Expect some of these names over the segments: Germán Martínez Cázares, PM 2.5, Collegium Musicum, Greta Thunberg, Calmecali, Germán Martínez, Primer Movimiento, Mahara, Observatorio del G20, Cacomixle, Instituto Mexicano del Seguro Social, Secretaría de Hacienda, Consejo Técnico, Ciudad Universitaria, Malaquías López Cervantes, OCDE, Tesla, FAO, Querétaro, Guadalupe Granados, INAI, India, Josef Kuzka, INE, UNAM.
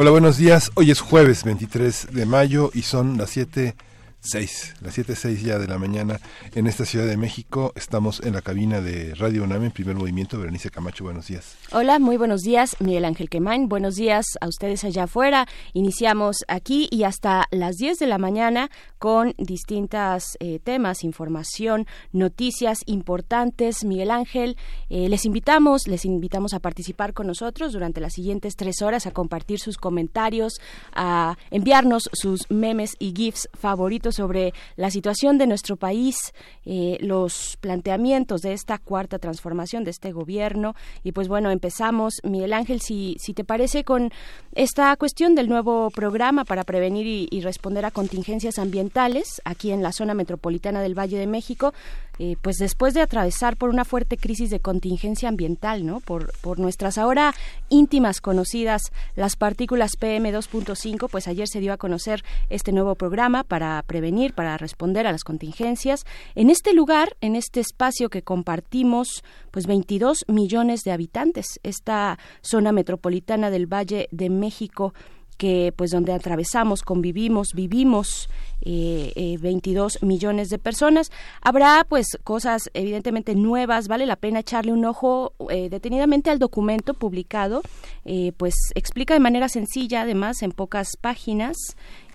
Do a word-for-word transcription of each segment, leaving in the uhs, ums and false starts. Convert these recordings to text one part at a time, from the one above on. Hola, buenos días. Hoy es jueves veintitrés de mayo y son las siete cero seis, las siete cero seis ya de la mañana en esta Ciudad de México. Estamos en la cabina de Radio UNAM en Primer Movimiento. Berenice Camacho, buenos días. Hola, muy buenos días. Miguel Ángel Quemain, buenos días a ustedes allá afuera. Iniciamos aquí y hasta las diez de la mañana con distintas eh, temas, información, noticias importantes. Miguel Ángel, eh, les invitamos, les invitamos a participar con nosotros durante las siguientes tres horas, a compartir sus comentarios, a enviarnos sus memes y gifs favoritos sobre la situación de nuestro país, eh, los planteamientos de esta cuarta transformación de este gobierno. Y pues bueno, empezamos, Miguel Ángel, si, si te parece, con esta cuestión del nuevo programa para prevenir y, y responder a contingencias ambientales aquí en la zona metropolitana del Valle de México, eh, pues después de atravesar por una fuerte crisis de contingencia ambiental, ¿no? Por, por nuestras ahora íntimas conocidas, las partículas P M dos punto cinco, pues ayer se dio a conocer este nuevo programa para prevenir, para responder a las contingencias. En este lugar, en este espacio que compartimos, pues veintidós millones de habitantes, esta zona metropolitana del Valle de México, que pues donde atravesamos, convivimos, vivimos eh, eh, veintidós millones de personas. Habrá pues cosas evidentemente nuevas. Vale la pena echarle un ojo eh, detenidamente al documento publicado. Eh, pues explica de manera sencilla, además en pocas páginas,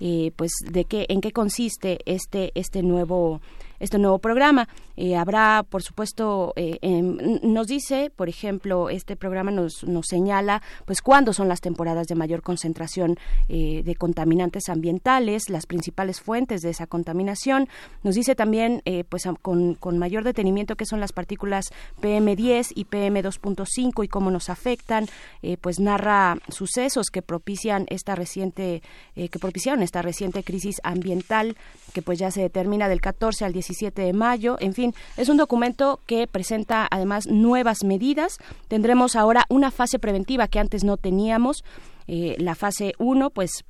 eh, pues de qué, en qué consiste este este nuevo este nuevo programa. Eh, habrá, por supuesto, eh, eh, nos dice, por ejemplo, este programa nos, nos señala pues cuándo son las temporadas de mayor concentración eh, de contaminantes ambientales, las principales fuentes de esa contaminación. Nos dice también, eh, pues con, con mayor detenimiento, qué son las partículas P M diez y P M dos punto cinco y cómo nos afectan. Eh, pues narra sucesos que propician esta reciente, eh, que propiciaron esta reciente crisis ambiental, que pues ya se determina del catorce al diecisiete de mayo. En fin, es un documento que presenta además nuevas medidas. Tendremos ahora una fase preventiva que antes no teníamos. Eh, la fase uno, pues,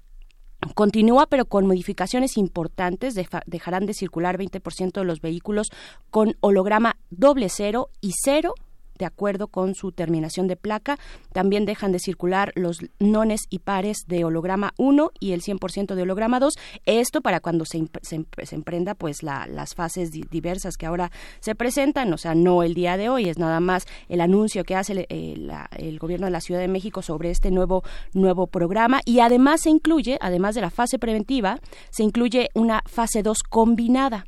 continúa, pero con modificaciones importantes. Deja, dejarán de circular veinte por ciento de los vehículos con holograma doble cero y cero, de acuerdo con su terminación de placa. También dejan de circular los nones y pares de holograma uno y el cien por ciento de holograma dos. Esto para cuando se, imp- se, imp- se emprenda pues la, las fases di- diversas que ahora se presentan. O sea, no el día de hoy, es nada más el anuncio que hace el, el, la, el gobierno de la Ciudad de México sobre este nuevo, nuevo programa. Y además se incluye, además de la fase preventiva, se incluye una fase dos combinada.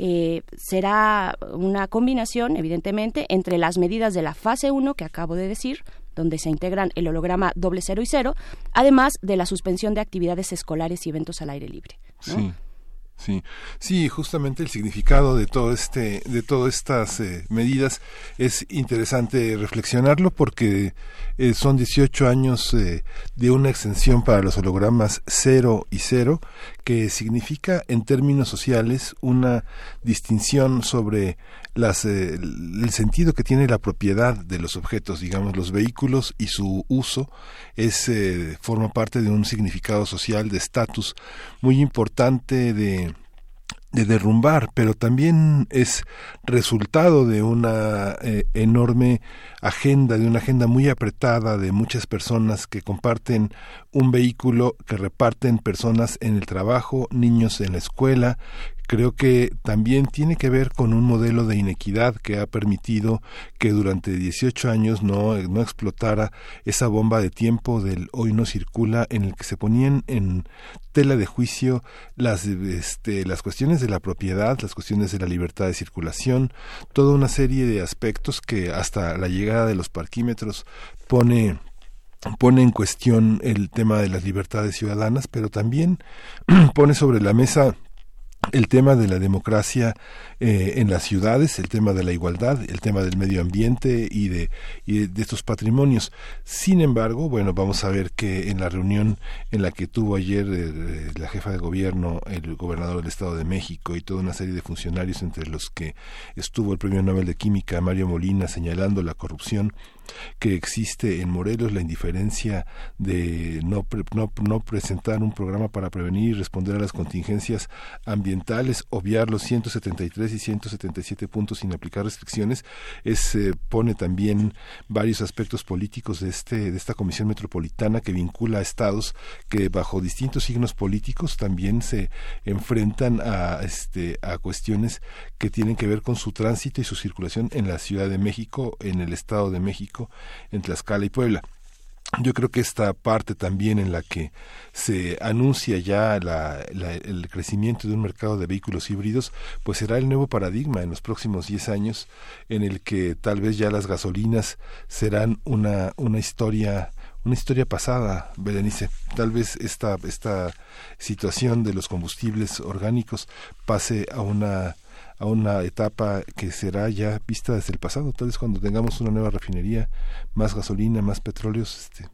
Eh, será una combinación, evidentemente, entre las medidas de la fase uno que acabo de decir, donde se integran el holograma doble cero y cero, además de la suspensión de actividades escolares y eventos al aire libre, ¿no? Sí. Sí, sí, justamente el significado de todo este, de todas estas eh, medidas es interesante reflexionarlo, porque eh, son dieciocho años eh, de una extensión para los hologramas cero y cero, que significa en términos sociales una distinción sobre las, eh, el sentido que tiene la propiedad de los objetos, digamos, los vehículos y su uso, es, eh, forma parte de un significado social de estatus muy importante de de derrumbar, pero también es resultado de una eh, enorme agenda, de una agenda muy apretada de muchas personas que comparten un vehículo, que reparten personas en el trabajo, niños en la escuela. Creo que también tiene que ver con un modelo de inequidad que ha permitido que durante dieciocho años no, no explotara esa bomba de tiempo del hoy no circula, en el que se ponían en tela de juicio las, este, las cuestiones de la propiedad, las cuestiones de la libertad de circulación, toda una serie de aspectos que hasta la llegada de los parquímetros pone... pone en cuestión el tema de las libertades ciudadanas, pero también pone sobre la mesa el tema de la democracia eh, en las ciudades, el tema de la igualdad, el tema del medio ambiente y de, y de estos patrimonios. Sin embargo, bueno, vamos a ver que en la reunión en la que tuvo ayer eh, la jefa de gobierno, el gobernador del Estado de México y toda una serie de funcionarios, entre los que estuvo el premio Nobel de Química Mario Molina, señalando la corrupción que existe en Morelos, la indiferencia de no, pre, no, no presentar un programa para prevenir y responder a las contingencias ambientales, obviar los ciento setenta y tres y ciento setenta y siete puntos sin aplicar restricciones, es, eh, pone también varios aspectos políticos de, este, de esta comisión metropolitana que vincula a estados que bajo distintos signos políticos también se enfrentan a, este, a cuestiones que tienen que ver con su tránsito y su circulación en la Ciudad de México, en el Estado de México, en Tlaxcala y Puebla. Yo creo que esta parte también en la que se anuncia ya la, la, el crecimiento de un mercado de vehículos híbridos, pues será el nuevo paradigma en los próximos diez años, en el que tal vez ya las gasolinas serán una, una historia... Una historia pasada, Berenice. Tal vez esta, esta situación de los combustibles orgánicos pase a una, a una etapa que será ya vista desde el pasado. Tal vez cuando tengamos una nueva refinería, más gasolina, más petróleos, este,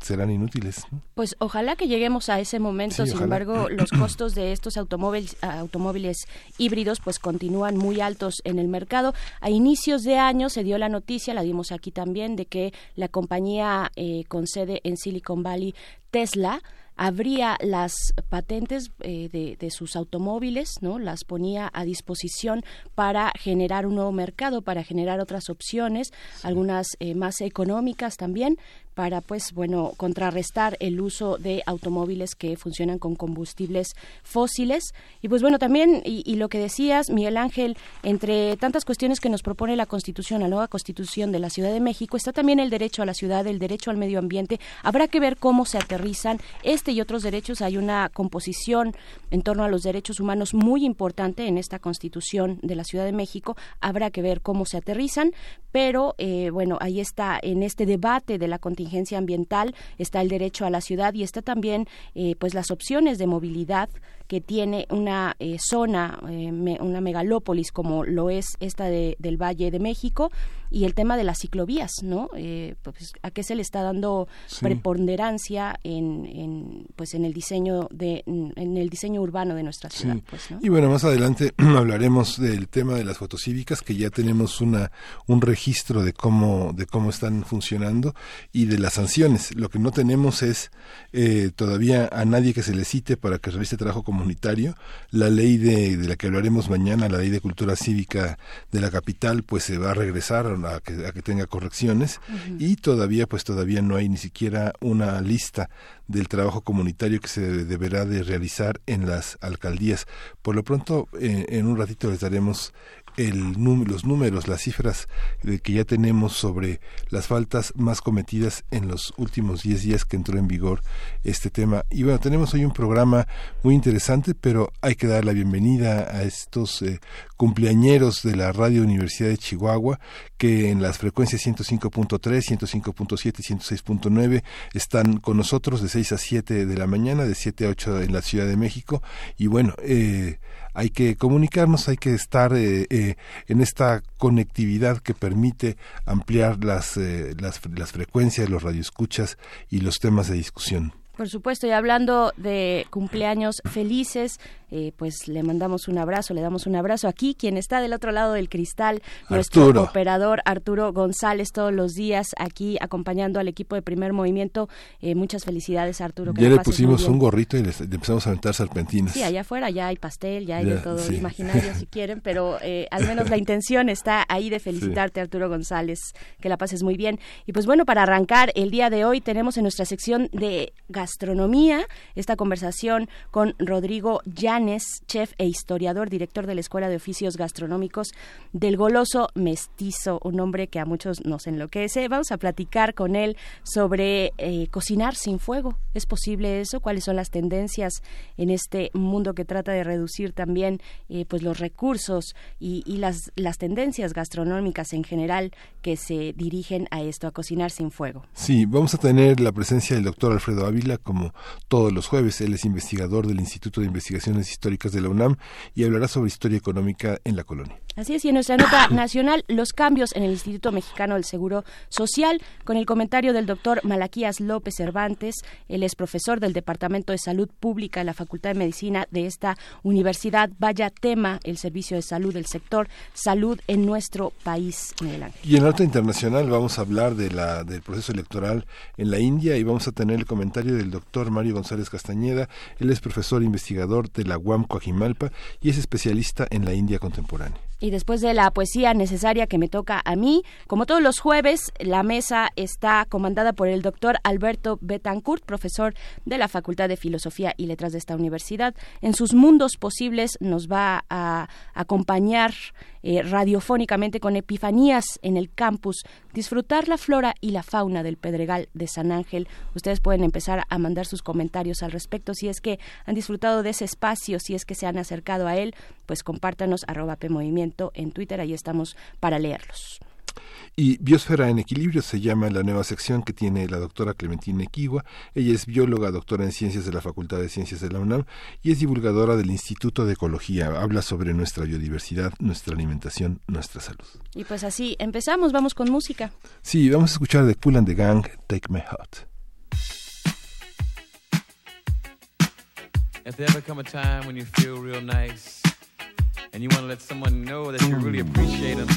serán inútiles, ¿no? Pues ojalá que lleguemos a ese momento. Sí, sin ojalá. Embargo, los costos de estos automóviles, automóviles híbridos pues continúan muy altos en el mercado. A inicios de año se dio la noticia, la dimos aquí también, de que la compañía eh, con sede en Silicon Valley, Tesla, abría las patentes eh, de, de sus automóviles, ¿no? Las ponía a disposición para generar un nuevo mercado, para generar otras opciones, sí, algunas eh, más económicas también, para pues bueno contrarrestar el uso de automóviles que funcionan con combustibles fósiles. Y pues bueno también, y, y lo que decías, Miguel Ángel, entre tantas cuestiones que nos propone la Constitución, la nueva Constitución de la Ciudad de México, está también el derecho a la ciudad, el derecho al medio ambiente. Habrá que ver cómo se aterrizan este y otros derechos. Hay una composición en torno a los derechos humanos muy importante en esta Constitución de la Ciudad de México. Habrá que ver cómo se aterrizan, pero eh, bueno, ahí está, en este debate de la contingencia ambiental, está el derecho a la ciudad y está también eh, pues las opciones de movilidad que tiene una eh, zona, eh, me, una megalópolis como lo es esta de, del Valle de México, y el tema de las ciclovías, ¿no? Eh, pues, ¿a qué se le está dando sí. preponderancia en, en pues en el diseño de en el diseño urbano de nuestra ciudad? Sí. Pues, ¿no? Y bueno, más adelante hablaremos del tema de las fotocívicas, que ya tenemos una un registro de cómo de cómo están funcionando y de las sanciones. Lo que no tenemos es eh, todavía a nadie que se le cite para que realice trabajo como comunitario. La ley de, de la que hablaremos mañana, la ley de cultura cívica de la capital, pues se va a regresar a que, a que tenga correcciones. Uh-huh. Y todavía, pues todavía no hay ni siquiera una lista del trabajo comunitario que se deberá de realizar en las alcaldías. Por lo pronto, en, en un ratito les daremos el los números, las cifras de que ya tenemos sobre las faltas más cometidas en los últimos diez días que entró en vigor este tema. Y bueno, tenemos hoy un programa muy interesante, pero hay que dar la bienvenida a estos eh, cumpleañeros de la Radio Universidad de Chihuahua, que en las frecuencias ciento cinco punto tres, ciento cinco punto siete y ciento seis punto nueve están con nosotros de seis a siete de la mañana, de siete a ocho en la Ciudad de México. Y bueno, eh, hay que comunicarnos, hay que estar eh, eh, en esta conectividad que permite ampliar las, eh, las, las frecuencias, los radioescuchas y los temas de discusión. Por supuesto, y hablando de cumpleaños felices, eh, pues le mandamos un abrazo, le damos un abrazo aquí, quien está del otro lado del cristal, Arturo, nuestro operador Arturo González, todos los días aquí acompañando al equipo de Primer Movimiento. Eh, muchas felicidades, Arturo. Que ya le pusimos un gorrito y le empezamos a aventar serpentinas. Sí, allá afuera ya hay pastel, ya hay ya, de todo, sí, imaginario si quieren, pero eh, al menos la intención está ahí de felicitarte, sí, Arturo González, que la pases muy bien. Y pues bueno, para arrancar el día de hoy tenemos en nuestra sección de gastronomía esta conversación con Rodrigo Llanes, chef e historiador, director de la Escuela de Oficios Gastronómicos del Goloso Mestizo, un hombre que a muchos nos enloquece. Vamos a platicar con él sobre eh, cocinar sin fuego. ¿Es posible eso? ¿Cuáles son las tendencias en este mundo que trata de reducir también eh, pues los recursos y, y las, las tendencias gastronómicas en general que se dirigen a esto, a cocinar sin fuego? Sí, vamos a tener la presencia del doctor Alfredo Ávila, como todos los jueves. Él es investigador del Instituto de Investigaciones Ciencias Históricas de la UNAM y hablará sobre historia económica en la colonia. Así es, y en nuestra nota nacional, los cambios en el Instituto Mexicano del Seguro Social, con el comentario del doctor Malaquías López Cervantes. Él es profesor del Departamento de Salud Pública de la Facultad de Medicina de esta universidad. Vaya tema, el servicio de salud del sector salud en nuestro país. Miguel Ángel. Y en la nota internacional vamos a hablar de la, del proceso electoral en la India y vamos a tener el comentario del doctor Mario González Castañeda. Él es profesor e investigador de la UAM Coajimalpa y es especialista en la India contemporánea. Y después de la poesía necesaria que me toca a mí, como todos los jueves, la mesa está comandada por el doctor Alberto Betancourt, profesor de la Facultad de Filosofía y Letras de esta universidad. En sus mundos posibles nos va a acompañar eh, radiofónicamente con epifanías en el campus, disfrutar la flora y la fauna del Pedregal de San Ángel. Ustedes pueden empezar a mandar sus comentarios al respecto, si es que han disfrutado de ese espacio, si es que se han acercado a él, pues compártanos arroba PMovimiento en Twitter, ahí estamos para leerlos. Y Biosfera en Equilibrio se llama la nueva sección que tiene la doctora Clementina Equigua. Ella es bióloga, doctora en Ciencias de la Facultad de Ciencias de la UNAM y es divulgadora del Instituto de Ecología. Habla sobre nuestra biodiversidad, nuestra alimentación, nuestra salud. Y pues así empezamos, vamos con música. Sí, vamos a escuchar de Kool and the Gang, Take My Heart. If there ever come a time when you feel real nice and you want to let someone know that you really appreciate them,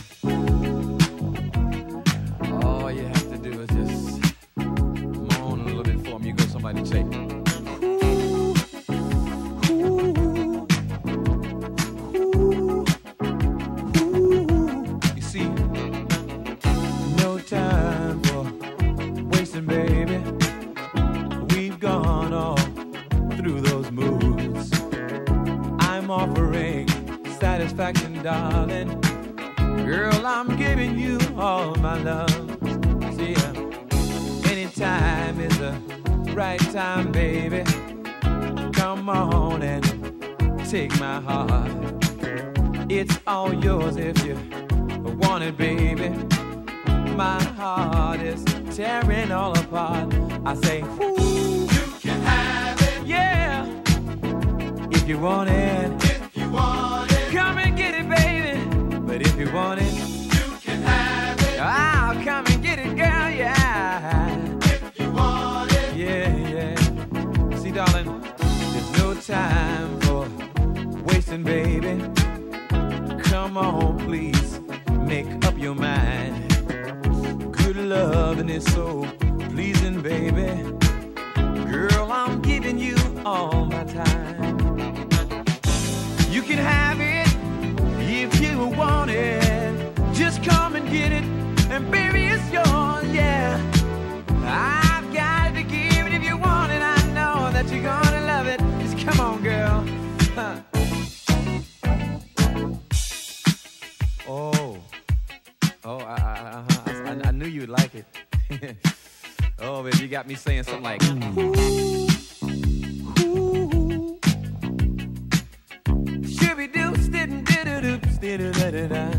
all you have to do is just moan a little bit for them. You go somebody take them. You see, no time for wasting, baby. We've gone all through those moods. I'm offering satisfaction, darling. Girl, I'm giving you all my love. See ya. Anytime is the right time, baby. Come on and take my heart. It's all yours if you want it, baby. My heart is tearing all apart. I say, ooh, you can have it. Yeah. If you want it. If you want it. Come and get it, baby. But if you want it, you can have it. I'll come and get it, girl, yeah. If you want it, yeah, yeah. See, darling, there's no time for wasting, baby. Come on, please, make up your mind. Good loving is so pleasing, baby. Girl, I'm giving you all my time. You can have it if you want it. Just come and get it, and baby, it's yours, yeah. I've got to give it if you want it. I know that you're gonna love it. Just come on, girl. Huh. Oh, oh, I, I, I, I, I knew you'd like it. Oh, baby, you got me saying something like, ooh.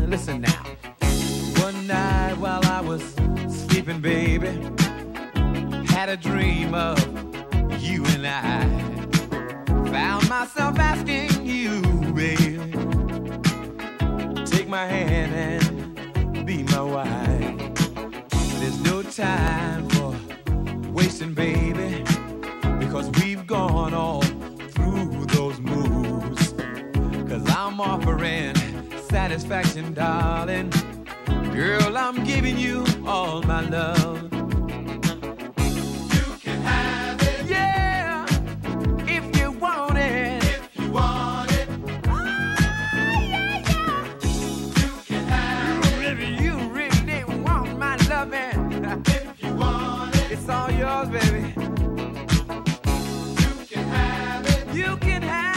Listen now. One night while I was sleeping, baby, had a dream of you and I. Found myself asking you, baby, take my hand and be my wife. There's no time for wasting, baby, because we've gone all through those moves. 'Cause I'm offering satisfaction, darling. Girl, I'm giving you all my love. You can have it. Yeah. If you want it. If you want it. Oh, yeah, yeah. You can have you it. Really, you really want my love, man. If you want it. It's all yours, baby. You can have it. You can have it.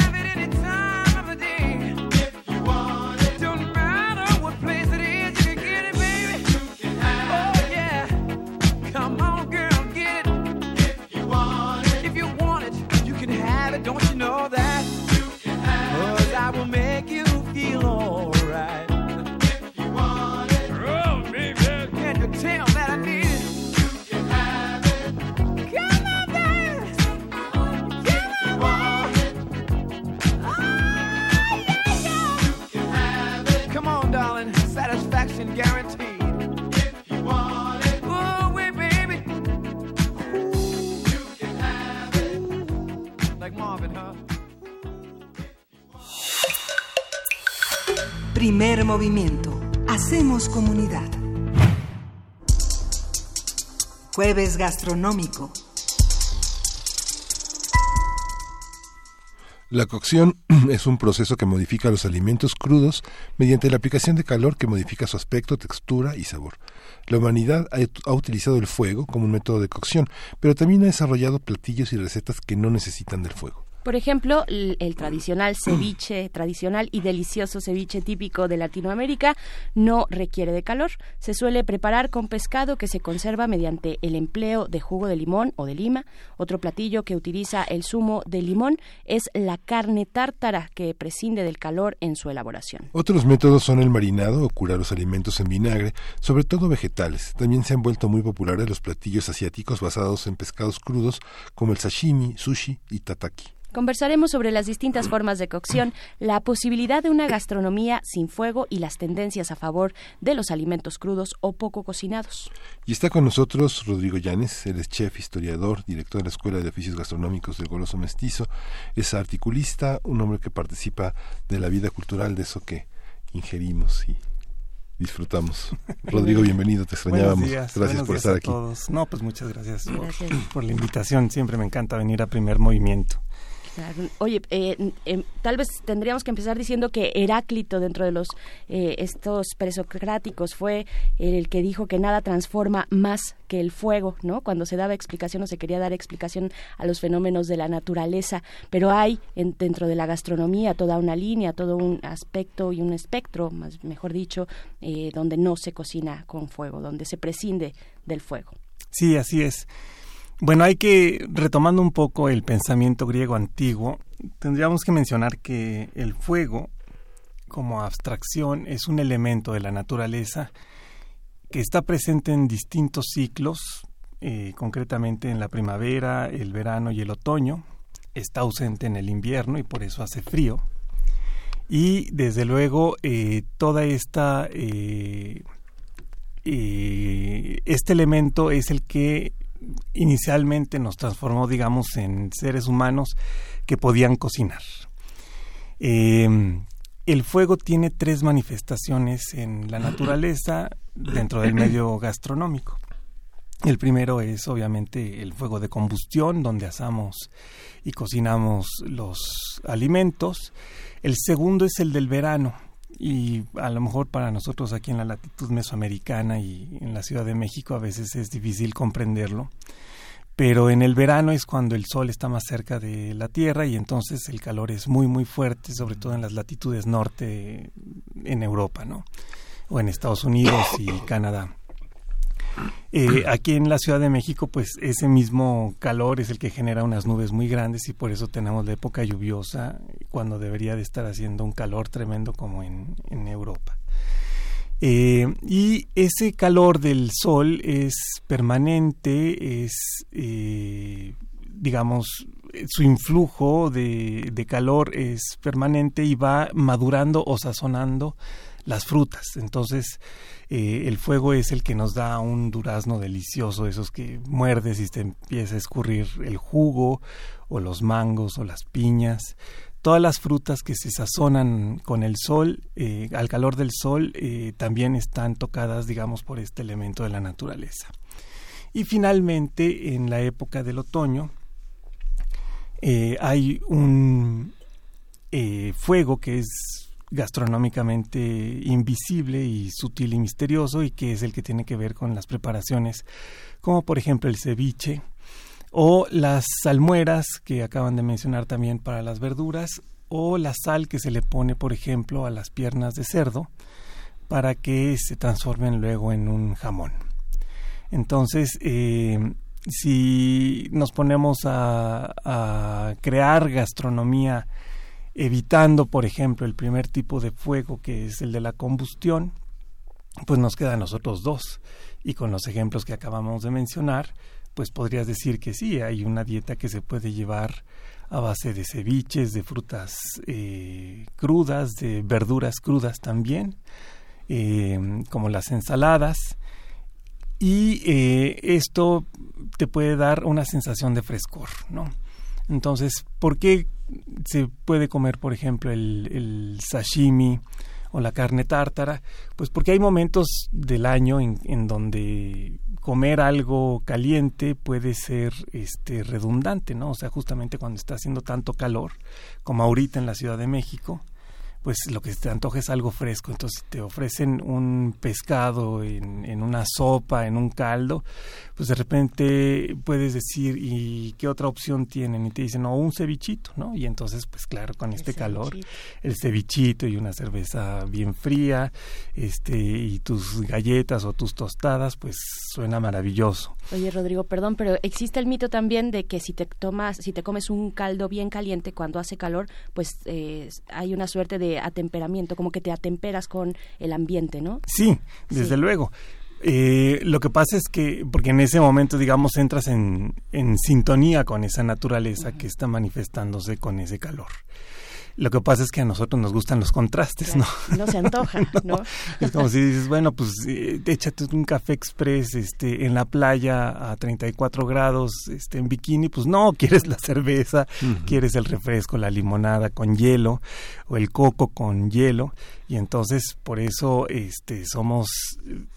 like Marvin, huh? Primer movimiento. Hacemos comunidad. Jueves gastronómico. La cocción es un proceso que modifica los alimentos crudos mediante la aplicación de calor que modifica su aspecto, textura y sabor. La humanidad ha utilizado el fuego como un método de cocción, pero también ha desarrollado platillos y recetas que no necesitan del fuego. Por ejemplo, el, el tradicional ceviche, tradicional y delicioso ceviche típico de Latinoamérica, no requiere de calor. Se suele preparar con pescado que se conserva mediante el empleo de jugo de limón o de lima. Otro platillo que utiliza el zumo de limón es la carne tártara, que prescinde del calor en su elaboración. Otros métodos son el marinado o curar los alimentos en vinagre, sobre todo vegetales. También se han vuelto muy populares los platillos asiáticos basados en pescados crudos, como el sashimi, sushi y tataki. Conversaremos sobre las distintas formas de cocción, la posibilidad de una gastronomía sin fuego y las tendencias a favor de los alimentos crudos o poco cocinados. Y está con nosotros Rodrigo Llanes, él es chef, historiador, director de la Escuela de Oficios Gastronómicos del Goloso Mestizo, es articulista, un hombre que participa de la vida cultural, de eso que ingerimos y disfrutamos. Rodrigo, bienvenido, te extrañábamos. Días, gracias por estar aquí. Todos. No, pues muchas gracias, gracias. Por, por la invitación, siempre me encanta venir a Primer Movimiento. Oye, eh, eh, tal vez tendríamos que empezar diciendo que Heráclito, dentro de los eh, estos presocráticos, fue el que dijo que nada transforma más que el fuego, ¿no? Cuando se daba explicación o se quería dar explicación a los fenómenos de la naturaleza, pero hay en, dentro de la gastronomía toda una línea, todo un aspecto y un espectro, más mejor dicho, eh, donde no se cocina con fuego, donde se prescinde del fuego. Sí, así es. Bueno, hay que, retomando un poco el pensamiento griego antiguo, tendríamos que mencionar que el fuego, como abstracción, es un elemento de la naturaleza que está presente en distintos ciclos, eh, concretamente en la primavera, el verano y el otoño, está ausente en el invierno y por eso hace frío, y desde luego eh, toda esta, eh, eh, este elemento es el que inicialmente nos transformó, digamos, en seres humanos que podían cocinar. Eh, el fuego tiene tres manifestaciones en la naturaleza dentro del medio gastronómico. El primero es, obviamente, el fuego de combustión, donde asamos y cocinamos los alimentos. El segundo es el del verano. Y a lo mejor para nosotros aquí en la latitud mesoamericana y en la Ciudad de México a veces es difícil comprenderlo, pero en el verano es cuando el sol está más cerca de la tierra y entonces el calor es muy muy fuerte, sobre todo en las latitudes norte en Europa, ¿no? O en Estados Unidos y Canadá. Eh, aquí en la Ciudad de México, pues ese mismo calor es el que genera unas nubes muy grandes y por eso tenemos la época lluviosa cuando debería de estar haciendo un calor tremendo como en, en Europa. Eh, y ese calor del sol es permanente, es, eh, digamos, su influjo de, de calor es permanente y va madurando o sazonando las frutas. Entonces eh, el fuego es el que nos da un durazno delicioso, esos que muerdes y te empieza a escurrir el jugo, o los mangos o las piñas, todas las frutas que se sazonan con el sol, eh, al calor del sol, eh, también están tocadas, digamos, por este elemento de la naturaleza. Y finalmente, en la época del otoño eh, hay un eh, fuego que es gastronómicamente invisible y sutil y misterioso, y que es el que tiene que ver con las preparaciones como por ejemplo el ceviche o las salmueras que acaban de mencionar también para las verduras, o la sal que se le pone por ejemplo a las piernas de cerdo para que se transformen luego en un jamón. Entonces eh, si nos ponemos a, a crear gastronomía evitando, por ejemplo, el primer tipo de fuego, que es el de la combustión, pues nos quedan los otros dos. Y con los ejemplos que acabamos de mencionar, pues podrías decir que sí, hay una dieta que se puede llevar a base de ceviches, de frutas eh, crudas, de verduras crudas también, eh, como las ensaladas. Y eh, esto te puede dar una sensación de frescor, ¿no? Entonces, ¿por qué se puede comer, por ejemplo, el, el sashimi o la carne tártara? Pues porque hay momentos del año en, en donde comer algo caliente puede ser este redundante, ¿no? O sea, justamente cuando está haciendo tanto calor, como ahorita en la Ciudad de México, pues lo que te antoja es algo fresco. Entonces te ofrecen un pescado en, en una sopa, en un caldo, pues de repente puedes decir, ¿y qué otra opción tienen? Y te dicen, no, un cevichito, ¿no? Y entonces, pues claro, con este calor, el cevichito y una cerveza bien fría, este y tus galletas o tus tostadas, pues suena maravilloso. Oye, Rodrigo, perdón, pero existe el mito también de que si te tomas, si te comes un caldo bien caliente cuando hace calor, pues eh, hay una suerte de atemperamiento, como que te atemperas con el ambiente, ¿no? Sí, desde sí. luego. Eh, lo que pasa es que, porque en ese momento, digamos, entras en, en sintonía con esa naturaleza uh-huh. que está manifestándose con ese calor. Lo que pasa es que a nosotros nos gustan los contrastes, ¿no? No se antoja, ¿no? ¿no? Es como si dices, bueno, pues échate un café express este, en la playa a treinta y cuatro grados este, en bikini, pues no, quieres la cerveza, uh-huh. quieres el refresco, la limonada con hielo o el coco con hielo. Y entonces, por eso este, somos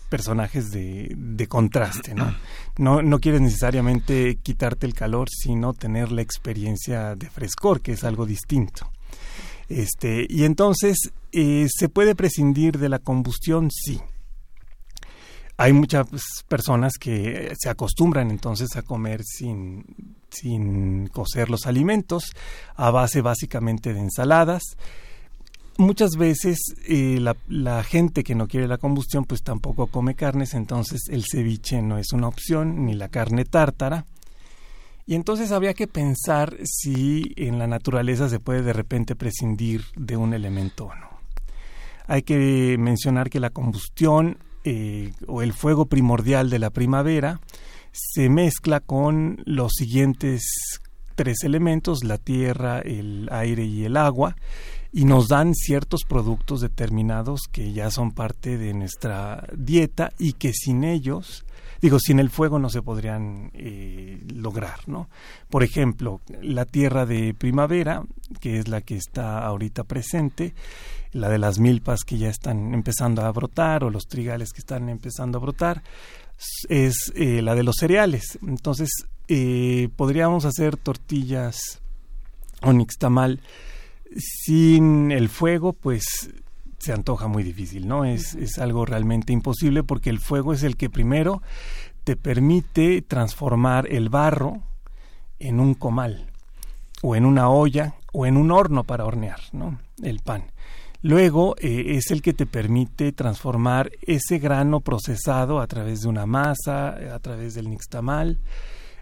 personajes de, de contraste, ¿no? No, no quieres necesariamente quitarte el calor, sino tener la experiencia de frescor, que es algo distinto. Este, y entonces, eh, ¿se puede prescindir de la combustión? Sí. Hay muchas personas que se acostumbran entonces a comer sin, sin cocer los alimentos, a base básicamente de ensaladas. Muchas veces eh, la, la gente que no quiere la combustión pues tampoco come carnes, entonces el ceviche no es una opción, ni la carne tártara. Y entonces habría que pensar si en la naturaleza se puede de repente prescindir de un elemento o no. Hay que mencionar que la combustión eh, o el fuego primordial de la primavera se mezcla con los siguientes tres elementos, la tierra, el aire y el agua, y nos dan ciertos productos determinados que ya son parte de nuestra dieta y que sin ellos... Digo, sin el fuego no se podrían eh, lograr, ¿no? Por ejemplo, la tierra de primavera, que es la que está ahorita presente, la de las milpas que ya están empezando a brotar o los trigales que están empezando a brotar, es eh, la de los cereales. Entonces, eh, podríamos hacer tortillas o nixtamal sin el fuego, pues... se antoja muy difícil, ¿no? Es, es algo realmente imposible porque el fuego es el que primero te permite transformar el barro en un comal o en una olla o en un horno para hornear, ¿no? El pan. Luego eh, es el que te permite transformar ese grano procesado a través de una masa, a través del nixtamal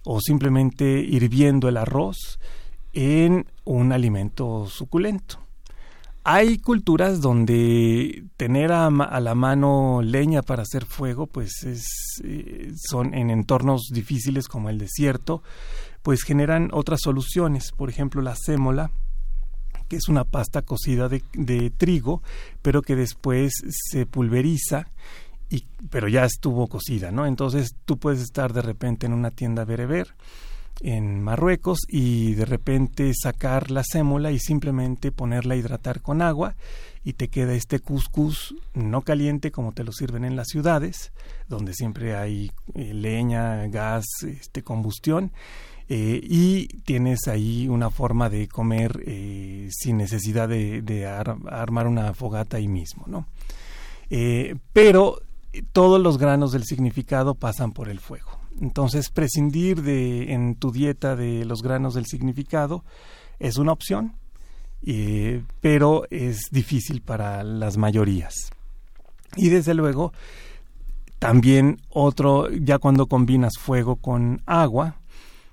o simplemente hirviendo el arroz en un alimento suculento. Hay culturas donde tener a, a la mano leña para hacer fuego, pues es, eh, son en entornos difíciles como el desierto, pues generan otras soluciones. Por ejemplo, la sémola, que es una pasta cocida de, de trigo, pero que después se pulveriza, y, pero ya estuvo cocida, ¿no? Entonces tú puedes estar de repente en una tienda bereber en Marruecos y de repente sacar la sémola y simplemente ponerla a hidratar con agua y te queda este cuscús no caliente como te lo sirven en las ciudades donde siempre hay eh, leña, gas, este, combustión eh, y tienes ahí una forma de comer eh, sin necesidad de, de ar- armar una fogata ahí mismo, ¿no? Eh, pero todos los granos del significado pasan por el fuego. Entonces, prescindir de en tu dieta de los granos del significado es una opción, eh, pero es difícil para las mayorías. Y desde luego, también otro, ya cuando combinas fuego con agua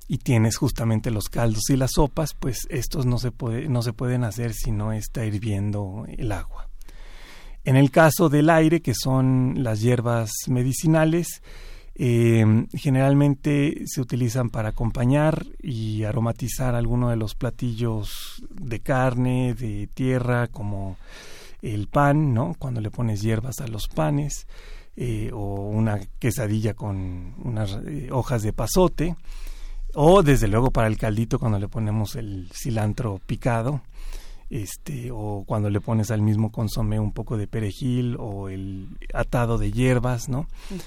y tienes justamente los caldos y las sopas, pues estos no se puede, no se pueden hacer si no está hirviendo el agua. En el caso del aire, que son las hierbas medicinales, Eh, generalmente se utilizan para acompañar y aromatizar algunos de los platillos de carne, de tierra, como el pan, ¿no? Cuando le pones hierbas a los panes, eh, o una quesadilla con unas eh, hojas de pasote, O desde luego para el caldito cuando le ponemos el cilantro picado, este, o cuando le pones al mismo consomé un poco de perejil o el atado de hierbas, ¿no? Uh-huh.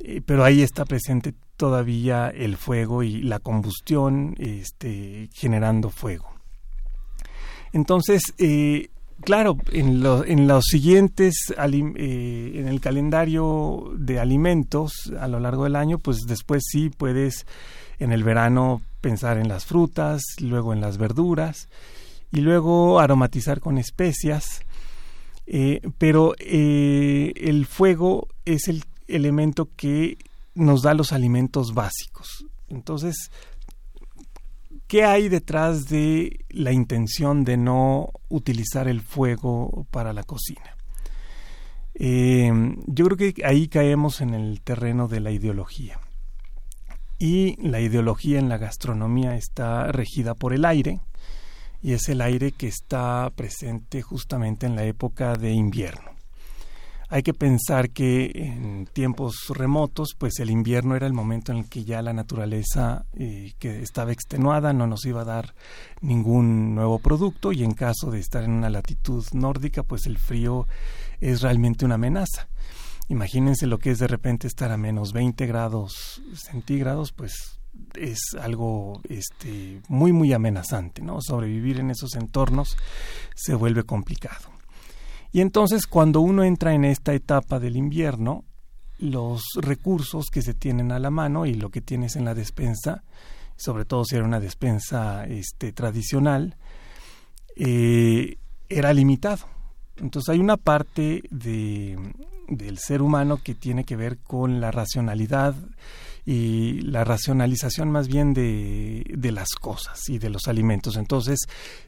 Eh, pero ahí está presente todavía el fuego y la combustión este, generando fuego. Entonces, eh, claro, en, lo, en los siguientes, alim, eh, en el calendario de alimentos a lo largo del año, pues después sí puedes en el verano pensar en las frutas, luego en las verduras y luego aromatizar con especias. Eh, pero eh, el fuego es el elemento que nos da los alimentos básicos. Entonces, ¿qué hay detrás de la intención de no utilizar el fuego para la cocina? Eh, yo creo que ahí caemos en el terreno de la ideología. Y la ideología en la gastronomía está regida por el aire, y es el aire que está presente justamente en la época de invierno. Hay que pensar que en tiempos remotos, pues el invierno era el momento en el que ya la naturaleza eh, que estaba extenuada no nos iba a dar ningún nuevo producto, y en caso de estar en una latitud nórdica, pues el frío es realmente una amenaza. Imagínense lo que es de repente estar a menos veinte grados centígrados, pues es algo este, muy, muy amenazante, ¿no? Sobrevivir en esos entornos se vuelve complicado. Y entonces, cuando uno entra en esta etapa del invierno, los recursos que se tienen a la mano y lo que tienes en la despensa, sobre todo si era una despensa este, tradicional, eh, era limitado. Entonces, hay una parte de, del ser humano que tiene que ver con la racionalidad y la racionalización más bien de, de las cosas y de los alimentos. Entonces,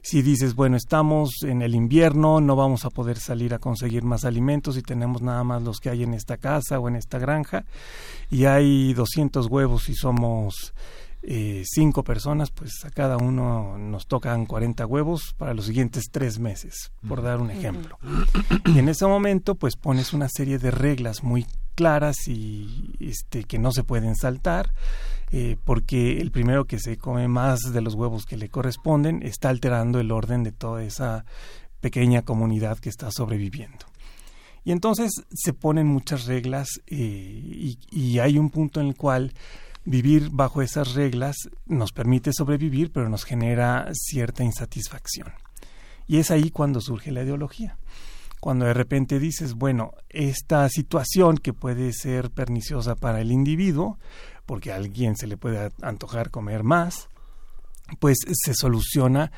si dices, bueno, estamos en el invierno, no vamos a poder salir a conseguir más alimentos y tenemos nada más los que hay en esta casa o en esta granja, y hay doscientos huevos y somos eh, cinco personas, pues a cada uno nos tocan cuarenta huevos para los siguientes tres meses, por dar un ejemplo. Y en ese momento, pues pones una serie de reglas muy claras y este, que no se pueden saltar, eh, porque el primero que se come más de los huevos que le corresponden está alterando el orden de toda esa pequeña comunidad que está sobreviviendo. Y entonces se ponen muchas reglas eh, y, y hay un punto en el cual vivir bajo esas reglas nos permite sobrevivir, pero nos genera cierta insatisfacción. Y es ahí cuando surge la ideología. Cuando de repente dices, bueno, esta situación que puede ser perniciosa para el individuo, porque a alguien se le puede antojar comer más, pues se soluciona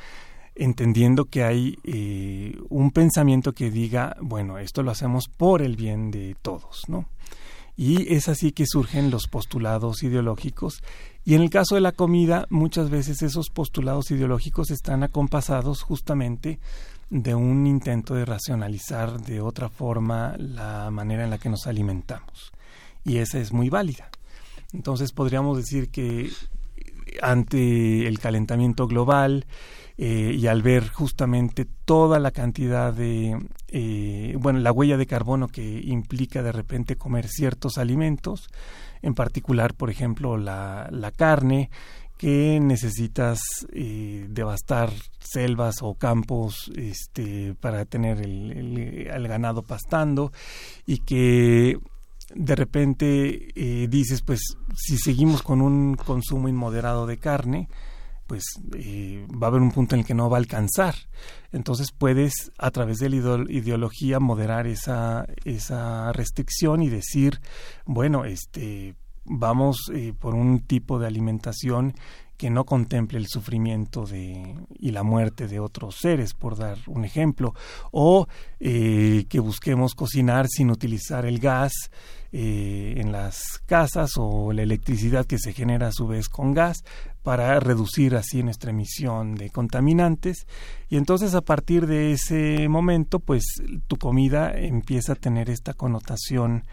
entendiendo que hay eh, un pensamiento que diga, bueno, esto lo hacemos por el bien de todos, ¿no? Y es así que surgen los postulados ideológicos. Y en el caso de la comida, muchas veces esos postulados ideológicos están acompasados justamente de un intento de racionalizar de otra forma la manera en la que nos alimentamos. Y esa es muy válida. Entonces podríamos decir que ante el calentamiento global eh, y al ver justamente toda la cantidad de, eh, bueno, la huella de carbono que implica de repente comer ciertos alimentos, en particular, por ejemplo, la, la carne, que necesitas eh, devastar selvas o campos este, para tener el, el, el ganado pastando, y que de repente eh, dices, pues si seguimos con un consumo inmoderado de carne, pues eh, va a haber un punto en el que no va a alcanzar. Entonces puedes, a través de la ideología, moderar esa, esa restricción y decir, bueno, este... vamos eh, por un tipo de alimentación que no contemple el sufrimiento de y la muerte de otros seres, por dar un ejemplo, o eh, que busquemos cocinar sin utilizar el gas eh, en las casas o la electricidad que se genera a su vez con gas para reducir así nuestra emisión de contaminantes. Y entonces, a partir de ese momento, pues tu comida empieza a tener esta connotación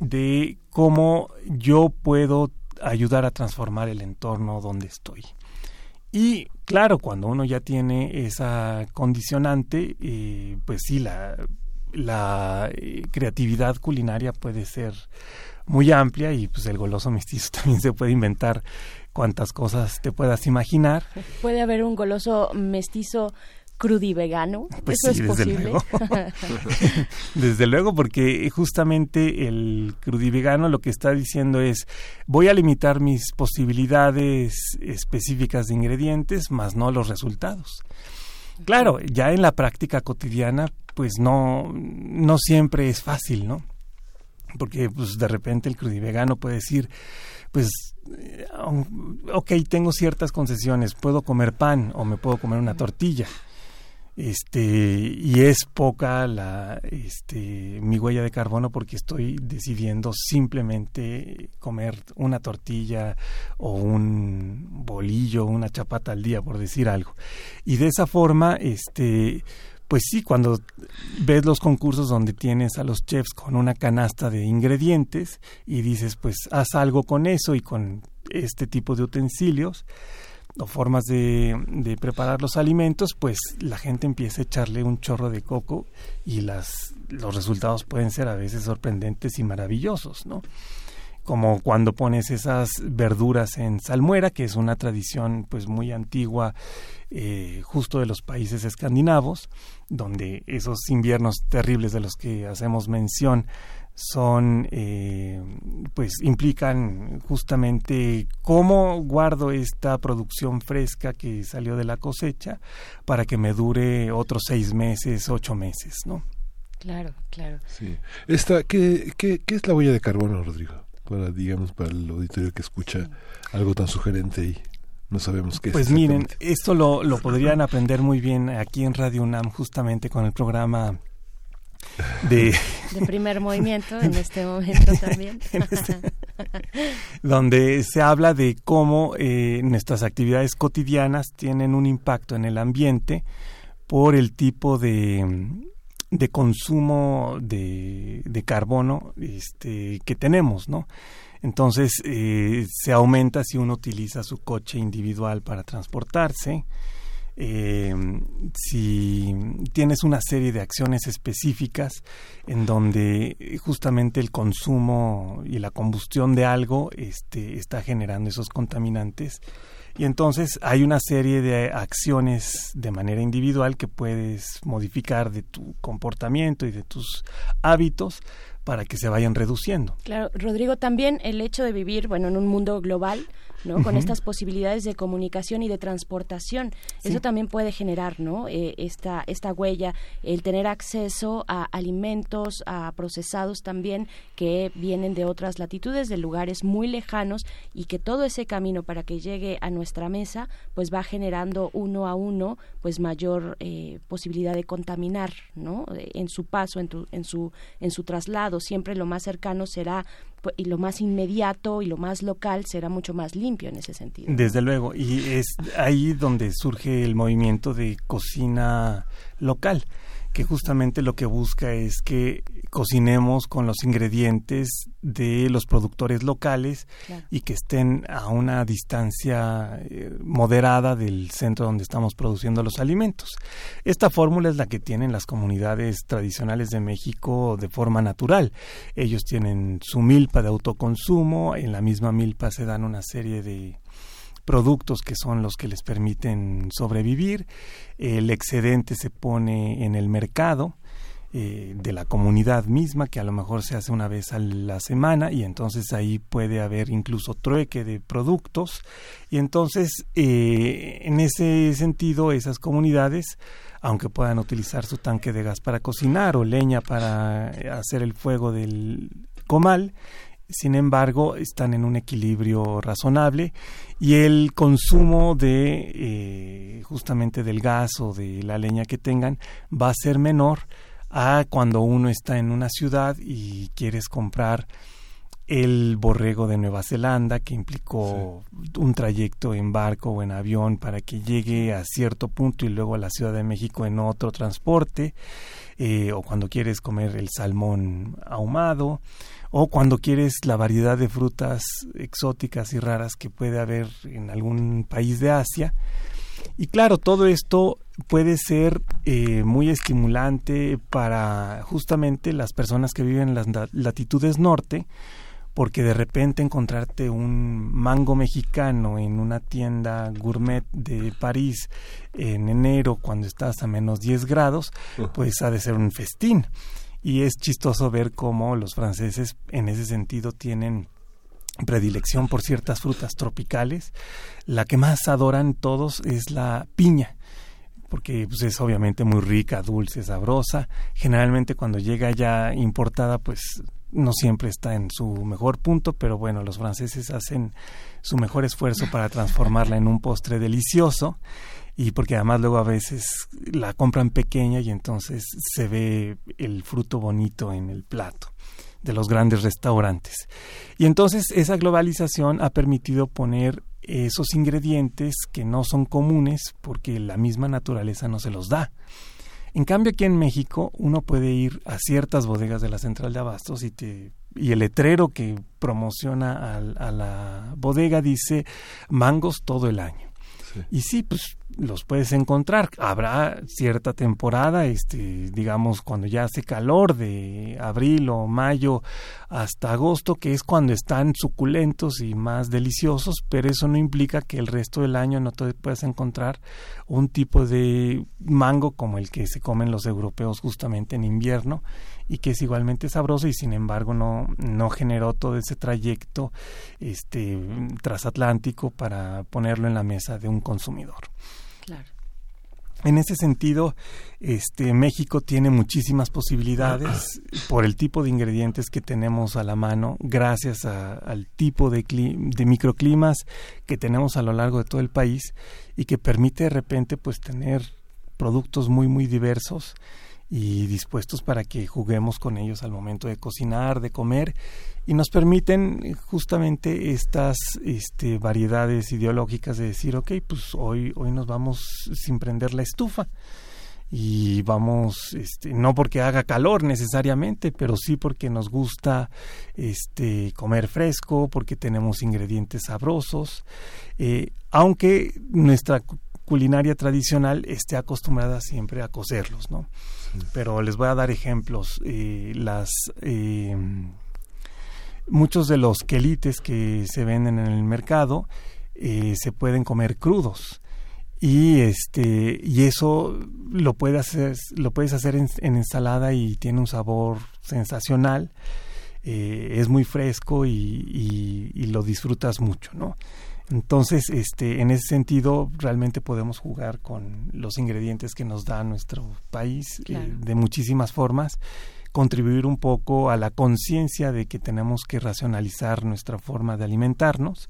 de cómo yo puedo ayudar a transformar el entorno donde estoy. Y claro, cuando uno ya tiene esa condicionante, eh, pues sí, la, la eh, creatividad culinaria puede ser muy amplia, y pues el goloso mestizo también se puede inventar cuantas cosas te puedas imaginar. ¿Puede haber un goloso mestizo crudivegano? Pues ¿Eso sí, es desde posible? Luego. Desde luego, porque justamente el crudivegano lo que está diciendo es: voy a limitar mis posibilidades específicas de ingredientes, más no los resultados. Claro, ya en la práctica cotidiana, pues no, no siempre es fácil, ¿no? Porque pues de repente el crudivegano puede decir, pues, ok, tengo ciertas concesiones, puedo comer pan o me puedo comer una tortilla. Este, y es poca la, este, mi huella de carbono porque estoy decidiendo simplemente comer una tortilla o un bolillo, una chapata al día, por decir algo. Y de esa forma, este, pues sí, cuando ves los concursos donde tienes a los chefs con una canasta de ingredientes y dices, pues haz algo con eso y con este tipo de utensilios o formas de, de preparar los alimentos, pues la gente empieza a echarle un chorro de coco y las los resultados pueden ser a veces sorprendentes y maravillosos, ¿no? Como cuando pones esas verduras en salmuera, que es una tradición pues muy antigua, eh, justo de los países escandinavos, donde esos inviernos terribles de los que hacemos mención son, eh, pues implican justamente cómo guardo esta producción fresca que salió de la cosecha para que me dure otros seis meses, ocho meses, ¿no? Claro, claro. Sí. Esta, ¿qué, qué, qué es la huella de carbono, Rodrigo? Para, digamos, para el auditorio que escucha algo tan sugerente y no sabemos qué es. Pues miren, esto lo, lo podrían aprender muy bien aquí en Radio UNAM, justamente con el programa de, de Primer Movimiento en este momento también este, donde se habla de cómo eh, nuestras actividades cotidianas tienen un impacto en el ambiente por el tipo de, de consumo de, de carbono este, que tenemos, ¿no? Entonces eh, se aumenta si uno utiliza su coche individual para transportarse. Eh, si tienes una serie de acciones específicas en donde justamente el consumo y la combustión de algo este, está generando esos contaminantes, y entonces hay una serie de acciones de manera individual que puedes modificar de tu comportamiento y de tus hábitos para que se vayan reduciendo. Claro, Rodrigo, también el hecho de vivir, bueno, en un mundo global, ¿no? Con uh-huh. estas posibilidades de comunicación y de transportación, sí. Eso también puede generar, ¿no? Eh, esta esta huella, el tener acceso a alimentos, a procesados también que vienen de otras latitudes, de lugares muy lejanos, y que todo ese camino para que llegue a nuestra mesa, pues va generando uno a uno, pues mayor eh, posibilidad de contaminar, ¿no? En su paso, en tu, en su en su traslado, siempre lo más cercano será y lo más inmediato y lo más local será mucho más limpio en ese sentido. Desde luego, y es ahí donde surge el movimiento de cocina local, que justamente lo que busca es que cocinemos con los ingredientes de los productores locales, claro. Y que estén a una distancia moderada del centro donde estamos produciendo los alimentos. Esta fórmula es la que tienen las comunidades tradicionales de México de forma natural. Ellos tienen su milpa de autoconsumo, en la misma milpa se dan una serie de productos que son los que les permiten sobrevivir, el excedente se pone en el mercado eh, de la comunidad misma, que a lo mejor se hace una vez a la semana, y entonces ahí puede haber incluso trueque de productos, y entonces eh, en ese sentido esas comunidades, aunque puedan utilizar su tanque de gas para cocinar o leña para hacer el fuego del comal, sin embargo, están en un equilibrio razonable, y el consumo de eh, justamente del gas o de la leña que tengan va a ser menor a cuando uno está en una ciudad y quieres comprar el borrego de Nueva Zelanda, que implicó sí. un trayecto en barco o en avión para que llegue a cierto punto y luego a la Ciudad de México en otro transporte, eh, o cuando quieres comer el salmón ahumado, o cuando quieres la variedad de frutas exóticas y raras que puede haber en algún país de Asia. Y claro, todo esto puede ser eh, muy estimulante para justamente las personas que viven en las latitudes norte, porque de repente encontrarte un mango mexicano en una tienda gourmet de París en enero cuando estás a menos diez grados, pues ha de ser un festín. Y es chistoso ver cómo los franceses en ese sentido tienen predilección por ciertas frutas tropicales. La que más adoran todos es la piña, porque pues, es obviamente muy rica, dulce, sabrosa. Generalmente cuando llega ya importada, pues no siempre está en su mejor punto, pero bueno, los franceses hacen su mejor esfuerzo para transformarla en un postre delicioso, y porque además luego a veces la compran pequeña y entonces se ve el fruto bonito en el plato de los grandes restaurantes. Y entonces esa globalización ha permitido poner esos ingredientes que no son comunes porque la misma naturaleza no se los da. En cambio, aquí en México uno puede ir a ciertas bodegas de la Central de Abastos y te y el letrero que promociona a, a la bodega dice mangos todo el año. Sí. Y sí, pues los puedes encontrar. Habrá cierta temporada, este, digamos cuando ya hace calor, de abril o mayo hasta agosto, que es cuando están suculentos y más deliciosos, pero eso no implica que el resto del año no te puedas encontrar un tipo de mango como el que se comen los europeos justamente en invierno y que es igualmente sabroso y sin embargo no, no generó todo ese trayecto este, transatlántico para ponerlo en la mesa de un consumidor. Claro. En ese sentido, este, México tiene muchísimas posibilidades por el tipo de ingredientes que tenemos a la mano, gracias a, al tipo de, clim, de microclimas que tenemos a lo largo de todo el país y que permite de repente pues tener productos muy muy diversos y dispuestos para que juguemos con ellos al momento de cocinar, de comer, y nos permiten justamente estas este, variedades ideológicas de decir, ok, pues hoy, hoy nos vamos sin prender la estufa y vamos, este, no porque haga calor necesariamente, pero sí porque nos gusta este, comer fresco, porque tenemos ingredientes sabrosos, eh, aunque nuestra culinaria tradicional esté acostumbrada siempre a cocerlos, ¿no? Sí. Pero les voy a dar ejemplos. Eh, las eh, muchos de los quelites que se venden en el mercado eh, se pueden comer crudos y este y eso lo puedes hacer lo puedes hacer en, en ensalada y tiene un sabor sensacional. Eh, es muy fresco y, y, y lo disfrutas mucho, ¿no? Entonces, este, en ese sentido, realmente podemos jugar con los ingredientes que nos da nuestro país, claro, eh, de muchísimas formas, contribuir un poco a la conciencia de que tenemos que racionalizar nuestra forma de alimentarnos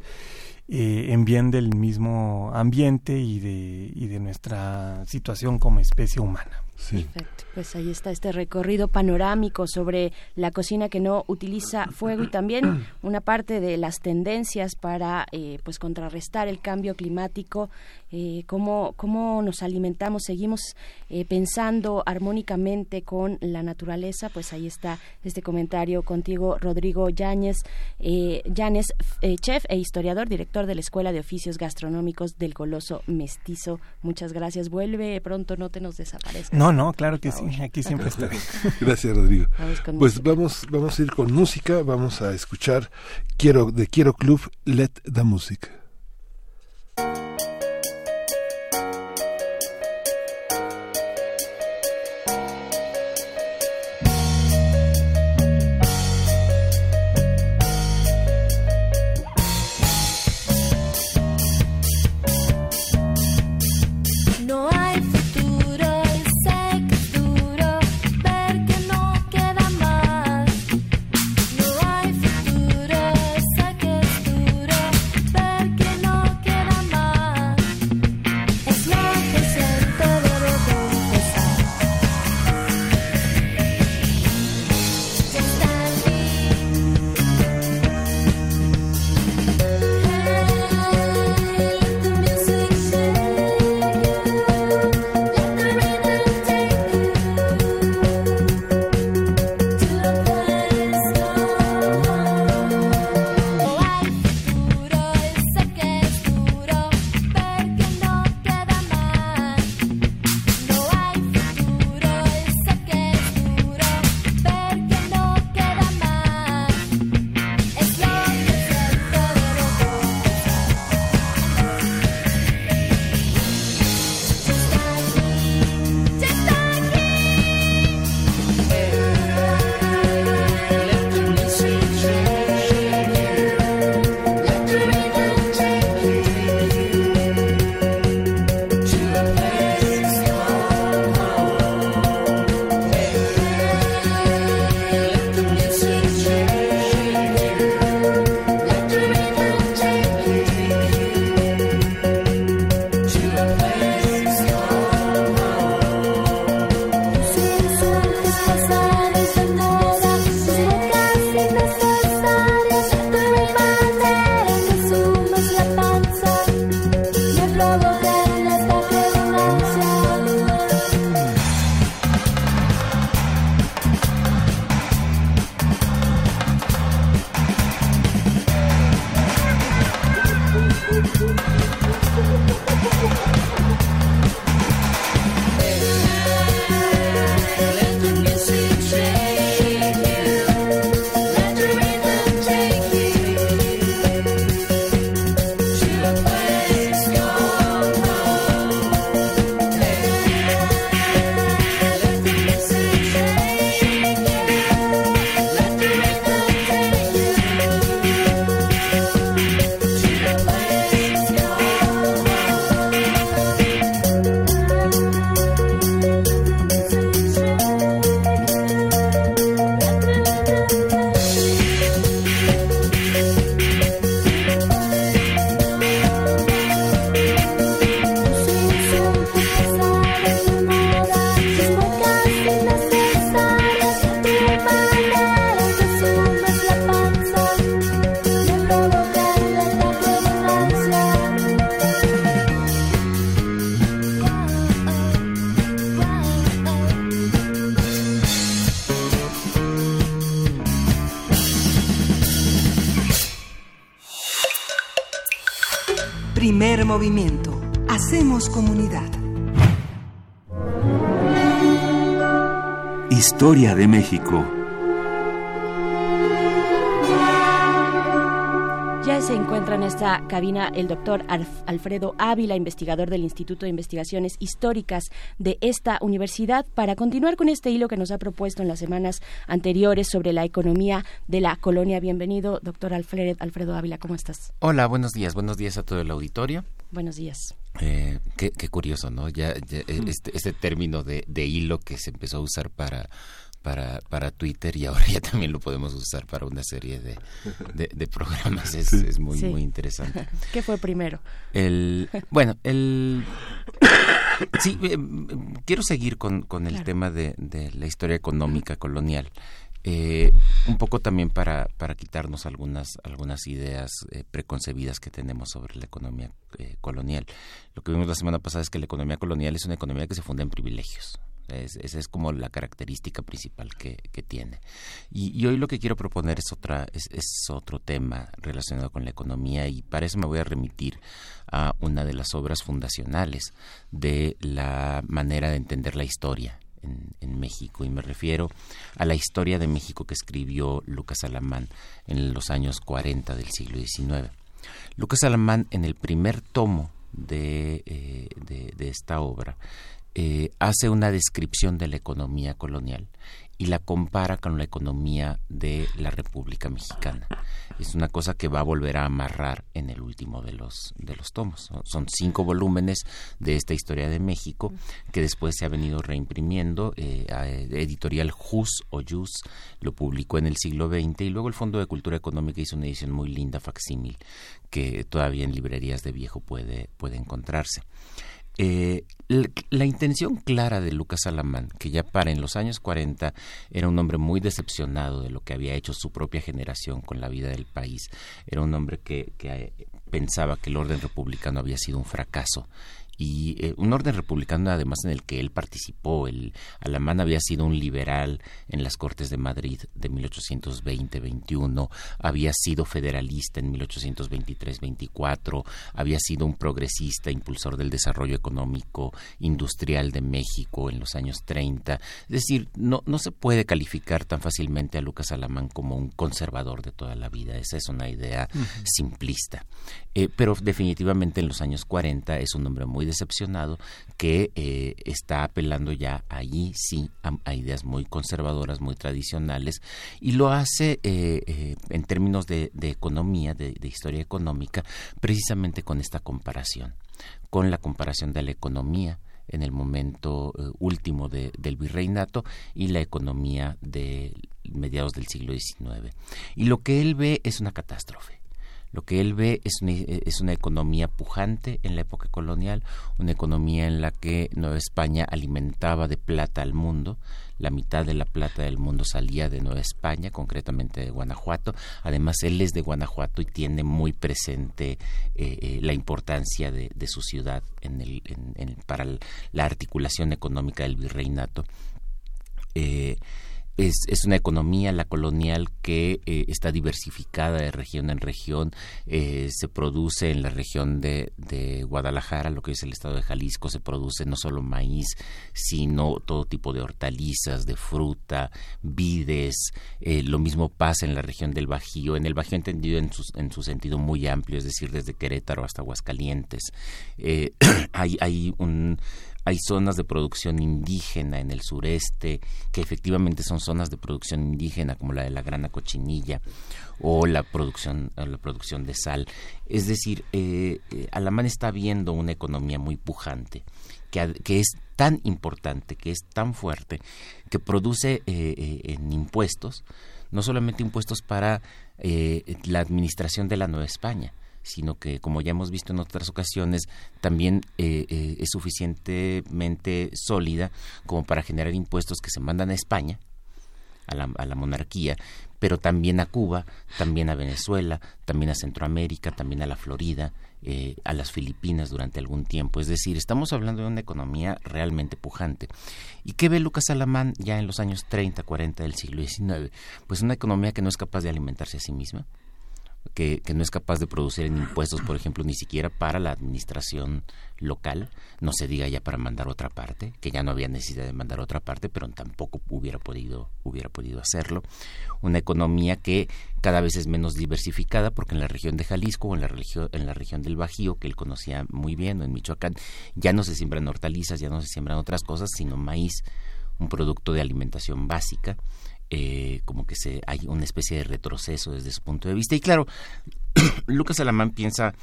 eh, en bien del mismo ambiente y de, y de nuestra situación como especie humana. Sí. Perfecto, pues ahí está este recorrido panorámico sobre la cocina que no utiliza fuego y también una parte de las tendencias para eh, pues contrarrestar el cambio climático, eh, cómo, cómo nos alimentamos, seguimos eh, pensando armónicamente con la naturaleza. Pues ahí está este comentario contigo, Rodrigo Llanes, eh, Llanes eh, chef e historiador, director de la Escuela de Oficios Gastronómicos del Goloso Mestizo. Muchas gracias, vuelve pronto, no te nos desaparezcas. No, No, no, claro que sí, aquí siempre estaré. Gracias, Rodrigo. Pues vamos, vamos a ir con música, vamos a escuchar Quiero de Quiero Club, Let the Music. Back Movimiento. Hacemos comunidad. Historia de México. Ya se encuentra en esta cabina el doctor Alfredo Ávila, investigador del Instituto de Investigaciones Históricas de esta universidad, para continuar con este hilo que nos ha propuesto en las semanas anteriores sobre la economía de la colonia. Bienvenido, doctor Alfred, Alfredo Ávila, ¿cómo estás? Hola, buenos días, buenos días a todo el auditorio. Buenos días. Eh, qué, qué curioso, ¿no? Ya, ya este, este término de, de hilo que se empezó a usar para... Para, para Twitter, y ahora ya también lo podemos usar para una serie de, de, de programas. Es, es muy, sí. muy interesante. ¿Qué fue primero? El, bueno, el... sí, eh, quiero seguir con, con el claro. tema de, de la historia económica colonial. Eh, un poco también para, para quitarnos algunas, algunas ideas eh, preconcebidas que tenemos sobre la economía eh, colonial. Lo que vimos la semana pasada es que la economía colonial es una economía que se funda en privilegios. Es, esa es como la característica principal que, que tiene. Y, y hoy lo que quiero proponer es, otra, es, es otro tema relacionado con la economía, y para eso me voy a remitir a una de las obras fundacionales de la manera de entender la historia en, en México. Y me refiero a la historia de México que escribió Lucas Alamán en los años cuarenta del siglo diecinueve. Lucas Alamán, en el primer tomo de, eh, de, de esta obra, Eh, hace una descripción de la economía colonial y la compara con la economía de la República Mexicana. Es una cosa que va a volver a amarrar en el último de los de los tomos. Son cinco volúmenes de esta historia de México que después se ha venido reimprimiendo. Eh, a editorial Jus o Jus lo publicó en el siglo veinte, y luego el Fondo de Cultura Económica hizo una edición muy linda, facsímil, que todavía en librerías de viejo puede, puede encontrarse. Eh, la, la intención clara de Lucas Alamán, que ya para en los años cuarenta era un hombre muy decepcionado de lo que había hecho su propia generación con la vida del país, era un hombre que, que pensaba que el orden republicano había sido un fracaso, y eh, un orden republicano además en el que él participó. El Alamán había sido un liberal en las Cortes de Madrid de mil ochocientos veinte veintiuno, había sido federalista en mil ochocientos veintitrés veinticuatro, había sido un progresista, impulsor del desarrollo económico industrial de México en los años treinta. Es decir, no, no se puede calificar tan fácilmente a Lucas Alamán como un conservador de toda la vida. Esa es una idea uh-huh. simplista. Eh, pero definitivamente en los años cuarenta es un hombre muy decepcionado que eh, está apelando ya allí sí a, a ideas muy conservadoras, muy tradicionales, y lo hace eh, eh, en términos de, de economía, de, de historia económica, precisamente con esta comparación, con la comparación de la economía en el momento eh, último de, del virreinato y la economía de mediados del siglo diecinueve. Y lo que él ve es una catástrofe. Lo que él ve es una, es una economía pujante en la época colonial, una economía en la que Nueva España alimentaba de plata al mundo. La mitad de la plata del mundo salía de Nueva España, concretamente de Guanajuato. Además, él es de Guanajuato y tiene muy presente eh, eh, la importancia de, de su ciudad en el, en, en, para la articulación económica del virreinato. Eh, Es, es una economía, la colonial, que eh, está diversificada de región en región. Eh, se produce en la región de, de Guadalajara, lo que es el estado de Jalisco, se produce no solo maíz, sino todo tipo de hortalizas, de fruta, vides. Eh, lo mismo pasa en la región del Bajío, en el Bajío entendido en su, en su sentido muy amplio, es decir, desde Querétaro hasta Aguascalientes. Eh, hay, hay un... Hay zonas de producción indígena en el sureste, que efectivamente son zonas de producción indígena, como la de la grana cochinilla o la producción, la producción de sal. Es decir, eh, eh, Alamán está viendo una economía muy pujante, que, que es tan importante, que es tan fuerte, que produce eh, eh, en impuestos, no solamente impuestos para eh, la administración de la Nueva España, sino que, como ya hemos visto en otras ocasiones, también eh, eh, es suficientemente sólida como para generar impuestos que se mandan a España, a la, a la monarquía, pero también a Cuba, también a Venezuela, también a Centroamérica, también a la Florida, eh, a las Filipinas durante algún tiempo. Es decir, estamos hablando de una economía realmente pujante. ¿Y qué ve Lucas Alamán ya en los años treinta, cuarenta del siglo diecinueve? Pues una economía que no es capaz de alimentarse a sí misma. que, que no es capaz de producir en impuestos, por ejemplo, ni siquiera para la administración local, no se diga ya para mandar otra parte, que ya no había necesidad de mandar otra parte, pero tampoco hubiera podido, hubiera podido hacerlo. Una economía que cada vez es menos diversificada, porque en la región de Jalisco o en la región, en la región del Bajío, que él conocía muy bien, o en Michoacán, ya no se siembran hortalizas, ya no se siembran otras cosas, sino maíz, un producto de alimentación básica. Eh, como que se hay una especie de retroceso desde su punto de vista. Y claro, Lucas Alamán piensa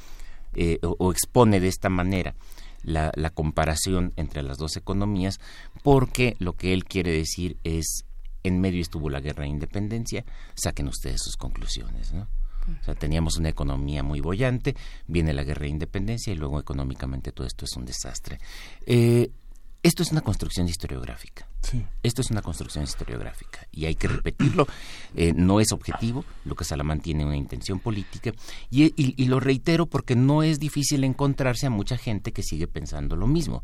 eh, o, o expone de esta manera la, la comparación entre las dos economías, porque lo que él quiere decir es: en medio estuvo la guerra de independencia, saquen ustedes sus conclusiones, ¿no? O sea, teníamos una economía muy boyante, viene la guerra de independencia y luego económicamente todo esto es un desastre. Eh, Esto es una construcción historiográfica. Sí. Esto es una construcción historiográfica y hay que repetirlo. Eh, no es objetivo. Lucas Alamán tiene una intención política y, y, y lo reitero porque no es difícil encontrarse a mucha gente que sigue pensando lo mismo.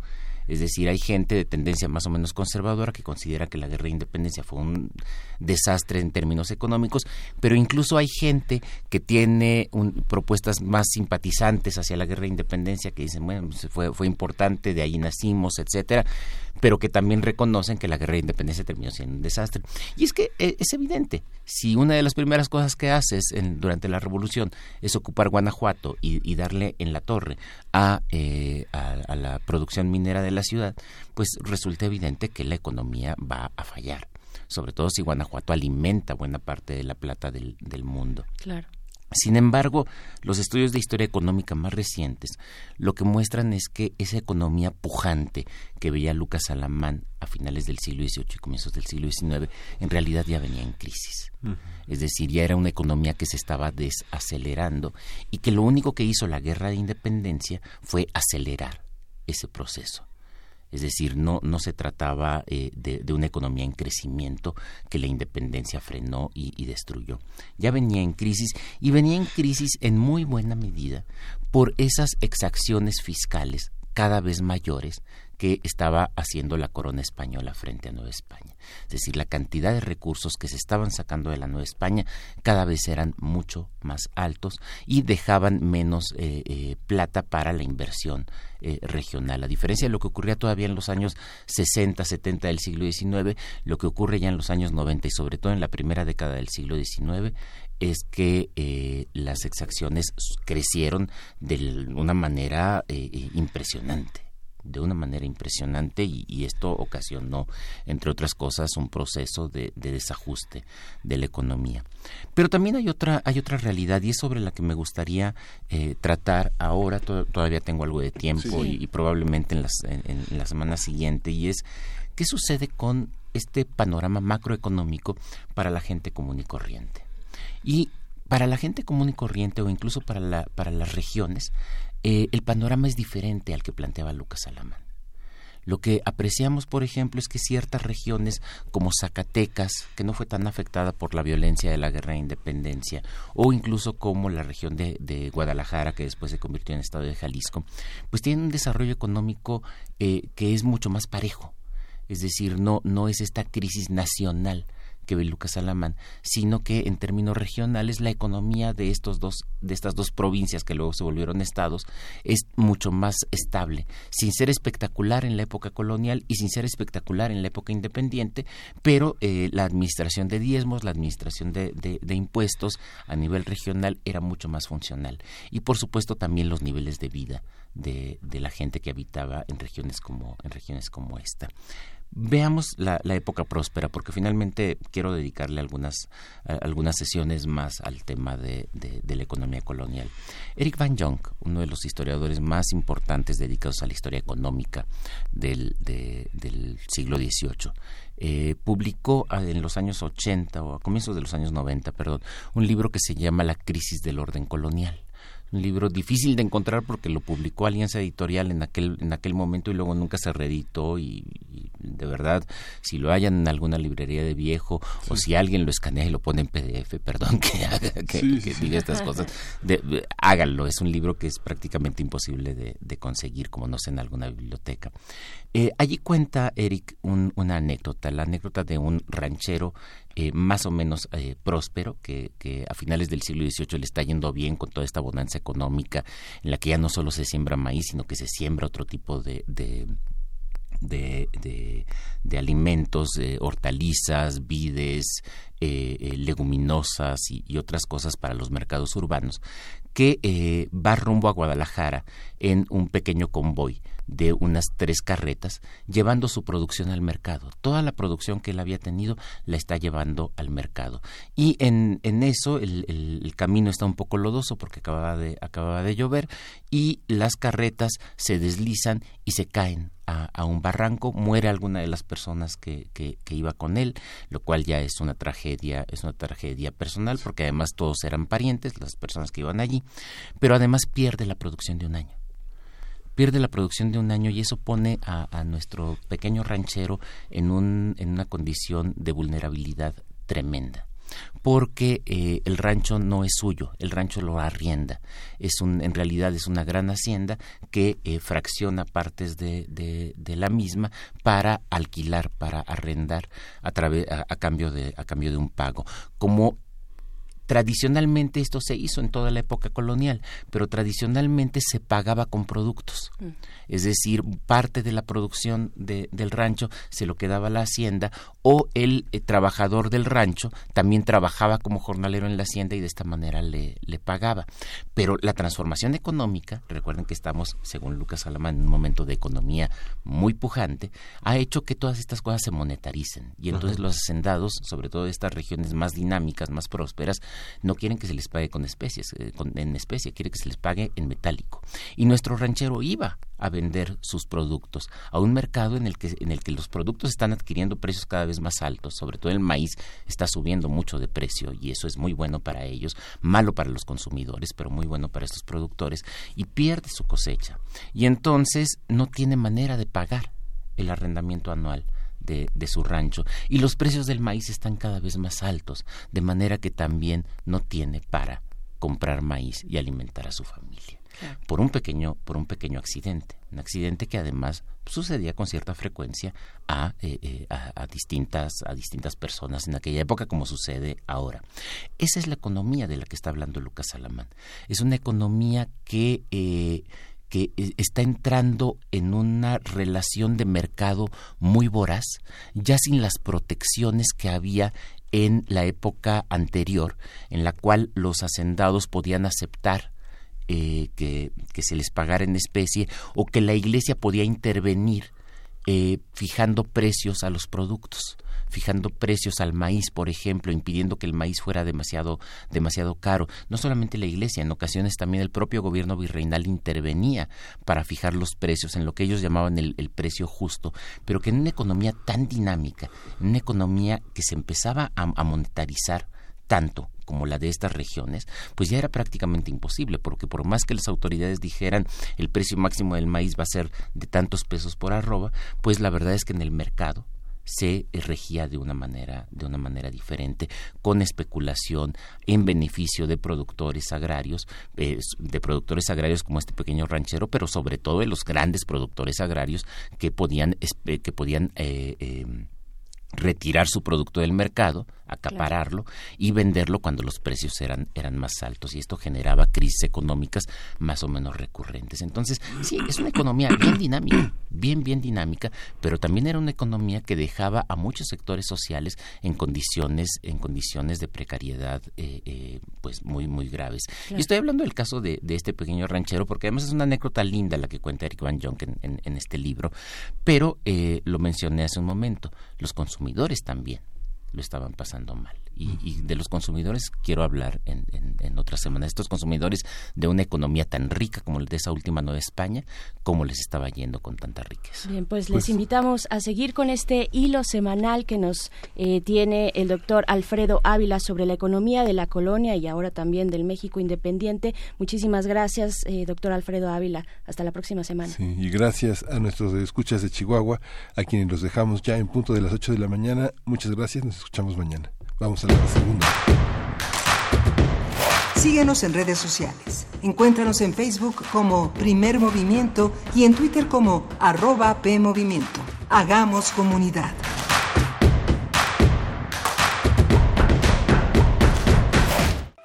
Es decir, hay gente de tendencia más o menos conservadora que considera que la guerra de independencia fue un desastre en términos económicos, pero incluso hay gente que tiene un, propuestas más simpatizantes hacia la guerra de independencia, que dicen, bueno, fue, fue importante, de ahí nacimos, etcétera, pero que también reconocen que la guerra de independencia terminó siendo un desastre. Y es que eh, es evidente, si una de las primeras cosas que haces en, durante la revolución es ocupar Guanajuato y, y darle en la torre a, eh, a, a la producción minera de la ciudad, pues resulta evidente que la economía va a fallar, sobre todo si Guanajuato alimenta buena parte de la plata del, del mundo. Claro. Sin embargo, los estudios de historia económica más recientes lo que muestran es que esa economía pujante que veía Lucas Alamán a finales del siglo dieciocho y comienzos del siglo diecinueve, en realidad ya venía en crisis. Uh-huh. Es decir, ya era una economía que se estaba desacelerando y que lo único que hizo la guerra de independencia fue acelerar ese proceso. Es decir, no, no se trataba eh, de, de una economía en crecimiento que la independencia frenó y, y destruyó. Ya venía en crisis y venía en crisis en muy buena medida por esas exacciones fiscales cada vez mayores que estaba haciendo la corona española frente a Nueva España. Es decir, la cantidad de recursos que se estaban sacando de la Nueva España cada vez eran mucho más altos y dejaban menos eh, eh, plata para la inversión eh, regional. A diferencia de lo que ocurría todavía en los años sesenta, setenta del siglo diecinueve, lo que ocurre ya en los años noventa y sobre todo en la primera década del siglo diecinueve es que eh, las exacciones crecieron de una manera eh, impresionante. de una manera impresionante y, y esto ocasionó, entre otras cosas, un proceso de, de desajuste de la economía. Pero también hay otra, hay otra realidad y es sobre la que me gustaría eh, tratar ahora, to- todavía tengo algo de tiempo sí. y, y probablemente en, las, en, en la semana siguiente, y es qué sucede con este panorama macroeconómico para la gente común y corriente. Y para la gente común y corriente o incluso para, la, para las regiones, Eh, el panorama es diferente al que planteaba Lucas Alamán. Lo que apreciamos, por ejemplo, es que ciertas regiones como Zacatecas, que no fue tan afectada por la violencia de la Guerra de Independencia, o incluso como la región de, de Guadalajara, que después se convirtió en estado de Jalisco, pues tienen un desarrollo económico eh, que es mucho más parejo. Es decir, no, no es esta crisis nacional que ve Lucas Alamán, sino que en términos regionales la economía de estos dos, de estas dos provincias que luego se volvieron estados, es mucho más estable, sin ser espectacular en la época colonial y sin ser espectacular en la época independiente, pero eh, la administración de diezmos, la administración de, de, de impuestos a nivel regional era mucho más funcional. Y por supuesto también los niveles de vida de, de la gente que habitaba en regiones como, en regiones como esta. Veamos la, la época próspera, porque finalmente quiero dedicarle algunas, a, algunas sesiones más al tema de, de, de la economía colonial. Eric Van Jong, uno de los historiadores más importantes dedicados a la historia económica del, de, del siglo dieciocho, eh, publicó en los años ochenta o a comienzos de los años noventa, perdón, un libro que se llama La crisis del orden colonial. Un libro difícil de encontrar porque lo publicó Alianza Editorial en aquel en aquel momento y luego nunca se reeditó y, y de verdad, si lo hallan en alguna librería de viejo, sí, o si alguien lo escanea y lo pone en P D F, perdón que haga, que, sí, que diga estas cosas, de, de, háganlo, es un libro que es prácticamente imposible de, de conseguir, como no sé, en alguna biblioteca. Eh, allí cuenta Eric un, una anécdota, la anécdota de un ranchero eh, más o menos eh, próspero que, que a finales del siglo dieciocho le está yendo bien con toda esta bonanza económica en la que ya no solo se siembra maíz, sino que se siembra otro tipo de... de De, de, de alimentos, eh, hortalizas, vides, eh, eh, leguminosas y, y otras cosas para los mercados urbanos, que eh, va rumbo a Guadalajara en un pequeño convoy de unas tres carretas, llevando su producción al mercado. Toda la producción que él había tenido la está llevando al mercado. Y en, en eso el, el, el camino está un poco lodoso porque acababa de, acababa de llover, y las carretas se deslizan y se caen a, a un barranco. Muere alguna de las personas que, que, que iba con él, lo cual ya es una tragedia, es una tragedia personal, porque además todos eran parientes, las personas que iban allí, pero además pierde la producción de un año. pierde la producción de un año y eso pone a, a nuestro pequeño ranchero en, un, en una condición de vulnerabilidad tremenda, porque eh, el rancho no es suyo, el rancho lo arrienda, es un, en realidad es una gran hacienda que eh, fracciona partes de, de, de la misma para alquilar, para arrendar a, traves, a, a, cambio de, a cambio de un pago, como tradicionalmente esto se hizo en toda la época colonial, pero tradicionalmente se pagaba con productos. Es decir, parte de la producción de, del rancho se lo quedaba la hacienda, o el eh, trabajador del rancho también trabajaba como jornalero en la hacienda y de esta manera le, le pagaba. Pero la transformación económica, recuerden que estamos, según Lucas Alamán, en un momento de economía muy pujante, ha hecho que todas estas cosas se monetaricen. Y entonces Ajá. los hacendados, sobre todo de estas regiones más dinámicas, más prósperas, no quieren que se les pague con especies, eh, con, en especie, quieren que se les pague en metálico. Y nuestro ranchero iba a vender sus productos a un mercado en el que en el que los productos están adquiriendo precios cada vez más altos, sobre todo el maíz está subiendo mucho de precio y eso es muy bueno para ellos, malo para los consumidores, pero muy bueno para estos productores, y pierde su cosecha. Y entonces no tiene manera de pagar el arrendamiento anual De, de su rancho, y los precios del maíz están cada vez más altos, de manera que también no tiene para comprar maíz y alimentar a su familia. Claro. Por un pequeño, por un pequeño accidente, un accidente que además sucedía con cierta frecuencia a, eh, eh, a, a distintas, a distintas personas en aquella época, como sucede ahora. Esa es la economía de la que está hablando Lucas Alamán. Es una economía que eh, que está entrando en una relación de mercado muy voraz, ya sin las protecciones que había en la época anterior, en la cual los hacendados podían aceptar eh, que, que se les pagara en especie, o que la iglesia podía intervenir eh, fijando precios a los productos, fijando precios al maíz, por ejemplo, impidiendo que el maíz fuera demasiado demasiado caro. No solamente la iglesia, en ocasiones también el propio gobierno virreinal intervenía para fijar los precios en lo que ellos llamaban el, el precio justo, pero que en una economía tan dinámica, en una economía que se empezaba a, a monetarizar tanto como la de estas regiones, pues ya era prácticamente imposible, porque por más que las autoridades dijeran el precio máximo del maíz va a ser de tantos pesos por arroba, pues la verdad es que en el mercado se regía de una manera de una manera diferente, con especulación en beneficio de productores agrarios, eh, de productores agrarios como este pequeño ranchero, pero sobre todo de los grandes productores agrarios que podían que podían eh, eh, retirar su producto del mercado, acapararlo y venderlo cuando los precios eran eran más altos, y esto generaba crisis económicas más o menos recurrentes. Entonces, sí, es una economía bien dinámica, bien, bien dinámica, pero también era una economía que dejaba a muchos sectores sociales en condiciones en condiciones de precariedad eh, eh, pues muy, muy graves. Claro. Y estoy hablando del caso de, de este pequeño ranchero, porque además es una anécdota linda la que cuenta Eric Van Jonk en, en, en este libro, pero eh, lo mencioné hace un momento, los consumidores también lo estaban pasando mal. y, y de los consumidores quiero hablar en, en, en otra semana. Estos consumidores de una economía tan rica como la de esa última Nueva España, ¿cómo les estaba yendo con tanta riqueza? Bien, pues, pues les invitamos a seguir con este hilo semanal que nos eh, tiene el doctor Alfredo Ávila sobre la economía de la colonia y ahora también del México independiente. Muchísimas gracias, eh, doctor Alfredo Ávila. Hasta la próxima semana. Sí, y gracias a nuestros escuchas de Chihuahua, a quienes los dejamos ya en punto de las ocho de la mañana. Muchas gracias, nos escuchamos mañana. Vamos a la segunda. Síguenos en redes sociales. Encuéntranos en Facebook como Primer Movimiento y en Twitter como arroba PMovimiento. Hagamos comunidad.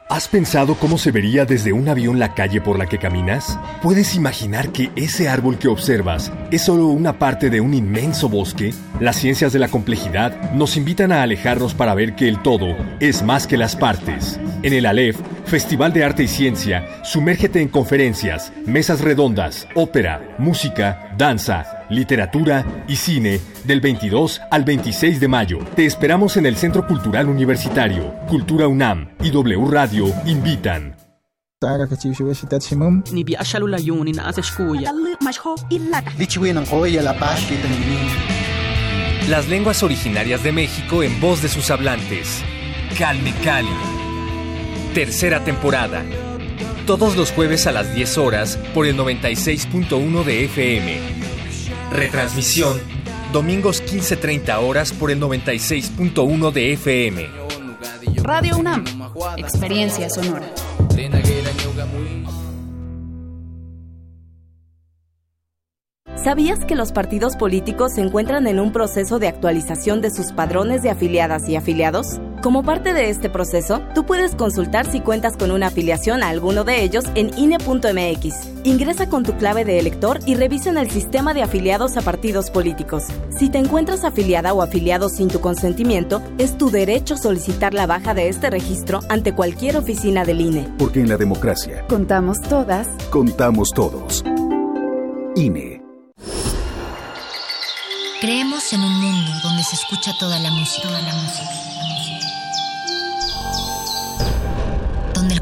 ¿Has pensado cómo se vería desde un avión la calle por la que caminas? ¿Puedes imaginar que ese árbol que observas es solo una parte de un inmenso bosque? Las ciencias de la complejidad nos invitan a alejarnos para ver que el todo es más que las partes. En el Aleph, Festival de Arte y Ciencia, sumérgete en conferencias, mesas redondas, ópera, música, danza, literatura y cine del veintidós al veintiséis de mayo. Te esperamos en el Centro Cultural Universitario. Cultura UNAM y W Radio invitan. Las lenguas originarias de México en voz de sus hablantes. Calmecali. Tercera temporada. Todos los jueves a las diez horas por el noventa y seis punto uno de F M. Retransmisión, domingos quince treinta horas por el noventa y seis punto uno de F M. Radio UNAM, experiencia sonora. ¿Sabías que los partidos políticos se encuentran en un proceso de actualización de sus padrones de afiliadas y afiliados? Como parte de este proceso, tú puedes consultar si cuentas con una afiliación a alguno de ellos en I N E punto M X. Ingresa con tu clave de elector y revisa en el sistema de afiliados a partidos políticos. Si te encuentras afiliada o afiliado sin tu consentimiento, es tu derecho solicitar la baja de este registro ante cualquier oficina del I N E. Porque en la democracia, contamos todas, contamos todos. I N E. Creemos en un mundo donde se escucha toda la música, toda la música. Donde el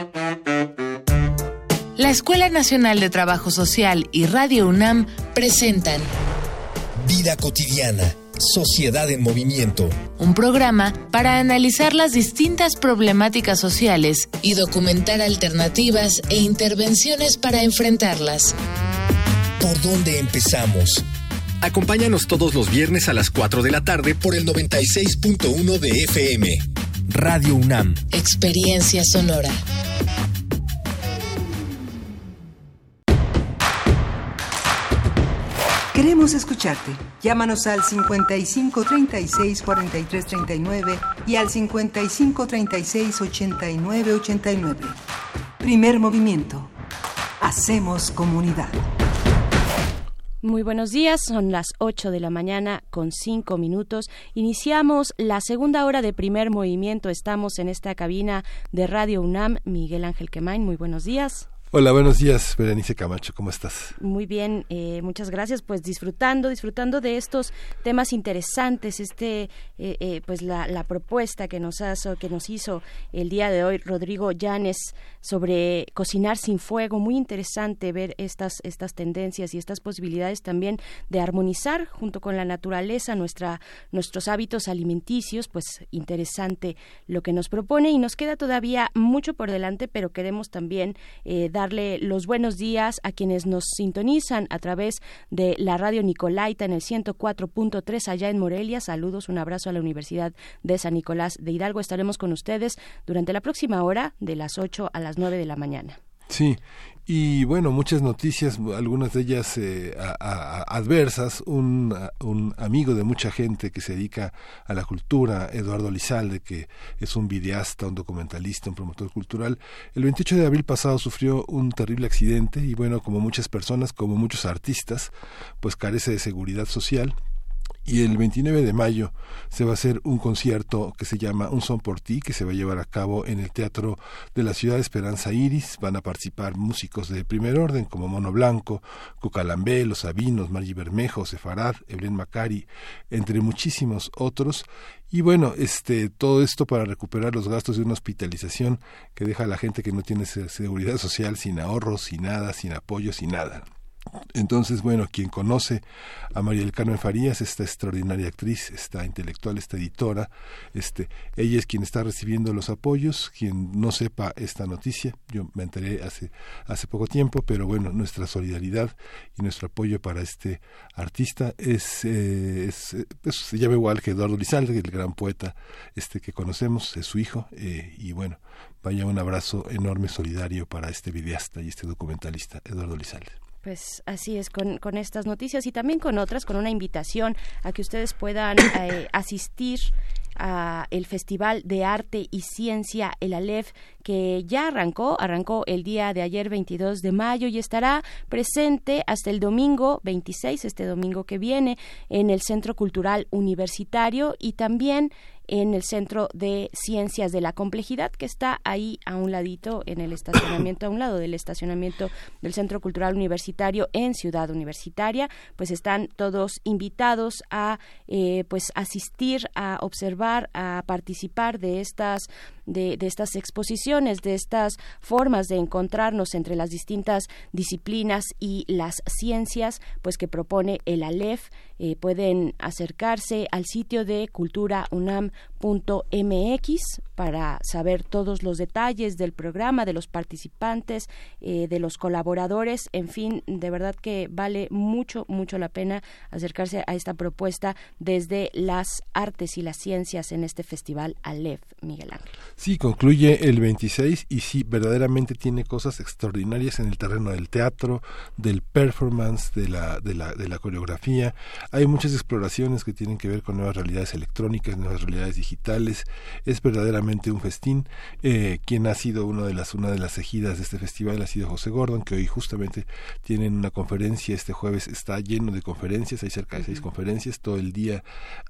La Escuela Nacional de Trabajo Social y Radio UNAM presentan Vida Cotidiana, Sociedad en Movimiento, un programa para analizar las distintas problemáticas sociales y documentar alternativas e intervenciones para enfrentarlas. ¿Por dónde empezamos? Acompáñanos todos los viernes a las cuatro de la tarde por el noventa y seis punto uno de F M. Radio UNAM. Experiencia sonora. Queremos escucharte. Llámanos al cincuenta y cinco, treinta y seis, cuarenta y tres, treinta y nueve y al cincuenta y cinco, treinta y seis, ochenta y nueve, ochenta y nueve. Primer Movimiento. Hacemos comunidad. Muy buenos días, son las ocho de la mañana con cinco minutos. Iniciamos la segunda hora de Primer Movimiento. Estamos en esta cabina de Radio UNAM. Miguel Ángel Quemain, muy buenos días. Hola, buenos días, Berenice Camacho, ¿cómo estás? Muy bien, eh, muchas gracias, pues disfrutando, disfrutando de estos temas interesantes, este, eh, eh, pues la, la propuesta que nos, hizo, que nos hizo el día de hoy Rodrigo Llanes sobre cocinar sin fuego, muy interesante ver estas, estas tendencias y estas posibilidades también de armonizar junto con la naturaleza nuestra, nuestros hábitos alimenticios, pues interesante lo que nos propone y nos queda todavía mucho por delante, pero queremos también eh, dar darle los buenos días a quienes nos sintonizan a través de la radio Nicolaita en el ciento cuatro punto tres allá en Morelia. Saludos, un abrazo a la Universidad de San Nicolás de Hidalgo. Estaremos con ustedes durante la próxima hora de las ocho a las nueve de la mañana. Sí. Y bueno, muchas noticias, algunas de ellas eh, a, a, adversas. Un, a, un amigo de mucha gente que se dedica a la cultura, Eduardo Lizalde, que es un videasta, un documentalista, un promotor cultural, el veintiocho de abril pasado sufrió un terrible accidente y bueno, como muchas personas, como muchos artistas, pues carece de seguridad social. Y el veintinueve de mayo se va a hacer un concierto que se llama Un Son por Ti, que se va a llevar a cabo en el Teatro de la Ciudad Esperanza Iris. Van a participar músicos de primer orden como Mono Blanco, Cucalambé, Los Sabinos, Margie Bermejo, Sefarad, Evelyn Macari, entre muchísimos otros. Y bueno, este todo esto para recuperar los gastos de una hospitalización que deja a la gente que no tiene seguridad social sin ahorros, sin nada, sin apoyo, sin nada. Entonces, bueno, quien conoce a María del Carmen Farías, esta extraordinaria actriz, esta intelectual, esta editora, este, ella es quien está recibiendo los apoyos. Quien no sepa esta noticia, yo me enteré hace, hace poco tiempo, pero bueno, nuestra solidaridad y nuestro apoyo para este artista es, eh, es, es se llama igual que Eduardo Lizalde, el gran poeta este que conocemos, es su hijo, eh, y bueno, vaya un abrazo enorme, solidario para este videasta y este documentalista, Eduardo Lizalde. Pues así es, con, con estas noticias y también con otras, con una invitación a que ustedes puedan eh, asistir a el Festival de Arte y Ciencia, el ALEF, que ya arrancó, arrancó el día de ayer veintidós de mayo y estará presente hasta el domingo veintiséis, este domingo que viene, en el Centro Cultural Universitario y también en el Centro de Ciencias de la Complejidad, que está ahí a un ladito, en el estacionamiento, a un lado del estacionamiento del Centro Cultural Universitario en Ciudad Universitaria. Pues están todos invitados a eh, pues asistir, a observar, a participar de estas de, de estas exposiciones, de estas formas de encontrarnos entre las distintas disciplinas y las ciencias, pues que propone el ALEF. Eh, pueden acercarse al sitio de cultura u n a m punto m x para saber todos los detalles del programa, de los participantes, eh, de los colaboradores. En fin, de verdad que vale mucho, mucho la pena acercarse a esta propuesta desde las artes y las ciencias en este festival ALEF, Miguel Ángel. Sí, concluye el veintiséis y sí, verdaderamente tiene cosas extraordinarias en el terreno del teatro, del performance, de la, de la, de la coreografía. Hay muchas exploraciones que tienen que ver con nuevas realidades electrónicas, nuevas realidades digitales. Es verdaderamente un festín. Eh, quien ha sido una de las una de las ejidas de este festival ha sido José Gordon, que hoy justamente tienen una conferencia. Este jueves está lleno de conferencias, hay cerca de seis conferencias todo el día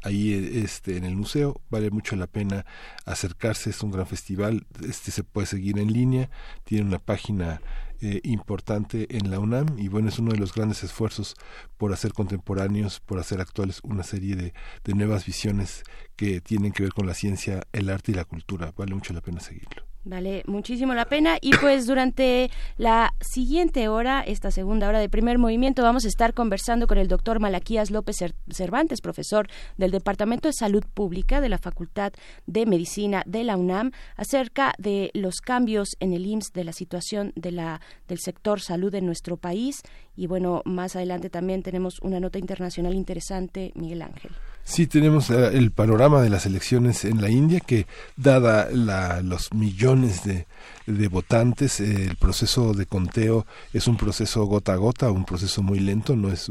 ahí este, en el museo. Vale mucho la pena acercarse, es un gran festival. Este se puede seguir en línea, tiene una página Eh, importante en la UNAM y bueno, es uno de los grandes esfuerzos por hacer contemporáneos, por hacer actuales una serie de, de nuevas visiones que tienen que ver con la ciencia, el arte y la cultura. Vale mucho la pena seguirlo. Vale muchísimo la pena y pues durante la siguiente hora, esta segunda hora de Primer Movimiento, vamos a estar conversando con el doctor Malaquías López Cervantes, profesor del Departamento de Salud Pública de la Facultad de Medicina de la UNAM, acerca de los cambios en el I M S S, de la situación de la, del sector salud en nuestro país. Y bueno, más adelante también tenemos una nota internacional interesante, Miguel Ángel. Sí, tenemos el panorama de las elecciones en la India, que dada la, los millones de, de votantes, el proceso de conteo es un proceso gota a gota, un proceso muy lento. No es,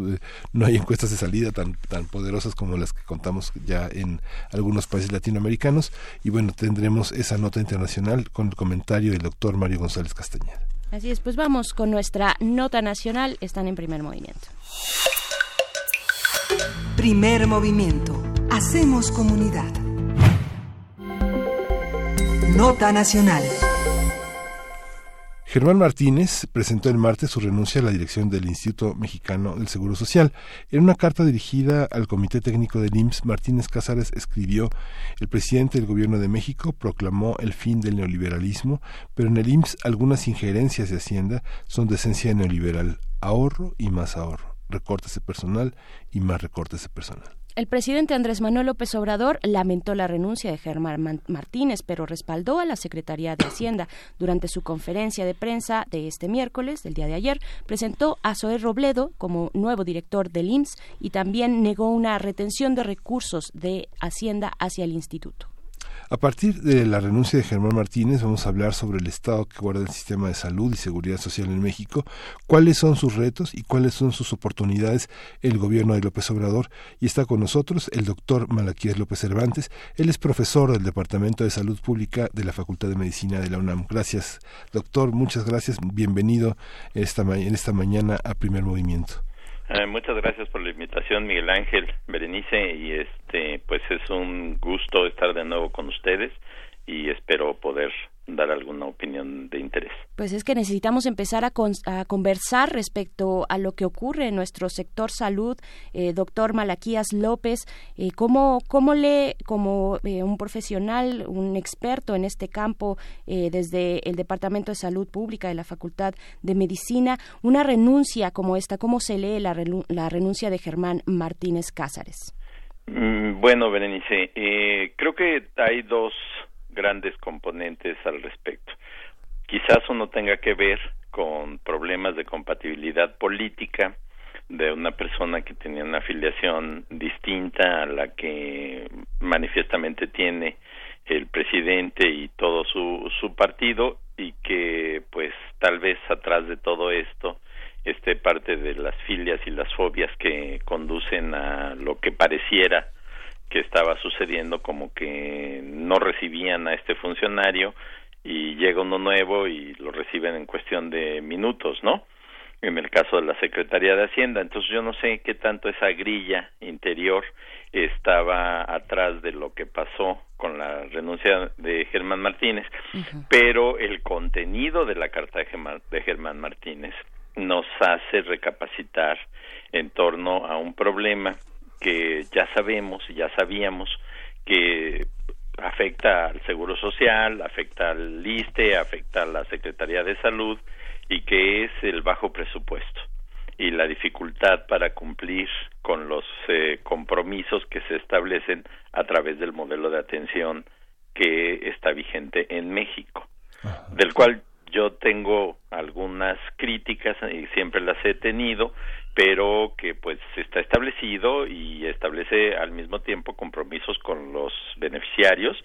no hay encuestas de salida tan, tan poderosas como las que contamos ya en algunos países latinoamericanos. Y bueno, tendremos esa nota internacional con el comentario del doctor Mario González Castañeda. Así es, pues vamos con nuestra nota nacional. Están en Primer Movimiento. Primer Movimiento. Hacemos comunidad. Nota nacional. Germán Martínez presentó el martes su renuncia a la dirección del Instituto Mexicano del Seguro Social. En una carta dirigida al Comité Técnico del I M S S, Martínez Cázares escribió: el presidente del Gobierno de México proclamó el fin del neoliberalismo, pero en el I M S S algunas injerencias de Hacienda son de esencia neoliberal, ahorro y más ahorro, recortes de personal y más recortes de personal. El presidente Andrés Manuel López Obrador lamentó la renuncia de Germán Martínez, pero respaldó a la Secretaría de Hacienda. Durante su conferencia de prensa de este miércoles, del día de ayer, presentó a Zoé Robledo como nuevo director del I M S S y también negó una retención de recursos de Hacienda hacia el instituto. A partir de la renuncia de Germán Martínez vamos a hablar sobre el estado que guarda el sistema de salud y seguridad social en México, cuáles son sus retos y cuáles son sus oportunidades el gobierno de López Obrador, y está con nosotros el doctor Malaquías López Cervantes. Él es profesor del Departamento de Salud Pública de la Facultad de Medicina de la UNAM. Gracias, doctor, muchas gracias, bienvenido esta ma- en esta mañana a Primer Movimiento. Eh, muchas gracias por la invitación, Miguel Ángel, Berenice, y este pues es un gusto estar de nuevo con ustedes y espero poder dar alguna opinión de interés. Pues es que necesitamos empezar a, con, a conversar respecto a lo que ocurre en nuestro sector salud, eh, doctor Malaquías López, eh, cómo cómo le como eh, un profesional, un experto en este campo eh, desde el Departamento de Salud Pública de la Facultad de Medicina, una renuncia como esta, cómo se lee la, la renuncia de Germán Martínez Cázares. Mm, bueno, Berenice, eh, creo que hay dos grandes componentes al respecto. Quizás uno tenga que ver con problemas de compatibilidad política de una persona que tenía una afiliación distinta a la que manifiestamente tiene el presidente y todo su, su partido, y que pues tal vez atrás de todo esto esté parte de las filias y las fobias que conducen a lo que pareciera que estaba sucediendo, como que no recibían a este funcionario y llega uno nuevo y lo reciben en cuestión de minutos, ¿no? En el caso de la Secretaría de Hacienda. Entonces yo no sé qué tanto esa grilla interior estaba atrás de lo que pasó con la renuncia de Germán Martínez, uh-huh. Pero el contenido de la carta de Germán Martínez nos hace recapacitar en torno a un problema que ya sabemos, ya sabíamos que afecta al Seguro Social, afecta al Issste, afecta a la Secretaría de Salud, y que es el bajo presupuesto y la dificultad para cumplir con los eh, compromisos que se establecen a través del modelo de atención que está vigente en México, del cual yo tengo algunas críticas y siempre las he tenido, pero que pues está establecido y establece al mismo tiempo compromisos con los beneficiarios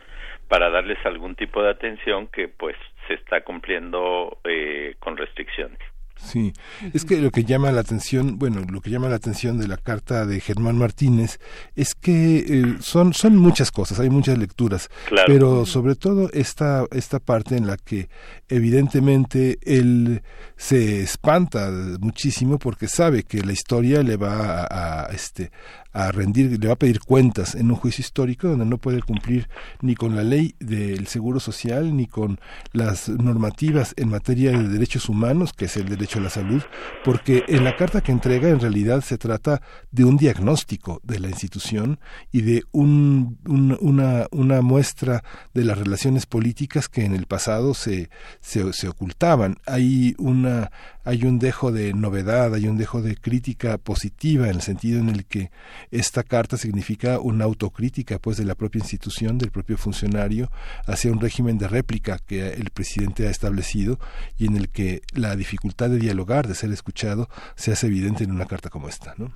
para darles algún tipo de atención que pues se está cumpliendo eh, con restricciones. Sí, es que lo que llama la atención, bueno, lo que llama la atención de la carta de Germán Martínez es que eh, son son muchas cosas, hay muchas lecturas, claro. Pero sobre todo esta esta parte en la que evidentemente él se espanta muchísimo porque sabe que la historia le va a, a este a rendir, le va a pedir cuentas en un juicio histórico donde no puede cumplir ni con la ley del Seguro Social ni con las normativas en materia de derechos humanos, que es el derecho a la salud, porque en la carta que entrega en realidad se trata de un diagnóstico de la institución y de un, un, una, una muestra de las relaciones políticas que en el pasado se, se, se ocultaban. Hay una... Hay un dejo de novedad, hay un dejo de crítica positiva en el sentido en el que esta carta significa una autocrítica pues de la propia institución, del propio funcionario, hacia un régimen de réplica que el presidente ha establecido y en el que la dificultad de dialogar, de ser escuchado, se hace evidente en una carta como esta, ¿no?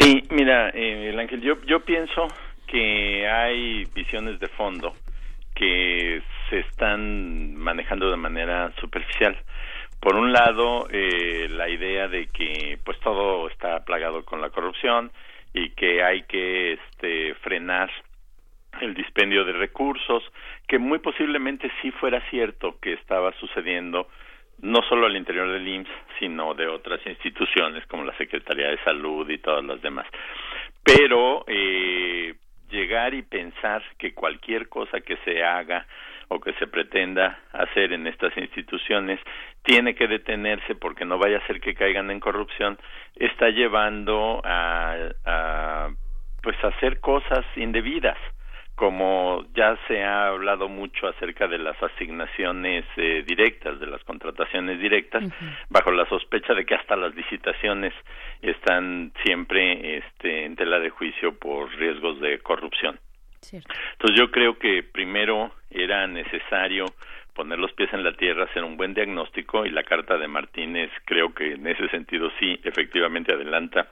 Sí, mira, eh, el Ángel, yo, yo pienso que hay visiones de fondo que se están manejando de manera superficial. Por un lado, eh, la idea de que pues todo está plagado con la corrupción y que hay que este, frenar el dispendio de recursos, que muy posiblemente sí fuera cierto que estaba sucediendo no solo al interior del I M S S, sino de otras instituciones como la Secretaría de Salud y todas las demás. Pero eh, llegar y pensar que cualquier cosa que se haga o que se pretenda hacer en estas instituciones tiene que detenerse porque no vaya a ser que caigan en corrupción, está llevando a, a pues hacer cosas indebidas, como ya se ha hablado mucho acerca de las asignaciones eh, directas, de las contrataciones directas, uh-huh. Bajo la sospecha de que hasta las licitaciones están siempre este, en tela de juicio por riesgos de corrupción. Entonces yo creo que primero era necesario poner los pies en la tierra, hacer un buen diagnóstico, y la carta de Martínez creo que en ese sentido sí, efectivamente adelanta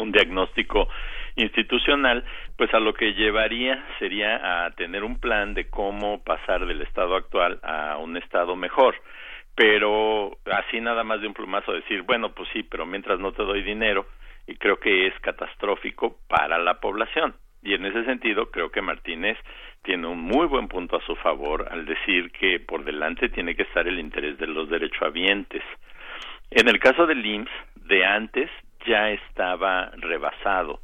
un diagnóstico institucional, pues a lo que llevaría sería a tener un plan de cómo pasar del estado actual a un estado mejor. Pero así nada más de un plumazo decir, bueno, pues sí, pero mientras no te doy dinero, y creo que es catastrófico para la población. Y en ese sentido creo que Martínez tiene un muy buen punto a su favor al decir que por delante tiene que estar el interés de los derechohabientes. En el caso del I M S S, de antes ya estaba rebasado.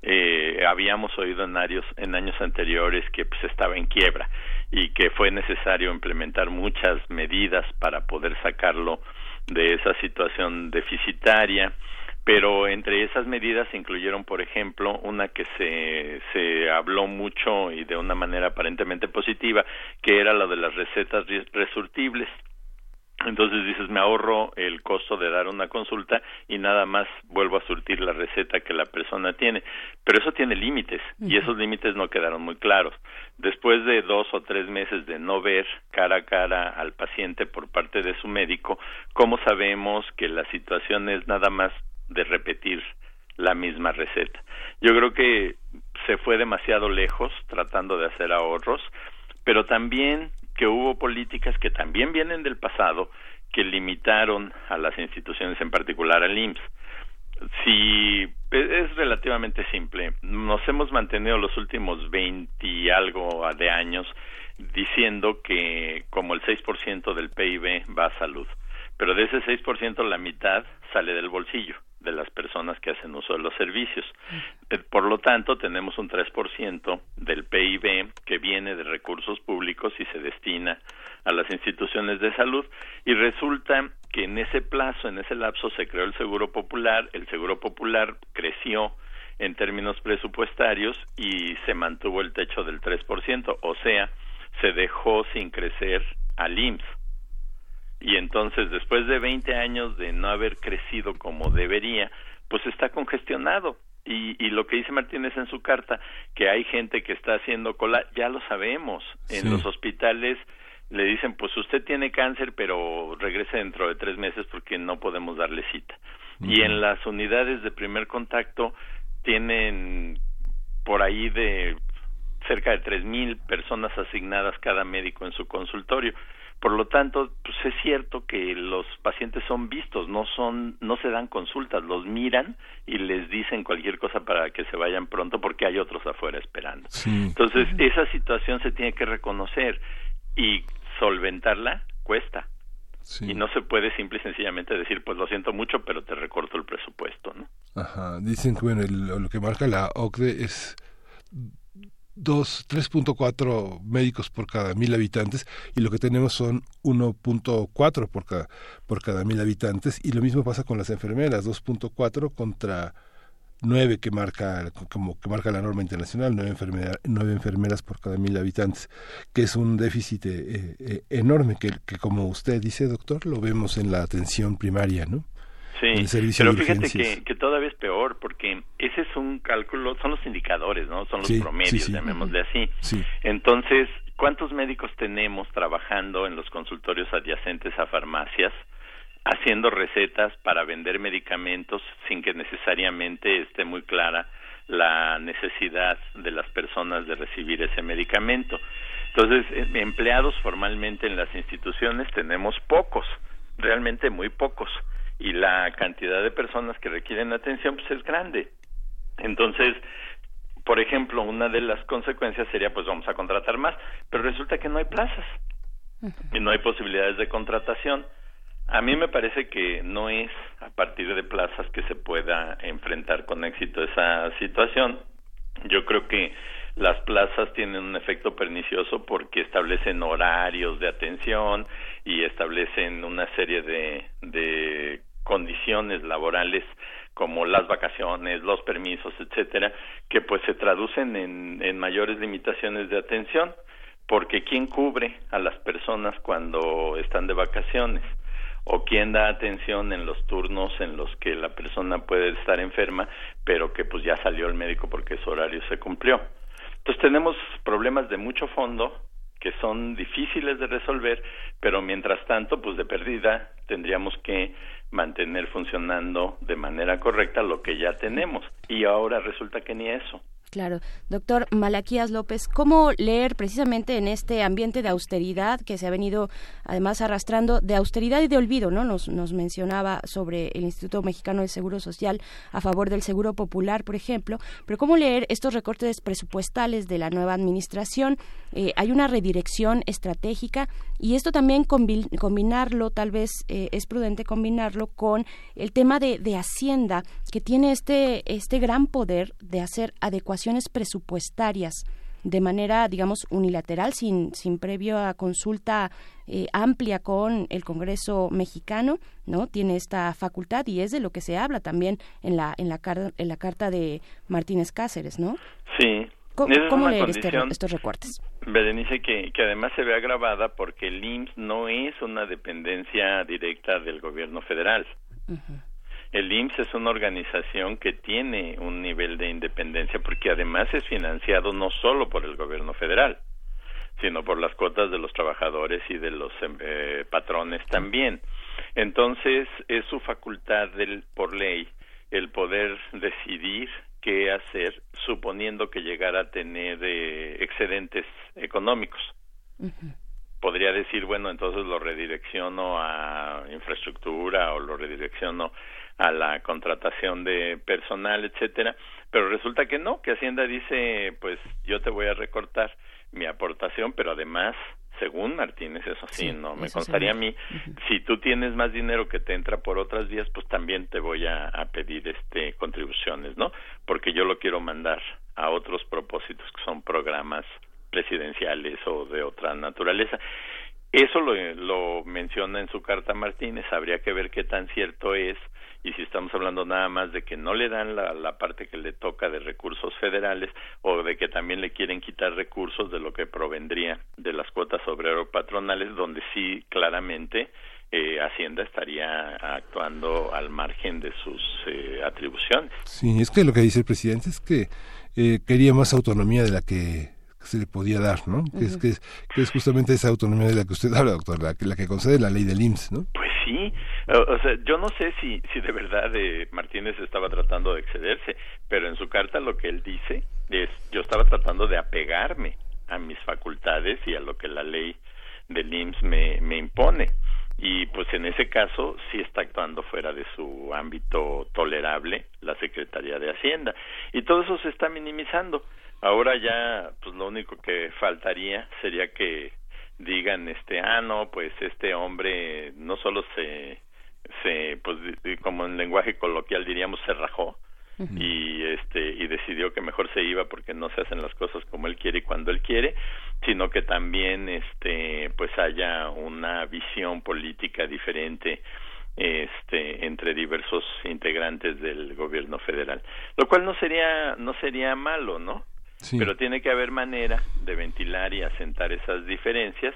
Eh, habíamos oído en años, en años anteriores que pues estaba en quiebra y que fue necesario implementar muchas medidas para poder sacarlo de esa situación deficitaria, pero entre esas medidas se incluyeron, por ejemplo, una que se, se habló mucho y de una manera aparentemente positiva, que era la de las recetas resurtibles. Entonces dices, me ahorro el costo de dar una consulta y nada más vuelvo a surtir la receta que la persona tiene. Pero eso tiene límites, y esos límites no quedaron muy claros. Después de dos o tres meses de no ver cara a cara al paciente por parte de su médico, ¿cómo sabemos que la situación es nada más de repetir la misma receta? Yo creo que se fue demasiado lejos tratando de hacer ahorros, pero también que hubo políticas que también vienen del pasado que limitaron a las instituciones, en particular al I M S S. Si es relativamente simple, nos hemos mantenido los últimos veinte y algo de años diciendo que como el seis por ciento del P I B va a salud, pero de ese seis por ciento la mitad sale del bolsillo de las personas que hacen uso de los servicios. Por lo tanto, tenemos un tres por ciento del P I B que viene de recursos públicos y se destina a las instituciones de salud, y resulta que en ese plazo, en ese lapso, se creó el Seguro Popular, el Seguro Popular creció en términos presupuestarios y se mantuvo el techo del tres por ciento, o sea, se dejó sin crecer al I M S S. Y entonces, después de veinte años de no haber crecido como debería, pues está congestionado. Y, y lo que dice Martínez en su carta, que hay gente que está haciendo cola, ya lo sabemos. Sí. En los hospitales le dicen, pues usted tiene cáncer, pero regrese dentro de tres meses porque no podemos darle cita. Uh-huh. Y en las unidades de primer contacto tienen por ahí de cerca de tres mil personas asignadas cada médico en su consultorio. Por lo tanto, pues es cierto que los pacientes son vistos, no son, no se dan consultas, los miran y les dicen cualquier cosa para que se vayan pronto porque hay otros afuera esperando. Sí. Entonces, esa situación se tiene que reconocer y solventarla cuesta. Sí. Y no se puede simple y sencillamente decir, pues lo siento mucho, pero te recorto el presupuesto, ¿no? Ajá, dicen que bueno, el, lo que marca la O C D E es dos, tres punto cuatro médicos por cada mil habitantes, y lo que tenemos son uno punto cuatro por cada, por cada mil habitantes, y lo mismo pasa con las enfermeras, dos punto cuatro contra nueve que marca, como que marca la norma internacional, nueve enfermeras, nueve enfermeras por cada mil habitantes, que es un déficit eh, eh, enorme, que, que como usted dice, doctor, lo vemos en la atención primaria, ¿no? Sí, pero fíjate que, que todavía es peor, porque ese es un cálculo, son los indicadores, ¿no? Son los sí, promedios, sí, sí. llamémosle así. Sí. Entonces, ¿cuántos médicos tenemos trabajando en los consultorios adyacentes a farmacias, haciendo recetas para vender medicamentos sin que necesariamente esté muy clara la necesidad de las personas de recibir ese medicamento? Entonces, empleados formalmente en las instituciones tenemos pocos, realmente muy pocos. Y la cantidad de personas que requieren atención pues es grande. Entonces, por ejemplo, una de las consecuencias sería, pues vamos a contratar más, pero resulta que no hay plazas y no hay posibilidades de contratación. A mí me parece que no es a partir de plazas que se pueda enfrentar con éxito esa situación. Yo creo que las plazas tienen un efecto pernicioso porque establecen horarios de atención y establecen una serie de, de condiciones laborales como las vacaciones, los permisos, etcétera, que pues se traducen en, en mayores limitaciones de atención, porque ¿quién cubre a las personas cuando están de vacaciones? ¿O quién da atención en los turnos en los que la persona puede estar enferma, pero que pues ya salió el médico porque su horario se cumplió? Entonces tenemos problemas de mucho fondo que son difíciles de resolver, pero mientras tanto, pues de perdida tendríamos que mantener funcionando de manera correcta lo que ya tenemos, y ahora resulta que ni eso. Claro. Doctor Malaquías López, ¿cómo leer precisamente en este ambiente de austeridad que se ha venido además arrastrando, de austeridad y de olvido, ¿no? Nos, nos mencionaba sobre el Instituto Mexicano del Seguro Social a favor del Seguro Popular, por ejemplo, pero ¿cómo leer estos recortes presupuestales de la nueva administración? Eh, hay una redirección estratégica y esto también combi- combinarlo, tal vez eh, es prudente combinarlo con el tema de, de Hacienda, que tiene este, este gran poder de hacer adecuación presupuestarias de manera, digamos, unilateral, sin sin previa consulta eh, amplia con el Congreso mexicano, ¿no? Tiene esta facultad y es de lo que se habla también en la en la car- en la carta de Martínez Cáceres, ¿no? Sí. ¿Cómo, cómo leer este, estos recortes? Berenice, que, que además se ve agravada porque el I M S S no es una dependencia directa del gobierno federal. Uh-huh. El I M S S es una organización que tiene un nivel de independencia porque además es financiado no solo por el gobierno federal, sino por las cuotas de los trabajadores y de los eh, patrones también. Entonces, es su facultad del, por ley, el poder decidir qué hacer, suponiendo que llegara a tener eh, excedentes económicos. Uh-huh. Podría decir, bueno, entonces lo redirecciono a infraestructura o lo redirecciono a la contratación de personal, etcétera, pero resulta que no, que Hacienda dice, pues yo te voy a recortar mi aportación, pero además, según Martínez, eso sí, sí no me contaría sí. a mí, uh-huh. si tú tienes más dinero que te entra por otras vías, pues también te voy a, a pedir este contribuciones, ¿no? Porque yo lo quiero mandar a otros propósitos que son programas presidenciales o de otra naturaleza. Eso lo, lo menciona en su carta Martínez, habría que ver qué tan cierto es, y si estamos hablando nada más de que no le dan la, la parte que le toca de recursos federales o de que también le quieren quitar recursos de lo que provendría de las cuotas obrero-patronales, donde sí claramente eh, Hacienda estaría actuando al margen de sus eh, atribuciones. Sí, es que lo que dice el presidente es que eh, quería más autonomía de la que se le podía dar, ¿no? Uh-huh. Que es, que es, que es justamente esa autonomía de la que usted habla, doctor, la que, la que concede la ley del I M S S, ¿no? Pues sí, o, o sea, yo no sé si, si de verdad eh, Martínez estaba tratando de excederse, pero en su carta lo que él dice es, yo estaba tratando de apegarme a mis facultades y a lo que la ley del I M S S me, me impone, y pues en ese caso sí está actuando fuera de su ámbito tolerable la Secretaría de Hacienda, y todo eso se está minimizando. Ahora ya, pues lo único que faltaría sería que digan, este, ah, no, pues este hombre no solo se, se pues como en lenguaje coloquial diríamos, se rajó, uh-huh. y este y decidió que mejor se iba porque no se hacen las cosas como él quiere y cuando él quiere, sino que también, este, pues haya una visión política diferente este entre diversos integrantes del gobierno federal, lo cual no sería no sería malo, ¿no? Sí. Pero tiene que haber manera de ventilar y asentar esas diferencias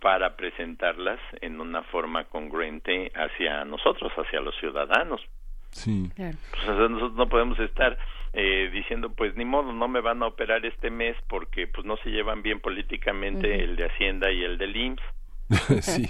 para presentarlas en una forma congruente hacia nosotros, hacia los ciudadanos. Sí. Claro. Pues, o sea, nosotros no podemos estar eh, diciendo, pues ni modo, no me van a operar este mes porque pues no se llevan bien políticamente uh-huh. el de Hacienda y el del I M S S. Sí.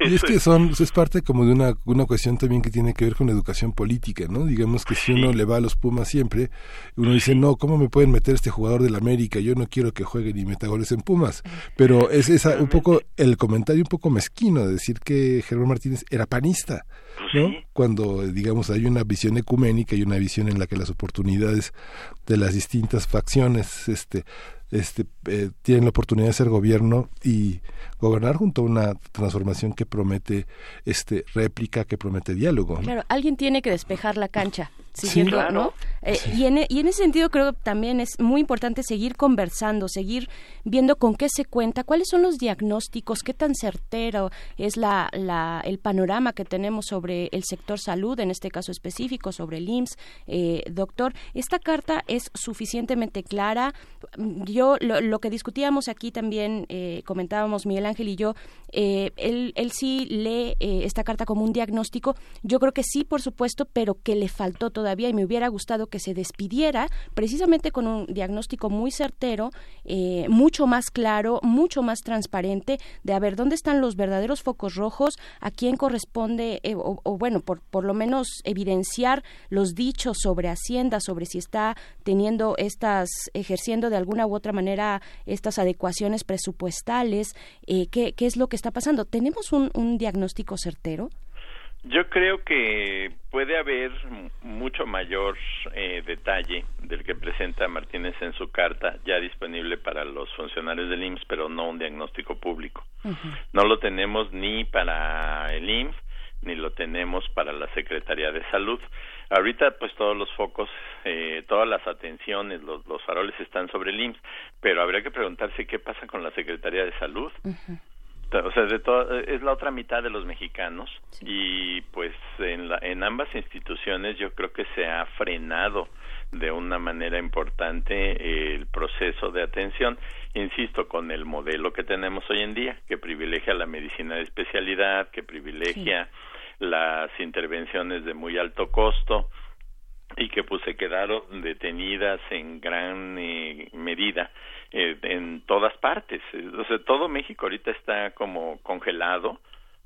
Y es que son es parte como de una una cuestión también que tiene que ver con la educación política, ¿no? Digamos que si uno le va a los Pumas siempre, uno dice, no, ¿cómo me pueden meter este jugador del América? Yo no quiero que juegue ni meta goles en Pumas. Pero es esa un poco el comentario un poco mezquino de decir que Germán Martínez era panista, ¿no? Cuando, digamos, hay una visión ecuménica y una visión en la que las oportunidades de las distintas facciones este Este, eh, tienen la oportunidad de ser gobierno y gobernar junto a una transformación que promete este réplica, que promete diálogo, ¿no? Claro, alguien tiene que despejar la cancha, siguiendo, sí, claro. ¿no? Eh, sí. y, en, y en ese sentido creo que también es muy importante seguir conversando, seguir viendo con qué se cuenta, cuáles son los diagnósticos, qué tan certero es la, la el panorama que tenemos sobre el sector salud, en este caso específico, sobre el I M S S. Eh, doctor, ¿esta carta es suficientemente clara? Yo, lo, lo que discutíamos aquí también, eh, comentábamos Miguel Ángel y yo, eh, él, él sí lee eh, esta carta como un diagnóstico, yo creo que sí, por supuesto, pero que le faltó todavía todavía y me hubiera gustado que se despidiera precisamente con un diagnóstico muy certero, eh, mucho más claro, mucho más transparente de a ver dónde están los verdaderos focos rojos, a quién corresponde, eh, o, o bueno, por, por lo menos evidenciar los dichos sobre Hacienda, sobre si está teniendo estas, ejerciendo de alguna u otra manera estas adecuaciones presupuestales, eh, qué, qué es lo que está pasando. ¿Tenemos un, un diagnóstico certero? Yo creo que puede haber mucho mayor eh, detalle del que presenta Martínez en su carta, ya disponible para los funcionarios del I M S S, pero no un diagnóstico público. Uh-huh. No lo tenemos ni para el I M S S, ni lo tenemos para la Secretaría de Salud. Ahorita, pues, todos los focos, eh, todas las atenciones, los, los faroles están sobre el I M S S, pero habría que preguntarse qué pasa con la Secretaría de Salud. Uh-huh. O sea, de todo, es la otra mitad de los mexicanos, sí. Y pues en, la, en ambas instituciones yo creo que se ha frenado de una manera importante el proceso de atención, insisto, con el modelo que tenemos hoy en día, que privilegia la medicina de especialidad, que privilegia sí. las intervenciones de muy alto costo y que pues se quedaron detenidas en gran eh, medida eh, en todas partes. O sea, todo México ahorita está como congelado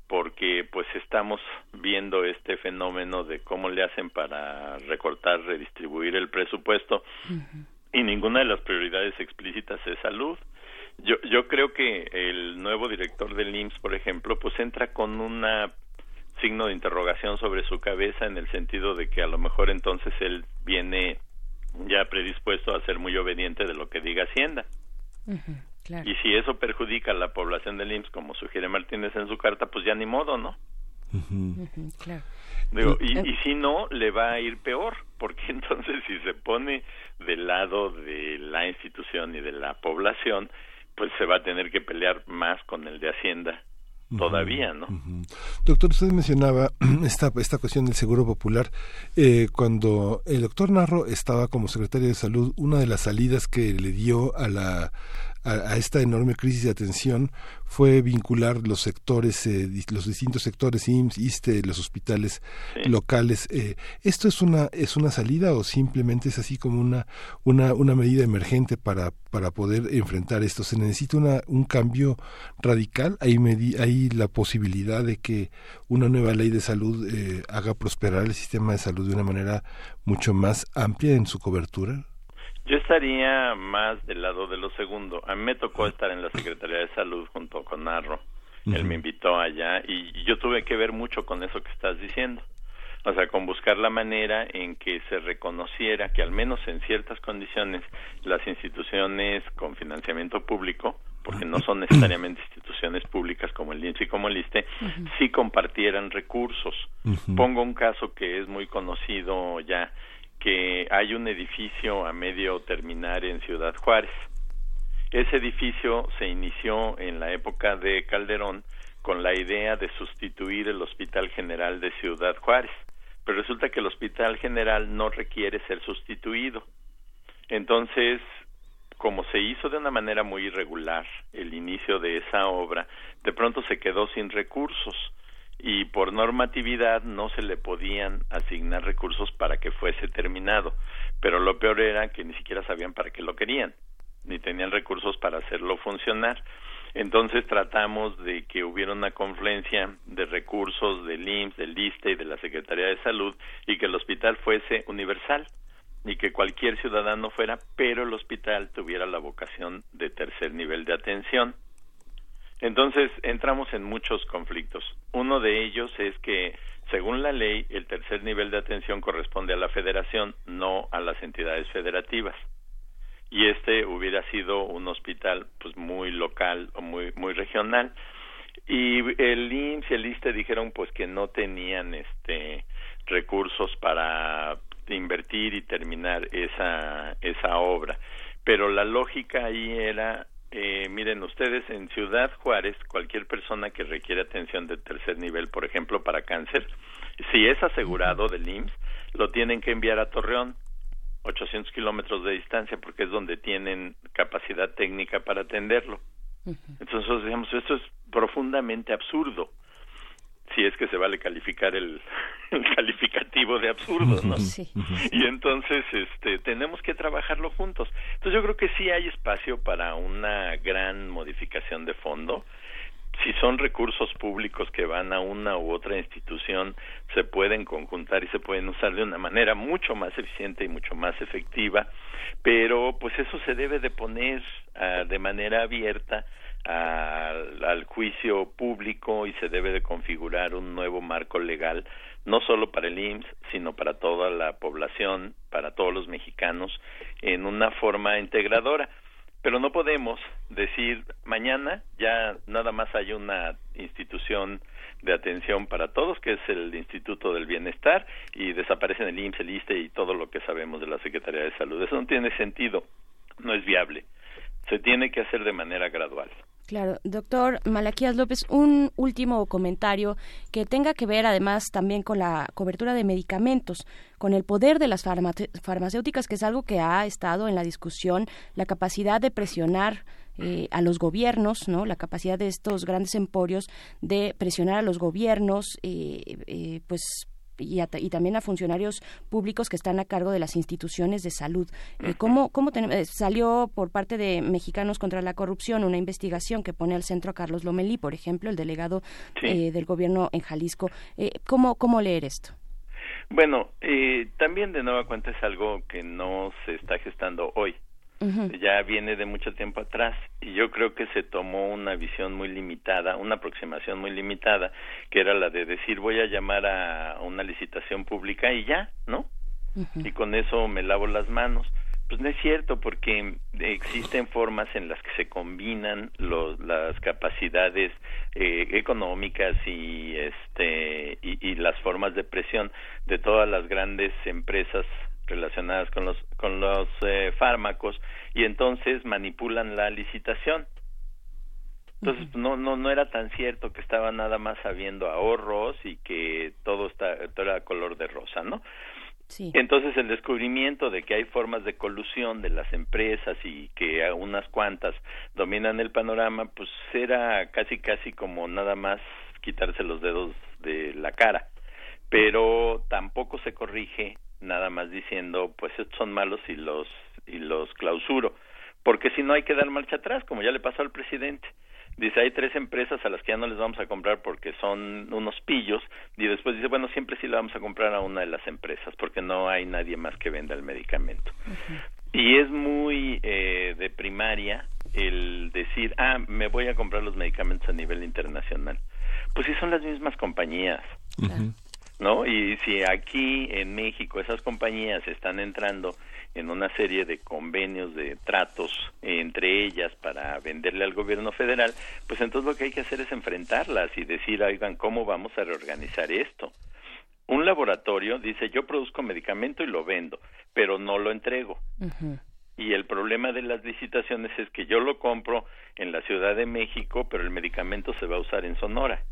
porque pues estamos viendo este fenómeno de cómo le hacen para recortar, redistribuir el presupuesto, uh-huh. y ninguna de las prioridades explícitas es salud. Yo, yo creo que el nuevo director del I M S S, por ejemplo, pues entra con una signo de interrogación sobre su cabeza, en el sentido de que a lo mejor entonces él viene ya predispuesto a ser muy obediente de lo que diga Hacienda. Uh-huh, claro. Y si eso perjudica a la población del I M S S, como sugiere Martínez en su carta, pues ya ni modo, ¿no? Uh-huh. Uh-huh, claro. Digo, y, y si no, le va a ir peor, porque entonces si se pone del lado de la institución y de la población, pues se va a tener que pelear más con el de Hacienda. Todavía, ¿no? Uh-huh. Doctor, usted mencionaba esta, esta cuestión del Seguro Popular. Eh, cuando el doctor Narro estaba como secretario de Salud, una de las salidas que le dio a la a, a esta enorme crisis de atención fue vincular los sectores, eh, los distintos sectores, I M S S, Issste, los hospitales sí. locales. Eh, ¿Esto es una es una salida o simplemente es así como una una una medida emergente para para poder enfrentar esto? ¿Se necesita una un cambio radical? ¿Hay, medi- hay la posibilidad de que una nueva ley de salud eh, haga prosperar el sistema de salud de una manera mucho más amplia en su cobertura? Yo estaría más del lado de lo segundo. A mí me tocó estar en la Secretaría de Salud junto con Narro. Uh-huh. Él me invitó allá y yo tuve que ver mucho con eso que estás diciendo. O sea, con buscar la manera en que se reconociera que al menos en ciertas condiciones las instituciones con financiamiento público, porque no son necesariamente instituciones públicas como el I M S S y como el Issste, uh-huh. sí compartieran recursos. Uh-huh. Pongo un caso que es muy conocido ya, que hay un edificio a medio terminar en Ciudad Juárez. Ese edificio se inició en la época de Calderón con la idea de sustituir el Hospital General de Ciudad Juárez, pero resulta que el Hospital General no requiere ser sustituido. Entonces, como se hizo de una manera muy irregular el inicio de esa obra, de pronto se quedó sin recursos. Y por normatividad no se le podían asignar recursos para que fuese terminado, pero lo peor era que ni siquiera sabían para qué lo querían, ni tenían recursos para hacerlo funcionar. Entonces tratamos de que hubiera una confluencia de recursos del I M S S, del Issste y de la Secretaría de Salud, y que el hospital fuese universal, y que cualquier ciudadano fuera, pero el hospital tuviera la vocación de tercer nivel de atención. Entonces, entramos en muchos conflictos. Uno de ellos es que, según la ley, el tercer nivel de atención corresponde a la federación, no a las entidades federativas. Y este hubiera sido un hospital pues muy local o muy muy regional. Y el I M S S y el Issste dijeron pues que no tenían este recursos para invertir y terminar esa esa obra. Pero la lógica ahí era Eh, miren ustedes, en Ciudad Juárez, cualquier persona que requiere atención de tercer nivel, por ejemplo, para cáncer, si es asegurado del I M S S, lo tienen que enviar a Torreón, ochocientos kilómetros de distancia, porque es donde tienen capacidad técnica para atenderlo. Uh-huh. Entonces, digamos, esto es profundamente absurdo. si es que se vale calificar el, el calificativo de absurdo, ¿no? Sí. Y entonces este, tenemos que trabajarlo juntos. Entonces yo creo que sí hay espacio para una gran modificación de fondo. Si son recursos públicos que van a una u otra institución, se pueden conjuntar y se pueden usar de una manera mucho más eficiente y mucho más efectiva, pero pues eso se debe de poner uh, de manera abierta al, al juicio público y se debe de configurar un nuevo marco legal, no solo para el I M S S, sino para toda la población, para todos los mexicanos, en una forma integradora. Pero no podemos decir mañana ya nada más hay una institución de atención para todos, que es el Instituto del Bienestar, y desaparecen el I M S S, el Issste y todo lo que sabemos de la Secretaría de Salud. Eso no tiene sentido, no es viable. Se tiene que hacer de manera gradual. Claro, doctor Malaquías López, un último comentario que tenga que ver además también con la cobertura de medicamentos, con el poder de las farmac- farmacéuticas, que es algo que ha estado en la discusión, la capacidad de presionar eh, a los gobiernos, ¿no? La capacidad de estos grandes emporios de presionar a los gobiernos, eh, eh, pues... Y, a, y también a funcionarios públicos que están a cargo de las instituciones de salud. Eh, ¿Cómo, cómo ten, salió por parte de Mexicanos contra la Corrupción una investigación que pone al centro a Carlos Lomelí, por ejemplo, el delegado sí. eh, del gobierno en Jalisco? Eh, ¿cómo, ¿Cómo leer esto? Bueno, eh, también de nueva cuenta es algo que no se está gestando hoy. Uh-huh. Ya viene de mucho tiempo atrás y yo creo que se tomó una visión muy limitada, una aproximación muy limitada, que era la de decir voy a llamar a una licitación pública y ya, ¿no? Uh-huh. Y con eso me lavo las manos. Pues no es cierto, porque existen formas en las que se combinan los, las capacidades eh, económicas y, este, y, y las formas de presión de todas las grandes empresas relacionadas con los con los eh, fármacos, y entonces manipulan la licitación. Entonces uh-huh. no no no era tan cierto que estaba nada más habiendo ahorros y que todo está todo era color de rosa, ¿no? Sí. Entonces el descubrimiento de que hay formas de colusión de las empresas y que a unas cuantas dominan el panorama, pues era casi casi como nada más quitarse los dedos de la cara, pero tampoco se corrige nada más diciendo pues estos son malos y los y los clausuro, porque si no hay que dar marcha atrás, como ya le pasó al presidente. Dice hay tres empresas a las que ya no les vamos a comprar porque son unos pillos, y después dice bueno siempre sí le vamos a comprar a una de las empresas porque no hay nadie más que venda el medicamento. Uh-huh. Y es muy eh, de primaria el decir ah me voy a comprar los medicamentos a nivel internacional, pues sí son las mismas compañías. Uh-huh. ¿No? Y si aquí en México esas compañías están entrando en una serie de convenios, de tratos entre ellas para venderle al gobierno federal, pues entonces lo que hay que hacer es enfrentarlas y decir, oigan, ¿cómo vamos a reorganizar esto? Un laboratorio dice, yo produzco medicamento y lo vendo, pero no lo entrego. Uh-huh. Y el problema de las licitaciones es que yo lo compro en la Ciudad de México, pero el medicamento se va a usar en Sonora.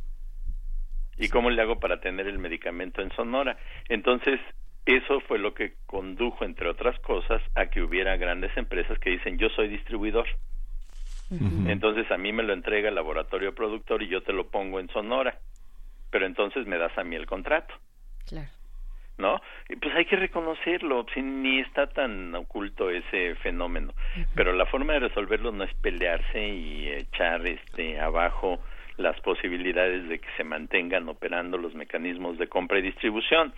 ¿Y cómo le hago para tener el medicamento en Sonora? Entonces, eso fue lo que condujo, entre otras cosas, a que hubiera grandes empresas que dicen, yo soy distribuidor. Uh-huh. Entonces, a mí me lo entrega el laboratorio productor y yo te lo pongo en Sonora. Pero entonces me das a mí el contrato. Claro. ¿No? Y pues hay que reconocerlo, si ni está tan oculto ese fenómeno. Uh-huh. Pero la forma de resolverlo no es pelearse y echar este abajo las posibilidades de que se mantengan operando los mecanismos de compra y distribución,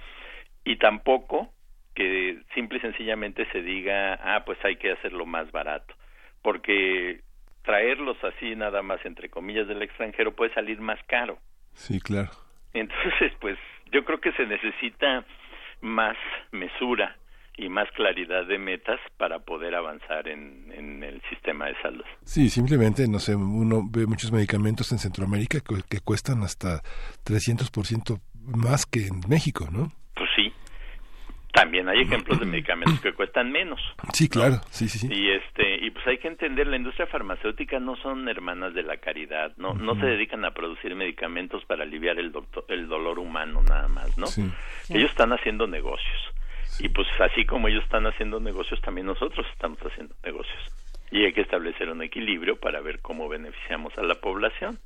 y tampoco que simple y sencillamente se diga, ah, pues hay que hacerlo más barato, porque traerlos así nada más, entre comillas, del extranjero puede salir más caro. Sí, claro. Entonces, pues, yo creo que se necesita más mesura y más claridad de metas para poder avanzar en, en el sistema de salud. Sí, simplemente, no sé, uno ve muchos medicamentos en Centroamérica que, que cuestan hasta trescientos por ciento más que en México, ¿no? Pues sí. También hay ejemplos de medicamentos que cuestan menos. Sí, claro. ¿No? Sí, sí, sí. Y este, y pues hay que entender, la industria farmacéutica no son hermanas de la caridad, no, uh-huh. no se dedican a producir medicamentos para aliviar el doctor, el dolor humano nada más, ¿no? Sí. Ellos están haciendo negocios. Y pues así como ellos están haciendo negocios, también nosotros estamos haciendo negocios. Y hay que establecer un equilibrio para ver cómo beneficiamos a la población.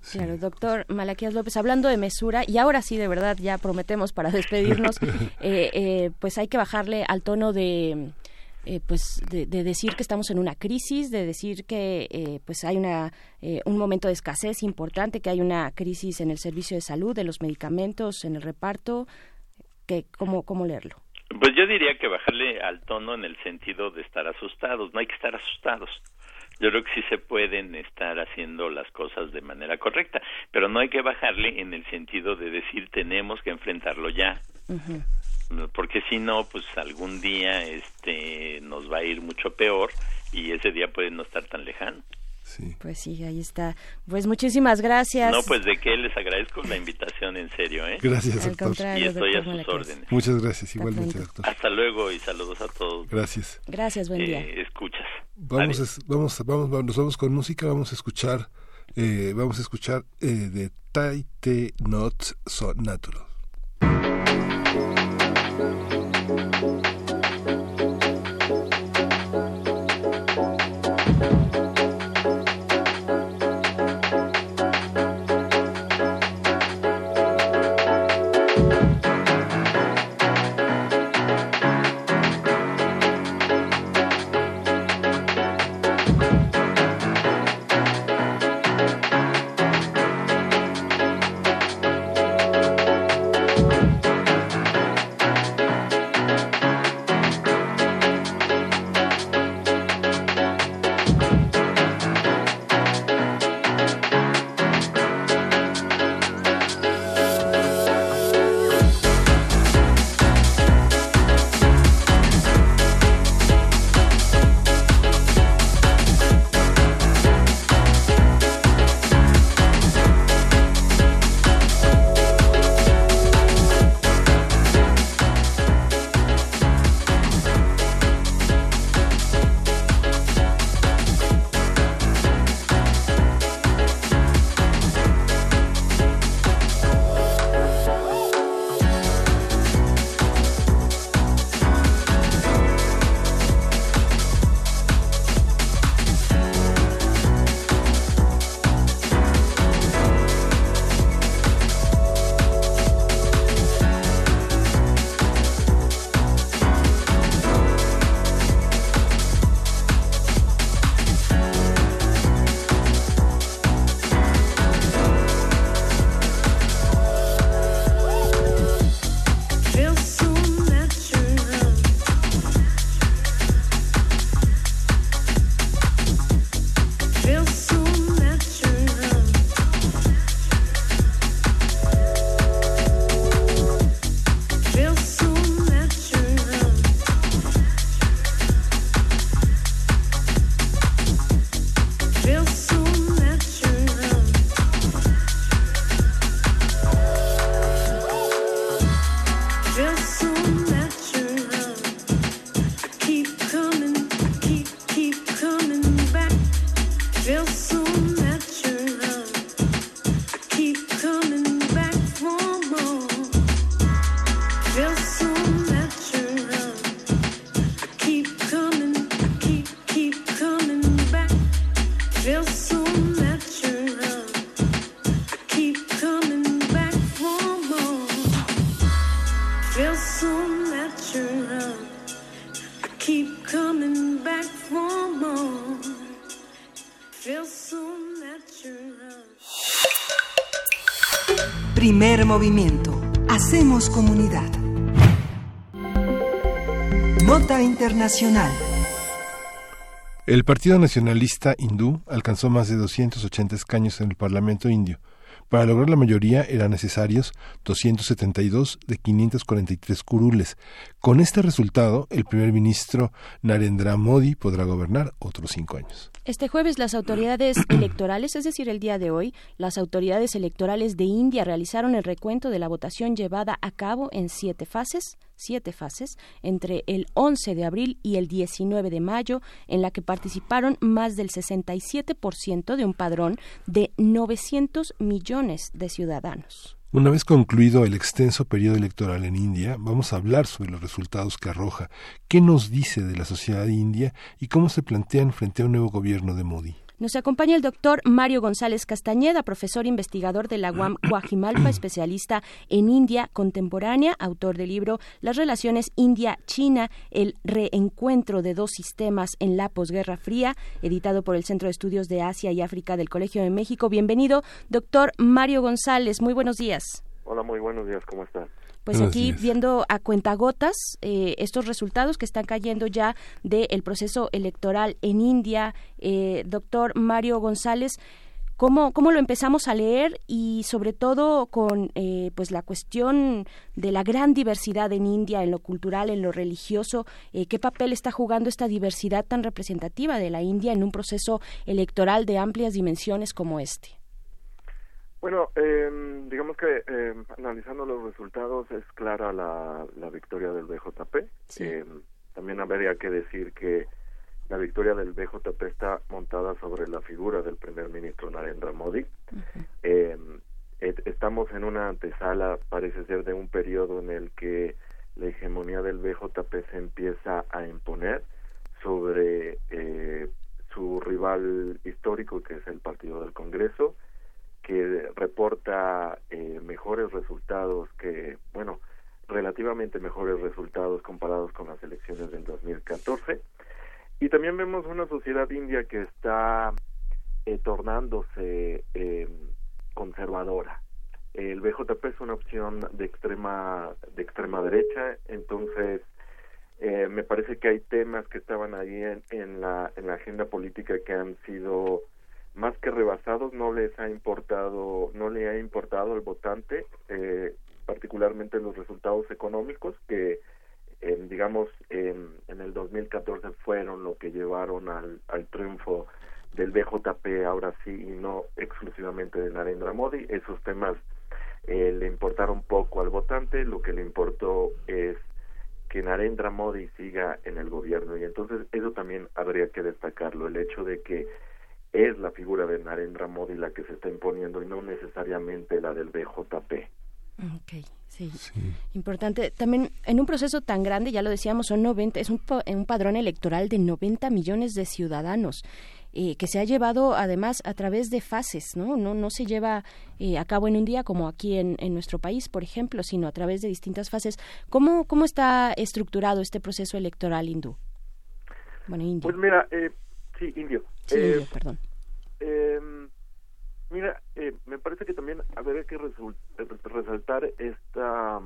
Sí. Claro, doctor Malaquías López, hablando de mesura, y ahora sí, de verdad, ya prometemos para despedirnos, eh, eh, pues hay que bajarle al tono de... Eh, pues de, de decir que estamos en una crisis, de decir que eh, pues hay una eh, un momento de escasez importante, que hay una crisis en el servicio de salud, de los medicamentos, en el reparto, que cómo cómo leerlo. Pues yo diría que bajarle al tono en el sentido de estar asustados. No hay que estar asustados. Yo creo que sí se pueden estar haciendo las cosas de manera correcta, pero no hay que bajarle en el sentido de decir tenemos que enfrentarlo ya. Uh-huh. Porque si no, pues algún día este nos va a ir mucho peor y ese día puede no estar tan lejano. Sí. Pues sí, ahí está. Pues muchísimas gracias. No, pues de qué, les agradezco la invitación, en serio, ¿eh? Gracias, doctor. Y estoy doctor a sus órdenes. Muchas gracias, igualmente, doctor. Hasta luego y saludos a todos. Gracias. Gracias, buen día. Eh, escuchas. Vamos, a, vamos, vamos, nos vamos con música, vamos a escuchar, eh, vamos a escuchar eh, de Taite Not So Natural. Primer movimiento. Hacemos comunidad. Nota internacional. El Partido Nacionalista Hindú alcanzó más de doscientos ochenta escaños en el Parlamento indio. Para lograr la mayoría eran necesarios doscientos setenta y dos de quinientos cuarenta y tres curules. Con este resultado, el primer ministro Narendra Modi podrá gobernar otros cinco años. Este jueves las autoridades electorales, es decir, el día de hoy, las autoridades electorales de India realizaron el recuento de la votación llevada a cabo en siete fases, siete fases, entre el once de abril y el diecinueve de mayo, en la que participaron más del sesenta y siete por ciento de un padrón de novecientos millones de ciudadanos. Una vez concluido el extenso periodo electoral en India, vamos a hablar sobre los resultados que arroja, qué nos dice de la sociedad india y cómo se plantean frente a un nuevo gobierno de Modi. Nos acompaña el doctor Mario González Castañeda, profesor investigador de la UAM Coajimalpa, especialista en India contemporánea, autor del libro Las relaciones India-China, el reencuentro de dos sistemas en la posguerra fría, editado por el Centro de Estudios de Asia y África del Colegio de México. Bienvenido, doctor Mario González. Muy buenos días. Hola, muy buenos días. ¿Cómo estás? Pues aquí viendo a cuentagotas eh, estos resultados que están cayendo ya del proceso electoral en India, eh, doctor Mario González, ¿cómo, cómo lo empezamos a leer? Y sobre todo con eh, pues la cuestión de la gran diversidad en India, en lo cultural, en lo religioso, eh, ¿qué papel está jugando esta diversidad tan representativa de la India en un proceso electoral de amplias dimensiones como este? Bueno, eh, digamos que eh, analizando los resultados es clara la, la victoria del B J P. Sí. Eh, también habría que decir que la victoria del B J P está montada sobre la figura del primer ministro Narendra Modi. Uh-huh. Eh, et, estamos en una antesala, parece ser, de un periodo en el que la hegemonía del B J P se empieza a imponer sobre eh, su rival histórico, que es el Partido del Congreso, que reporta eh, mejores resultados que, bueno, relativamente mejores resultados comparados con las elecciones del dos mil catorce. Y también vemos una sociedad india que está eh, tornándose eh, conservadora. El B J P es una opción de extrema, de extrema derecha, entonces eh, me parece que hay temas que estaban ahí en, en la, en la agenda política que han sido más que rebasados, no les ha importado, no le ha importado al votante, eh, particularmente los resultados económicos que, eh, digamos, eh, en el dos mil catorce fueron lo que llevaron al, al triunfo del B J P, ahora sí, y no exclusivamente de Narendra Modi. Esos temas eh, le importaron poco al votante, lo que le importó es que Narendra Modi siga en el gobierno, y entonces eso también habría que destacarlo, el hecho de que es la figura de Narendra Modi la que se está imponiendo y no necesariamente la del B J P. Okay, sí. sí. Importante. También en un proceso tan grande, ya lo decíamos, son noventa, es un, un padrón electoral de noventa millones de ciudadanos eh, que se ha llevado además a través de fases, ¿no? No, no se lleva eh, a cabo en un día como aquí en, en nuestro país, por ejemplo, sino a través de distintas fases. ¿Cómo, cómo está estructurado este proceso electoral hindú? Bueno, indio. Pues mira, eh, sí, indio. Sí, eh, indio, perdón. Eh, mira, eh, me parece que también habría que result- resaltar esta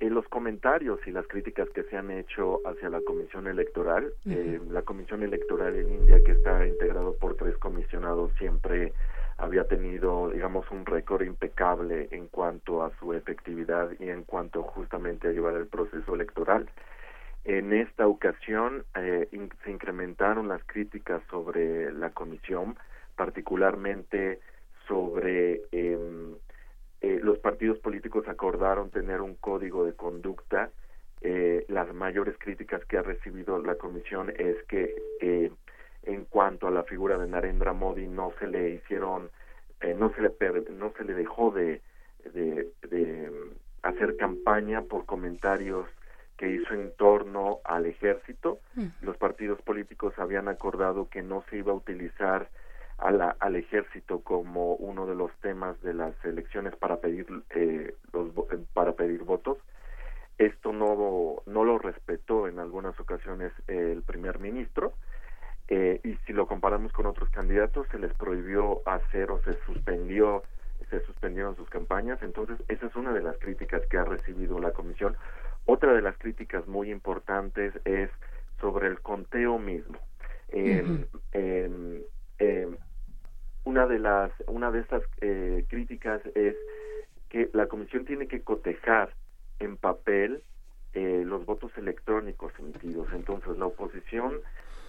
eh, los comentarios y las críticas que se han hecho hacia la Comisión Electoral. Uh-huh. Eh, la Comisión Electoral en India, que está integrado por tres comisionados, siempre había tenido, digamos, un récord impecable en cuanto a su efectividad y en cuanto justamente a llevar el proceso electoral. En esta ocasión eh, in- se incrementaron las críticas sobre la comisión, particularmente sobre eh, eh, los partidos políticos acordaron tener un código de conducta. Eh, las mayores críticas que ha recibido la comisión es que eh, en cuanto a la figura de Narendra Modi no se le hicieron, eh, no se le per- no se le dejó de, de, de hacer campaña por comentarios que hizo en torno al ejército. Los partidos políticos habían acordado que no se iba a utilizar a la, al ejército como uno de los temas de las elecciones para pedir eh, los para pedir votos. Esto no no lo respetó en algunas ocasiones eh, el primer ministro, eh, y si lo comparamos con otros candidatos se les prohibió hacer o se suspendió se suspendieron sus campañas. Entonces esa es una de las críticas que ha recibido la comisión. Otra de las críticas muy importantes es sobre el conteo mismo. Eh, uh-huh. eh, eh, una de las, una de estas eh, críticas es que la comisión tiene que cotejar en papel eh, los votos electrónicos emitidos. Entonces la oposición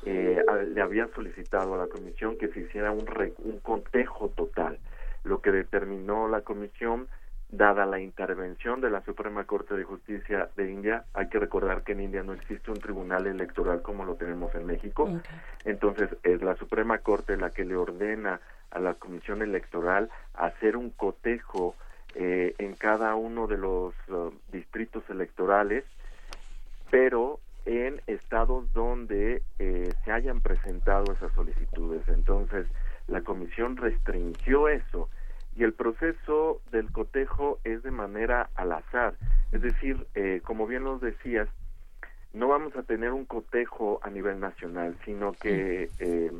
eh, a, le había solicitado a la comisión que se hiciera un, re, un cotejo total. Lo que determinó la comisión, dada la intervención de la Suprema Corte de Justicia de India, hay que recordar que en India no existe un tribunal electoral como lo tenemos en México. Okay. Entonces es la Suprema Corte la que le ordena a la Comisión Electoral hacer un cotejo eh, en cada uno de los uh, distritos electorales, pero en estados donde eh, se hayan presentado esas solicitudes. Entonces, la comisión restringió eso, y el proceso del cotejo es de manera al azar. Es decir, eh, como bien los decías, no vamos a tener un cotejo a nivel nacional, sino que eh,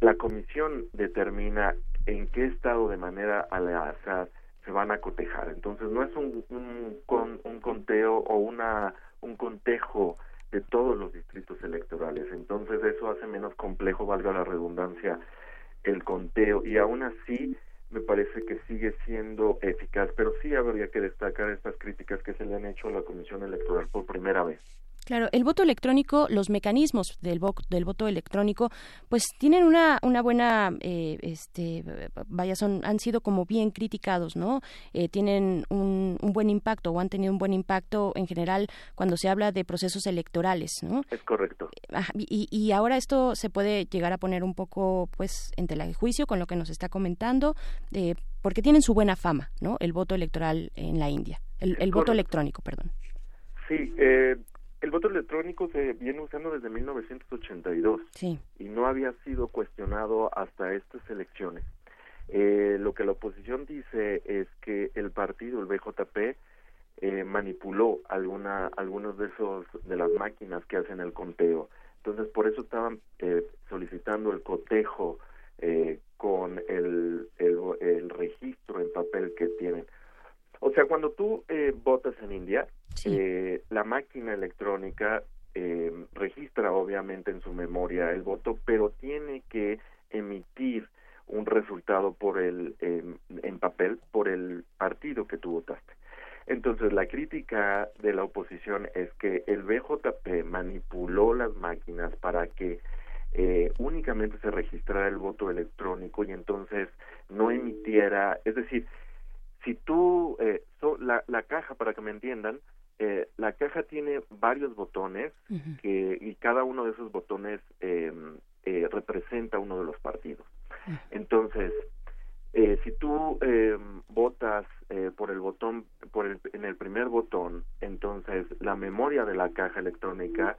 la comisión determina en qué estado de manera al azar se van a cotejar. Entonces, no es un, un, con, un conteo o una un contejo de todos los distritos electorales. Entonces, eso hace menos complejo, valga la redundancia, el conteo, y aún así me parece que sigue siendo eficaz, pero sí habría que destacar estas críticas que se le han hecho a la Comisión Electoral por primera vez. Claro, el voto electrónico, los mecanismos del, vo- del voto electrónico, pues tienen una una buena, eh, este, vaya, son han sido como bien criticados, ¿no? Eh, tienen un, un buen impacto, o han tenido un buen impacto en general cuando se habla de procesos electorales, ¿no? Es correcto. Ajá, y, y ahora esto se puede llegar a poner un poco, pues, en tela de juicio con lo que nos está comentando, eh, porque tienen su buena fama, ¿no? El voto electoral en la India, el, el voto electrónico, perdón. Sí, eh... el voto electrónico se viene usando desde mil novecientos ochenta y dos, sí, y no había sido cuestionado hasta estas elecciones. Eh, lo que la oposición dice es que el partido, el B J P, eh, manipuló alguna, algunos de esos de las máquinas que hacen el conteo. Entonces, por eso estaban eh, solicitando el cotejo eh, con el, el, el registro en papel que tienen. O sea, cuando tú eh, votas en India, sí, eh, la máquina electrónica eh, registra obviamente en su memoria el voto, pero tiene que emitir un resultado por el eh, en papel por el partido que tú votaste. Entonces, la crítica de la oposición es que el B J P manipuló las máquinas para que eh, únicamente se registrara el voto electrónico y entonces no emitiera, es decir, si tú, eh, so, la, la caja, para que me entiendan, eh, la caja tiene varios botones, uh-huh, que, y cada uno de esos botones eh, eh, representa uno de los partidos. Uh-huh. Entonces, eh, si tú eh, votas eh, por el botón, por el, en el primer botón, entonces la memoria de la caja electrónica,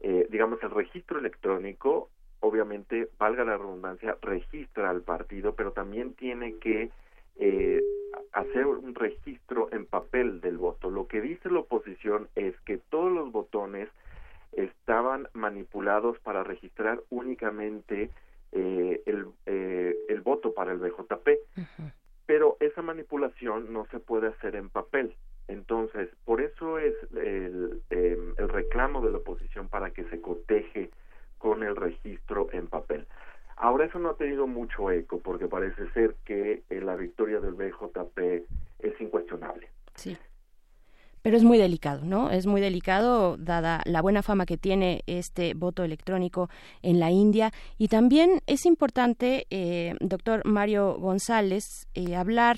eh, digamos el registro electrónico, obviamente, valga la redundancia, registra al partido, pero también tiene que Eh, hacer un registro en papel del voto. Lo que dice la oposición es que todos los botones estaban manipulados para registrar únicamente eh, el, eh, el voto para el B J P, uh-huh, pero esa manipulación no se puede hacer en papel. Entonces, por eso es el, eh, el reclamo de la oposición para que se coteje con el registro en papel. Ahora, eso no ha tenido mucho eco, porque parece ser que eh, la victoria del B J P es incuestionable. Sí, pero es muy delicado, ¿no? Es muy delicado, dada la buena fama que tiene este voto electrónico en la India. Y también es importante, eh, doctor Mario González, eh, hablar...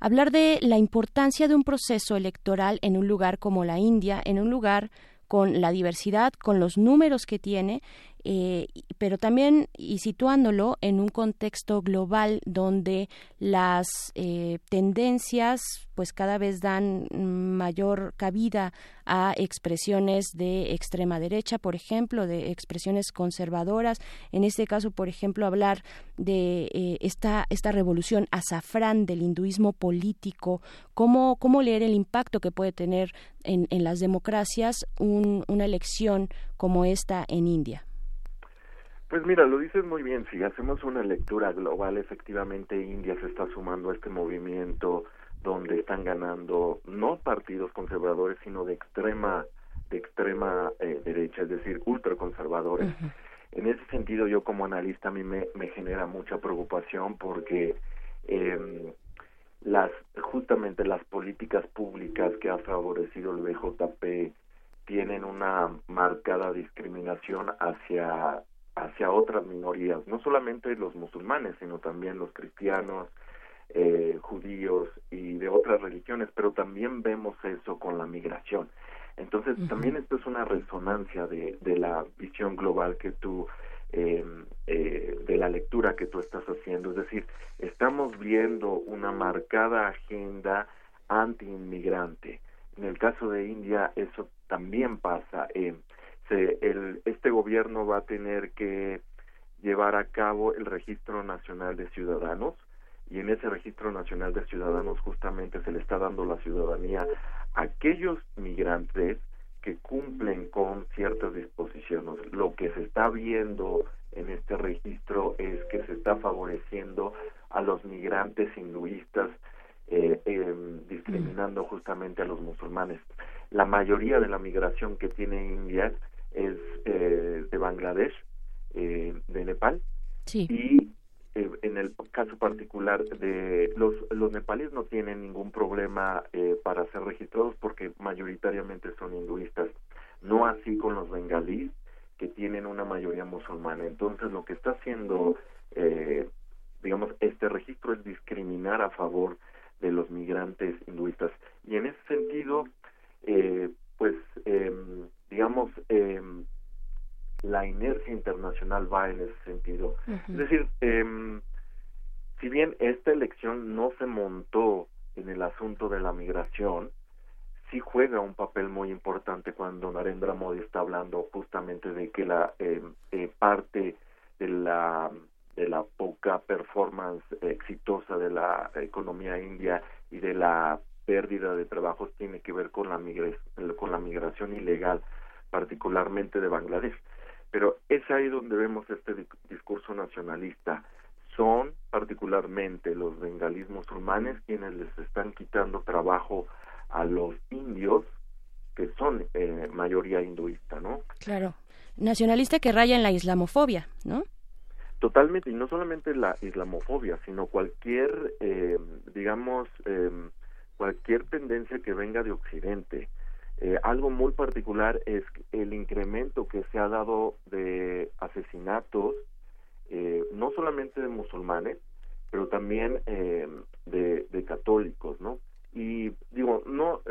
hablar de la importancia de un proceso electoral en un lugar como la India, en un lugar con la diversidad, con los números que tiene, eh, pero también y situándolo en un contexto global donde las eh, tendencias pues cada vez dan mayor cabida a expresiones de extrema derecha, por ejemplo, de expresiones conservadoras. En este caso, por ejemplo, hablar de eh, esta esta revolución azafrán del hinduismo político, cómo cómo leer el impacto que puede tener en, en las democracias un, una elección como esta en India. Pues mira, lo dices muy bien. Si hacemos una lectura global, efectivamente India se está sumando a este movimiento donde están ganando no partidos conservadores, sino de extrema de extrema eh, derecha, es decir, ultraconservadores. Uh-huh. En ese sentido, yo como analista a mí me, me genera mucha preocupación porque eh, las justamente las políticas públicas que ha favorecido el B J P tienen una marcada discriminación hacia hacia otras minorías, no solamente los musulmanes, sino también los cristianos, eh, judíos y de otras religiones, pero también vemos eso con la migración. Entonces, uh-huh, también esto es una resonancia de, de la visión global que tú, eh, eh, de la lectura que tú estás haciendo. Es decir, estamos viendo una marcada agenda anti-inmigrante. En el caso de India eso también pasa. Eh, se, el, este gobierno va a tener que llevar a cabo el Registro Nacional de Ciudadanos, y en ese Registro Nacional de Ciudadanos justamente se le está dando la ciudadanía a aquellos migrantes que cumplen con ciertas disposiciones. Lo que se está viendo en este registro es que se está favoreciendo a los migrantes hinduistas, eh, eh, discriminando justamente a los musulmanes. La mayoría de la migración que tiene India es eh, de Bangladesh, eh, de Nepal, sí. y eh, en el caso particular de los los nepalíes no tienen ningún problema eh, para ser registrados porque mayoritariamente son hinduistas, no así con los bengalíes, que tienen una mayoría musulmana. Entonces lo que está haciendo, eh, digamos, este registro es discriminar a favor de los migrantes hinduistas. Y en ese sentido, eh, pues, eh, digamos, eh, la inercia internacional va en ese sentido. Uh-huh. Es decir, eh, si bien esta elección no se montó en el asunto de la migración, sí juega un papel muy importante cuando Narendra Modi está hablando justamente de que la eh, eh, parte de la de la poca performance exitosa de la economía india y de la pérdida de trabajos tiene que ver con la migración, con la migración ilegal, particularmente de Bangladesh. Pero es ahí donde vemos este discurso nacionalista. Son particularmente los bengalíes musulmanes quienes les están quitando trabajo a los indios, que son eh, mayoría hinduista, ¿no? Claro, nacionalista que raya en la islamofobia, ¿no? Totalmente, y no solamente la islamofobia, sino cualquier, eh, digamos, eh, cualquier tendencia que venga de Occidente. Eh, algo muy particular es el incremento que se ha dado de asesinatos, eh, no solamente de musulmanes, pero también eh, de, de católicos, ¿no? Y digo, no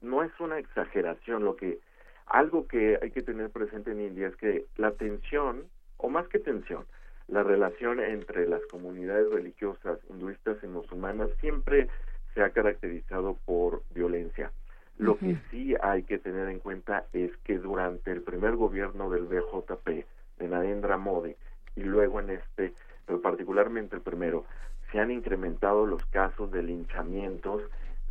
no es una exageración. Lo que algo que hay que tener presente en India es que la tensión, o más que tensión, la relación entre las comunidades religiosas hinduistas y musulmanas siempre se ha caracterizado por violencia. Lo uh-huh. que sí hay que tener en cuenta es que durante el primer gobierno del B J P, de Narendra Modi, y luego en este, pero particularmente el primero, se han incrementado los casos de linchamientos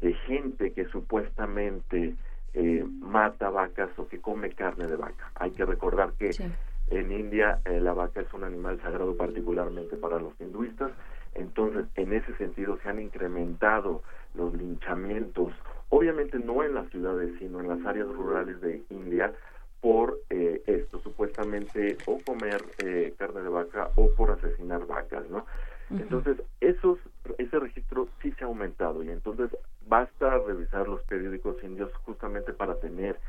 de gente que supuestamente eh, mata vacas o que come carne de vaca. Hay que recordar que sí. en India eh, la vaca es un animal sagrado particularmente para los hinduistas, entonces en ese sentido se han incrementado los linchamientos, obviamente no en las ciudades, sino en las áreas rurales de India, por eh, esto, supuestamente o comer eh, carne de vaca o por asesinar vacas, ¿no? Entonces, esos, ese registro sí se ha aumentado, y entonces basta revisar los periódicos indios justamente para tener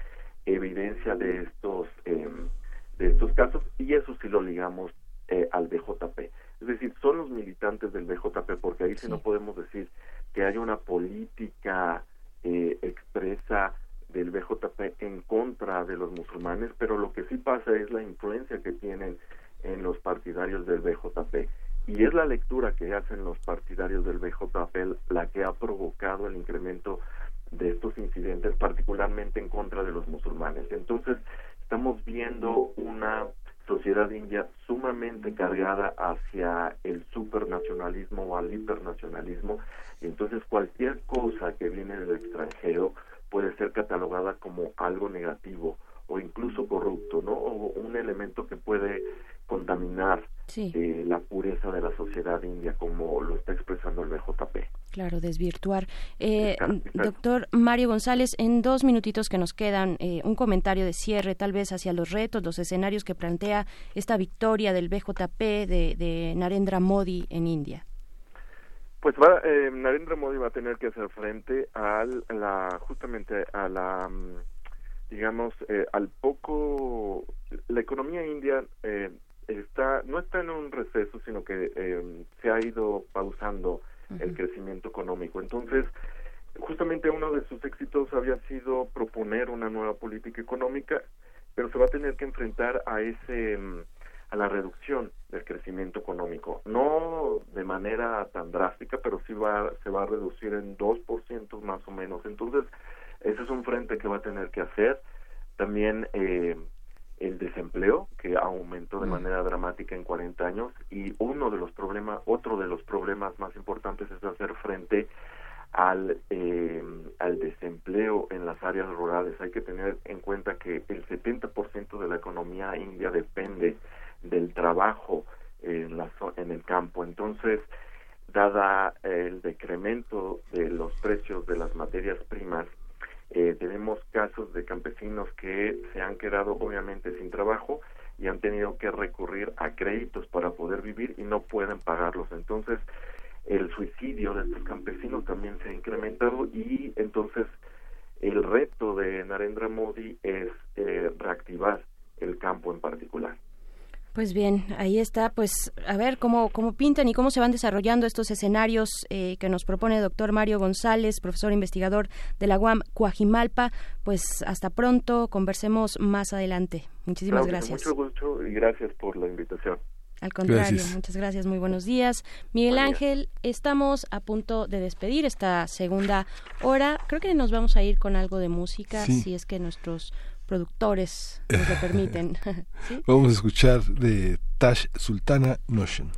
evidencia de estos eh, de estos casos, y eso sí lo ligamos eh, al B J P. Es decir, son los militantes del B J P, porque ahí sí no podemos decir que haya una política eh, expresa del B J P en contra de los musulmanes, pero lo que sí pasa es la influencia que tienen en los partidarios del B J P. Y es la lectura que hacen los partidarios del B J P la que ha provocado el incremento de estos incidentes, particularmente en contra de los musulmanes. Entonces, estamos viendo una sociedad india sumamente cargada hacia el supernacionalismo o al hipernacionalismo. Entonces, cualquier cosa que viene del extranjero puede ser catalogada como algo negativo o incluso corrupto, ¿no? O un elemento que puede contaminar sí. eh, la pureza de la sociedad india, como lo está expresando el B J P. Claro, desvirtuar. Eh, claro, claro. Doctor Mario González, en dos minutitos que nos quedan, eh, un comentario de cierre, tal vez hacia los retos, los escenarios que plantea esta victoria del B J P de, de Narendra Modi en India. Pues va, eh, Narendra Modi va a tener que hacer frente al, la, justamente a la... digamos, eh, al poco, la economía india eh, está no está en un receso, sino que eh, se ha ido pausando uh-huh. el crecimiento económico. Entonces, justamente uno de sus éxitos había sido proponer una nueva política económica, pero se va a tener que enfrentar a ese a la reducción del crecimiento económico. No de manera tan drástica, pero sí va se va a reducir en dos por ciento más o menos. Entonces, Ese es un frente que va a tener que hacer. También eh, el desempleo, que aumentó de manera dramática en cuarenta años, y uno de los problemas, otro de los problemas más importantes es hacer frente al eh, al desempleo en las áreas rurales. Hay que tener en cuenta que el setenta por ciento de la economía india depende del trabajo en la, en el campo. Entonces, dada el decremento de los precios de las materias primas, eh, tenemos casos de campesinos que se han quedado obviamente sin trabajo y han tenido que recurrir a créditos para poder vivir y no pueden pagarlos. Entonces, el suicidio de estos campesinos también se ha incrementado, y entonces el reto de Narendra Modi es eh, reactivar el campo en particular. Pues bien, ahí está. Pues a ver cómo cómo pintan y cómo se van desarrollando estos escenarios eh, que nos propone el doctor Mario González, profesor investigador de la UAM Cuajimalpa. Pues hasta pronto, conversemos más adelante. Muchísimas claro, gracias. Mucho gusto y gracias por la invitación. Al contrario, gracias. Muchas gracias, muy buenos días. Miguel Ángel, estamos a punto de despedir esta segunda hora. Creo que nos vamos a ir con algo de música, sí. Si es que nuestros productores nos lo permiten. ¿Sí? Vamos a escuchar de Tash Sultana Notion.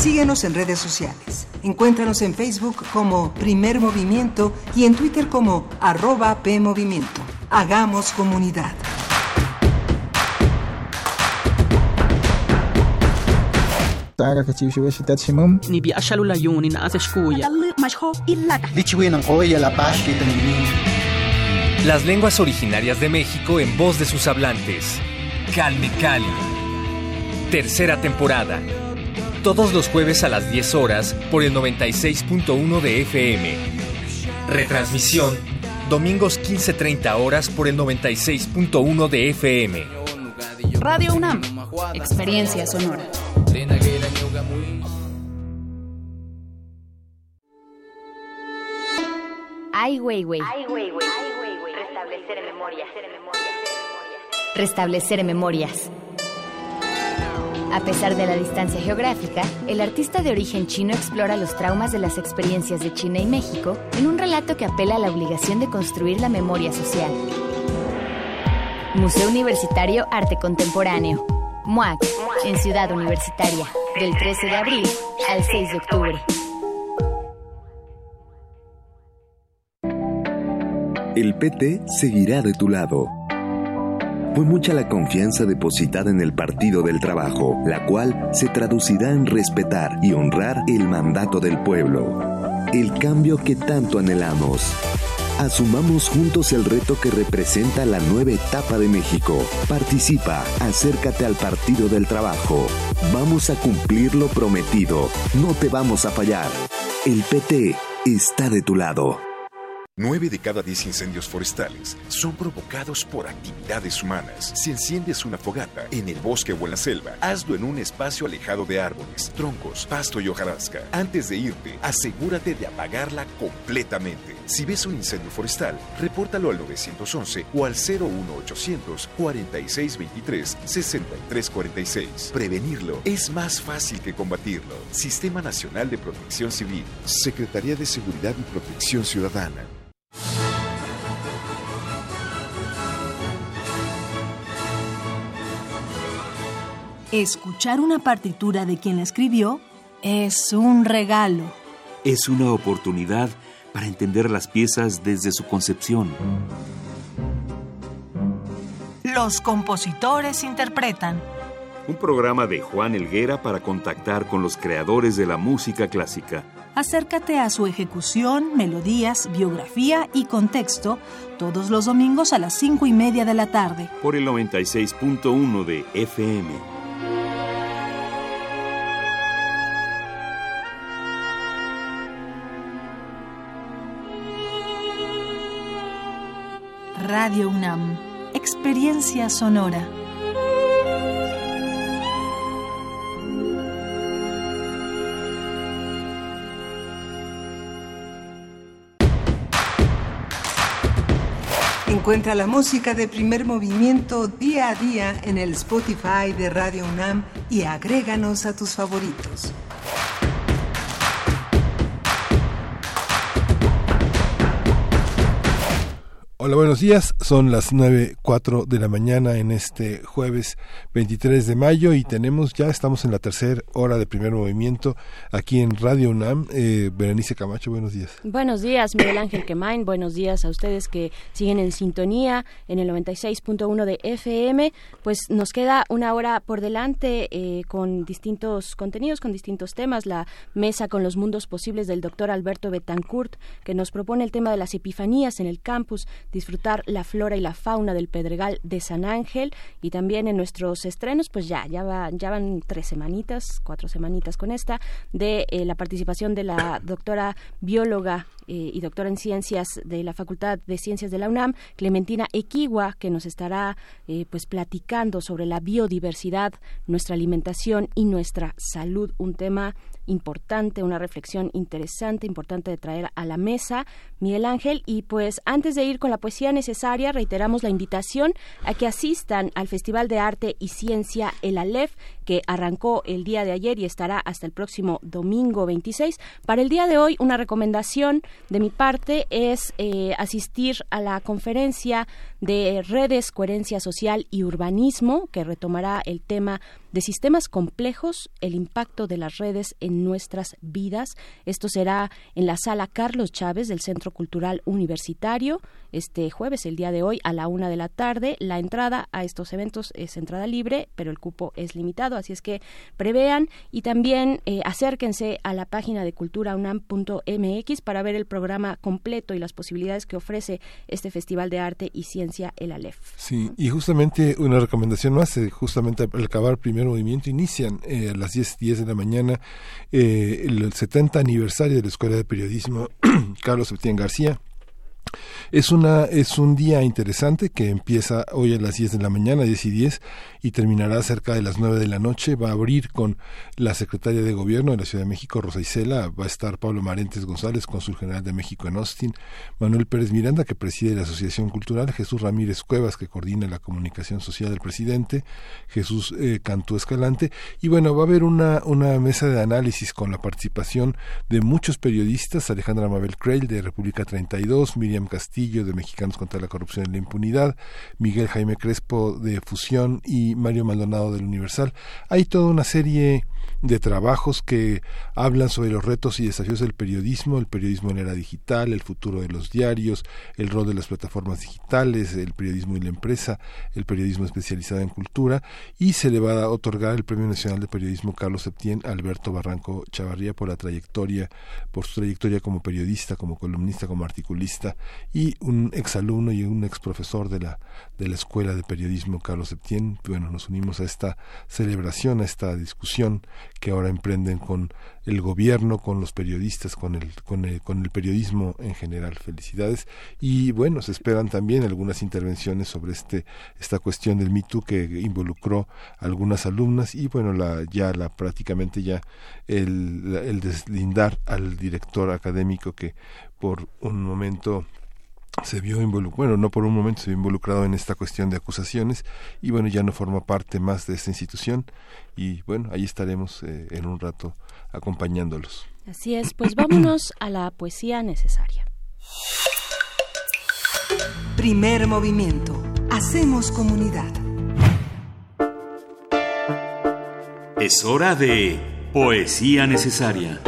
Síguenos en redes sociales. Encuéntranos en Facebook como Primer Movimiento y en Twitter como arroba PMovimiento. Hagamos comunidad. Las lenguas originarias de México en voz de sus hablantes. Calme Cali. Tercera temporada. Todos los jueves a las diez horas por el noventa y seis punto uno de F M. Retransmisión. Domingos quince treinta horas por el noventa y seis punto uno de F M. Radio UNAM. Experiencia sonora. Ay, güey, güey. Ay, güey, güey. Restablecer en memoria. Restablecer en memorias. A pesar de la distancia geográfica, el artista de origen chino explora los traumas de las experiencias de China y México en un relato que apela a la obligación de construir la memoria social. Museo Universitario Arte Contemporáneo. MUAC, en Ciudad Universitaria, del trece de abril al seis de octubre. El P T seguirá de tu lado. Fue mucha la confianza depositada en el Partido del Trabajo, la cual se traducirá en respetar y honrar el mandato del pueblo. El cambio que tanto anhelamos. Asumamos juntos el reto que representa la nueva etapa de México. Participa, acércate al Partido del Trabajo. Vamos a cumplir lo prometido. No te vamos a fallar. El P T está de tu lado. Nueve de cada diez incendios forestales son provocados por actividades humanas. Si enciendes una fogata en el bosque o en la selva, hazlo en un espacio alejado de árboles, troncos, pasto y hojarasca. Antes de irte, asegúrate de apagarla completamente. Si ves un incendio forestal, repórtalo al nueve once o al cero uno ochocientos cuarenta y seis veintitrés sesenta y tres cuarenta y seis. Prevenirlo es más fácil que combatirlo. Sistema Nacional de Protección Civil. Secretaría de Seguridad y Protección Ciudadana. Escuchar una partitura de quien la escribió es un regalo. Es una oportunidad para entender las piezas desde su concepción. Los compositores interpretan. Un programa de Juan Helguera para contactar con los creadores de la música clásica. Acércate a su ejecución, melodías, biografía y contexto todos los domingos a las cinco y media de la tarde. Por el noventa y seis punto uno de F M. Radio UNAM. Experiencia sonora. Encuentra la música de Primer Movimiento día a día en el Spotify de Radio UNAM y agréganos a tus favoritos. Hola, buenos días. Son las nueve cuatro de la mañana en este jueves veintitrés de mayo y tenemos ya estamos en la tercera hora de Primer Movimiento aquí en Radio UNAM. Eh, Berenice Camacho, buenos días. Buenos días, Miguel Ángel Quemain. Buenos días a ustedes que siguen en sintonía en el noventa y seis punto uno de F M. Pues nos queda una hora por delante eh, con distintos contenidos, con distintos temas. La mesa con los mundos posibles del doctor Alberto Betancourt, que nos propone el tema de las epifanías en el campus, disfrutar la flora y la fauna del Pedregal de San Ángel. Y también en nuestros estrenos, pues ya ya, va, ya van tres semanitas, cuatro semanitas con esta, de eh, la participación de la doctora bióloga eh, y doctora en ciencias de la Facultad de Ciencias de la UNAM, Clementina Equigua, que nos estará eh, pues platicando sobre la biodiversidad, nuestra alimentación y nuestra salud, un tema importante, una reflexión interesante, importante de traer a la mesa, Miguel Ángel. Y pues antes de ir con la poesía necesaria, reiteramos la invitación a que asistan al Festival de Arte y Ciencia, el ALEF, que arrancó el día de ayer y estará hasta el próximo domingo veintiséis. Para el día de hoy, una recomendación de mi parte es eh, asistir a la conferencia de redes, coherencia social y urbanismo, que retomará el tema de sistemas complejos, el impacto de las redes en nuestras vidas. Esto será en la sala Carlos Chávez del Centro Cultural Universitario, este jueves, el día de hoy, a la una de la tarde. La entrada a estos eventos es entrada libre, pero el cupo es limitado, así es que prevean. Y también eh, acérquense a la página de cultura u n a m punto m x para ver el programa completo y las posibilidades que ofrece este Festival de Arte y Ciencia, el ALEF. Sí, y justamente una recomendación más, justamente al acabar Primer Movimiento, inician eh, a las diez, diez de la mañana eh, el setenta aniversario de la Escuela de Periodismo Carlos Septién García. Es una es un día interesante que empieza hoy a las diez de la mañana, diez y diez, y terminará cerca de las nueve de la noche. Va a abrir con la secretaria de Gobierno de la Ciudad de México, Rosa Isela. Va a estar Pablo Marentes González, cónsul general de México en Austin, Manuel Pérez Miranda, que preside la Asociación Cultural, Jesús Ramírez Cuevas, que coordina la comunicación social del presidente, Jesús eh, Cantú Escalante. Y bueno, va a haber una, una mesa de análisis con la participación de muchos periodistas: Alejandra Mabel Creel, de República treinta y dos, Miriam Castillo, de Mexicanos contra la Corrupción y la Impunidad, Miguel Jaime Crespo, de Fusión, y Mario Maldonado, del Universal. Hay toda una serie de trabajos que hablan sobre los retos y desafíos del periodismo, el periodismo en la era digital, el futuro de los diarios, el rol de las plataformas digitales, el periodismo y la empresa, el periodismo especializado en cultura, y se le va a otorgar el Premio Nacional de Periodismo Carlos Septién a Alberto Barranco Chavarría por la trayectoria, por su trayectoria como periodista, como columnista, como articulista, y un exalumno y un exprofesor de la de la Escuela de Periodismo Carlos Septién. Bueno, nos unimos a esta celebración, a esta discusión que ahora emprenden con el gobierno, con los periodistas, con el, con el, con el periodismo en general. Felicidades. Y bueno, se esperan también algunas intervenciones sobre este, esta cuestión del Me Too, que involucró a algunas alumnas, y bueno, la, ya la, prácticamente ya el, el deslindar al director académico que por un momento se vio involucrado, bueno, no por un momento se vio involucrado en esta cuestión de acusaciones, y bueno, ya no forma parte más de esta institución. Y bueno, ahí estaremos eh, en un rato acompañándolos. Así es, pues vámonos a la poesía necesaria. Primer Movimiento. Hacemos comunidad. Es hora de poesía necesaria.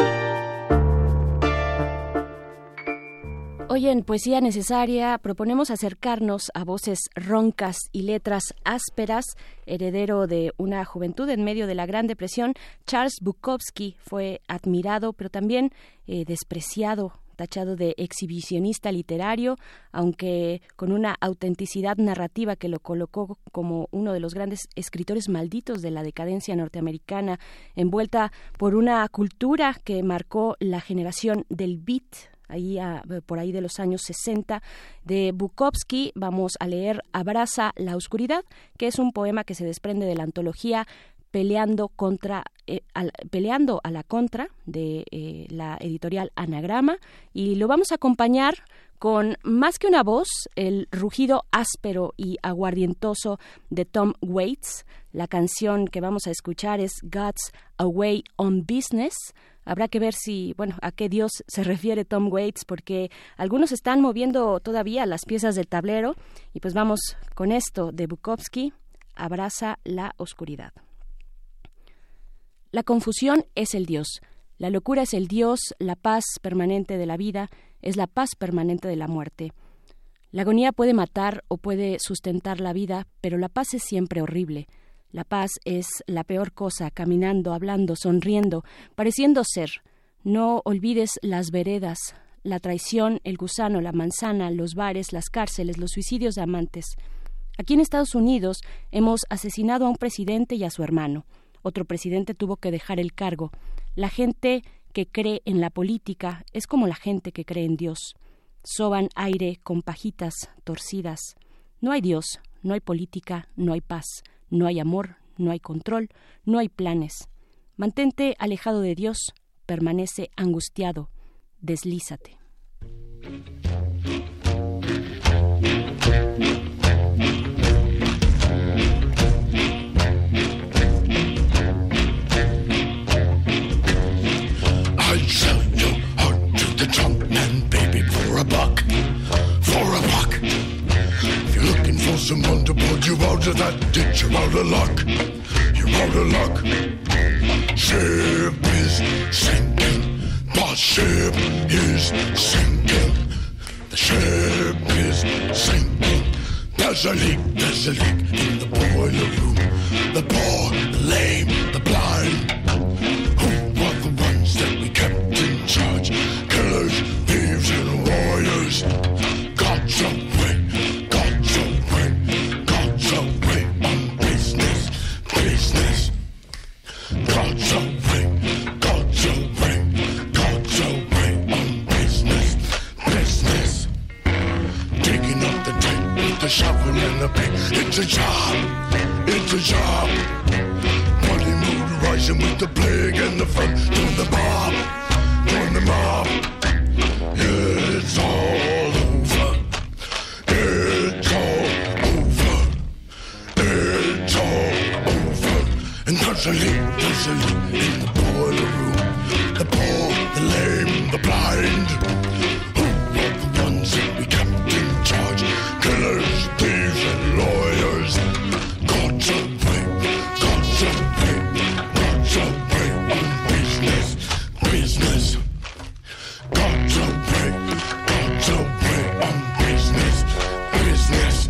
Hoy en Poesía Necesaria proponemos acercarnos a voces roncas y letras ásperas. Heredero de una juventud en medio de la Gran Depresión, Charles Bukowski fue admirado, pero también eh, despreciado, tachado de exhibicionista literario, aunque con una autenticidad narrativa que lo colocó como uno de los grandes escritores malditos de la decadencia norteamericana, envuelta por una cultura que marcó la generación del beat. Ahí a, por ahí de los años sesenta, de Bukowski vamos a leer Abraza la oscuridad, que es un poema que se desprende de la antología Peleando contra eh, al, peleando a la contra de eh, la editorial Anagrama, y lo vamos a acompañar con Más que una voz, el rugido áspero y aguardientoso de Tom Waits. La canción que vamos a escuchar es God's Away on Business. Habrá que ver si, bueno, a qué Dios se refiere Tom Waits, porque algunos están moviendo todavía las piezas del tablero. Y pues vamos con esto de Bukowski, Abraza la oscuridad. La confusión es el Dios, la locura es el Dios, la paz permanente de la vida es la paz permanente de la muerte. La agonía puede matar o puede sustentar la vida, pero la paz es siempre horrible. La paz es la peor cosa, caminando, hablando, sonriendo, pareciendo ser. No olvides las veredas, la traición, el gusano, la manzana, los bares, las cárceles, los suicidios de amantes. Aquí en Estados Unidos hemos asesinado a un presidente y a su hermano. Otro presidente tuvo que dejar el cargo. La gente que cree en la política es como la gente que cree en Dios. Soban aire con pajitas torcidas. No hay Dios, no hay política, no hay paz. No hay amor, no hay control, no hay planes. Mantente alejado de Dios, permanece angustiado, deslízate. I'll sell your heart to the drunk man, baby, for a buck, for a buck. If you're looking for someone to pull you out of that ditch, you're out of luck. You're Hololock. Ship is sinking. The ship is sinking. The ship is sinking. There's a leak, there's a leak in the boiler room. The poor, the lame, the blind. Who were the ones that we kept in charge? Killers, thieves, and warriors. Got your way, got your way, got your way on business, business. Got your way, got your way, got your way on business, business. Digging up the dirt with the shovel and the pick. It's a job, it's a job. Money mood rising with the plague and the fun. Join the mob, join the mob. It's all. There's a leak, there's a leak in the boiler room. The poor, the lame, the blind. Who were the ones that we kept in charge? Killers, thieves, and lawyers. Got your way, got your way, got your way on business, business. Got your way, got your way on business, business.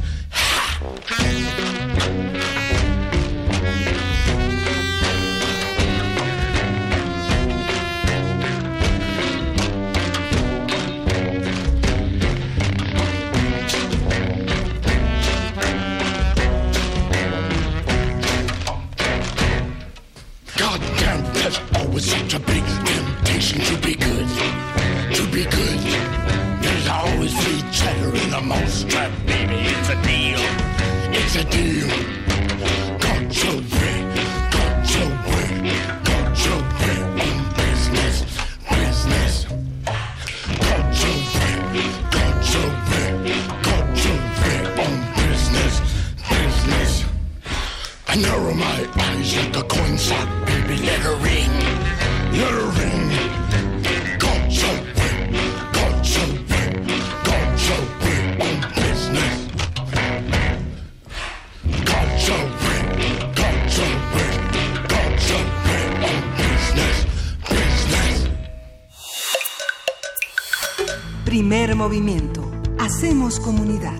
Primer movimiento. Hacemos comunidad.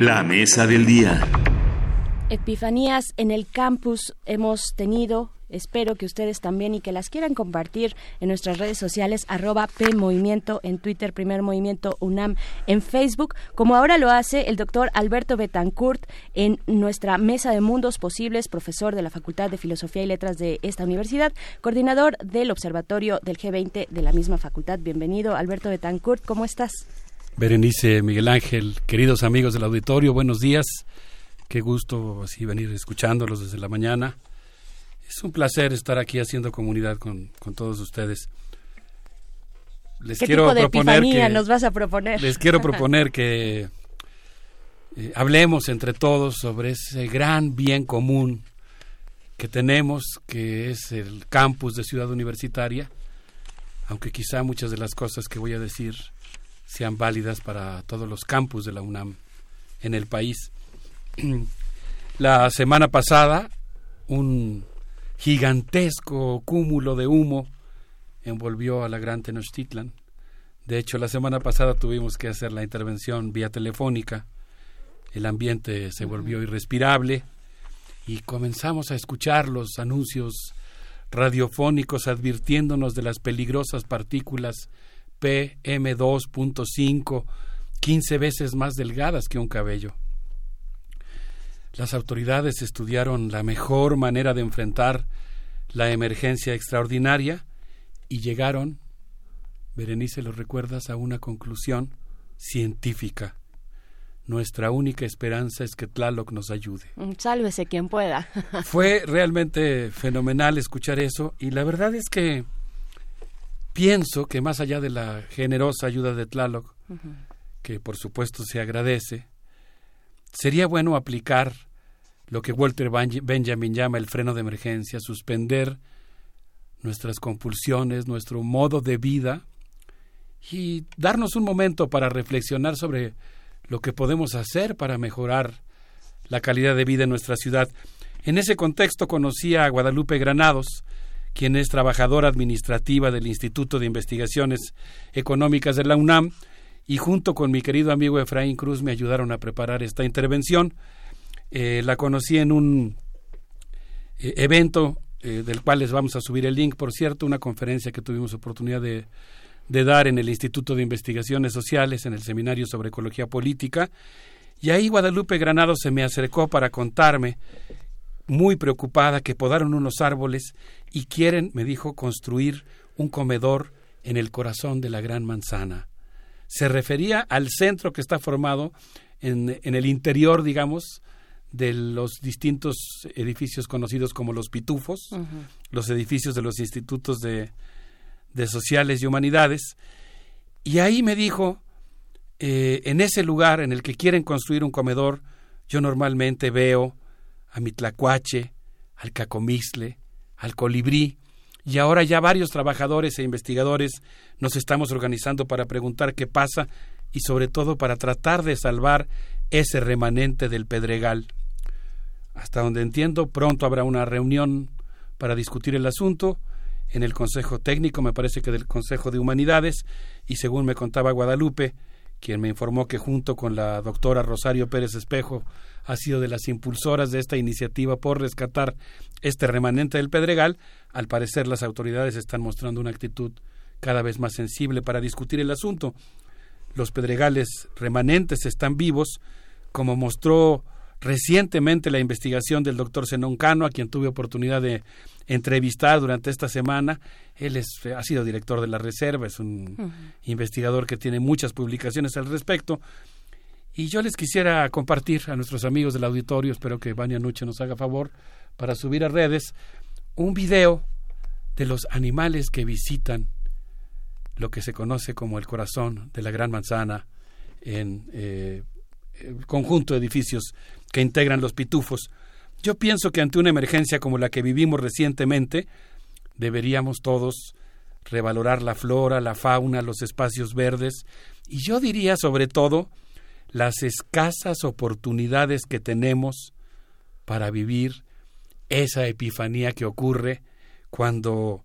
La mesa del día. Epifanías en el campus hemos tenido. Espero que ustedes también y que las quieran compartir en nuestras redes sociales, arroba PMovimiento en Twitter, Primer Movimiento UNAM en Facebook, como ahora lo hace el doctor Alberto Betancourt en nuestra Mesa de Mundos Posibles, profesor de la Facultad de Filosofía y Letras de esta universidad, coordinador del Observatorio del G veinte de la misma facultad. Bienvenido, Alberto Betancourt, ¿cómo estás? Berenice, Miguel Ángel, queridos amigos del auditorio, buenos días. Qué gusto así venir escuchándolos desde la mañana. Es un placer estar aquí haciendo comunidad con, con todos ustedes. Les ¿Qué quiero tipo de proponer epifanía que, nos vas a proponer? Les quiero proponer que eh, hablemos entre todos sobre ese gran bien común que tenemos, que es el campus de Ciudad Universitaria, aunque quizá muchas de las cosas que voy a decir sean válidas para todos los campus de la UNAM en el país. La semana pasada, un gigantesco cúmulo de humo envolvió a la gran Tenochtitlan. De hecho, la semana pasada tuvimos que hacer la intervención vía telefónica. El ambiente se volvió irrespirable y comenzamos a escuchar los anuncios radiofónicos advirtiéndonos de las peligrosas partículas P M dos punto cinco, quince veces más delgadas que un cabello. Las autoridades estudiaron la mejor manera de enfrentar la emergencia extraordinaria y llegaron, Berenice, ¿lo recuerdas?, a una conclusión científica. Nuestra única esperanza es que Tlaloc nos ayude. Sálvese quien pueda. Fue realmente fenomenal escuchar eso y la verdad es que pienso que más allá de la generosa ayuda de Tlaloc, uh-huh, que por supuesto se agradece, sería bueno aplicar lo que Walter Benjamin llama el freno de emergencia, suspender nuestras compulsiones, nuestro modo de vida y darnos un momento para reflexionar sobre lo que podemos hacer para mejorar la calidad de vida en nuestra ciudad. En ese contexto conocí a Guadalupe Granados, quien es trabajadora administrativa del Instituto de Investigaciones Económicas de la UNAM, y junto con mi querido amigo Efraín Cruz me ayudaron a preparar esta intervención. Eh, la conocí en un eh, evento eh, del cual les vamos a subir el link, por cierto, una conferencia que tuvimos oportunidad de, de dar en el Instituto de Investigaciones Sociales, en el Seminario sobre Ecología Política, y ahí Guadalupe Granados se me acercó para contarme, muy preocupada, que podaron unos árboles y quieren, me dijo, construir un comedor en el corazón de la Gran Manzana. Se refería al centro que está formado en, en el interior, digamos, de los distintos edificios conocidos como los pitufos, uh-huh. los edificios de los institutos de, de sociales y humanidades. Y ahí me dijo, eh, en ese lugar en el que quieren construir un comedor, yo normalmente veo a mi tlacuache, al cacomixle, al colibrí, y ahora ya varios trabajadores e investigadores nos estamos organizando para preguntar qué pasa y sobre todo para tratar de salvar ese remanente del Pedregal. Hasta donde entiendo, pronto habrá una reunión para discutir el asunto en el Consejo Técnico, me parece que del Consejo de Humanidades, y según me contaba Guadalupe, quien me informó que junto con la doctora Rosario Pérez Espejo ha sido de las impulsoras de esta iniciativa por rescatar este remanente del Pedregal, al parecer las autoridades están mostrando una actitud cada vez más sensible para discutir el asunto. Los pedregales remanentes están vivos, como mostró recientemente la investigación del doctor Zenón Cano, a quien tuve oportunidad de entrevistar durante esta semana. Él es, ha sido director de la Reserva, es un uh-huh. investigador que tiene muchas publicaciones al respecto. Y yo les quisiera compartir a nuestros amigos del auditorio, espero que Vania Nuche nos haga favor, para subir a redes, un video de los animales que visitan lo que se conoce como el corazón de la Gran Manzana en eh, el conjunto de edificios que integran los pitufos. Yo pienso que ante una emergencia como la que vivimos recientemente, deberíamos todos revalorar la flora, la fauna, los espacios verdes, y yo diría sobre todo las escasas oportunidades que tenemos para vivir esa epifanía que ocurre cuando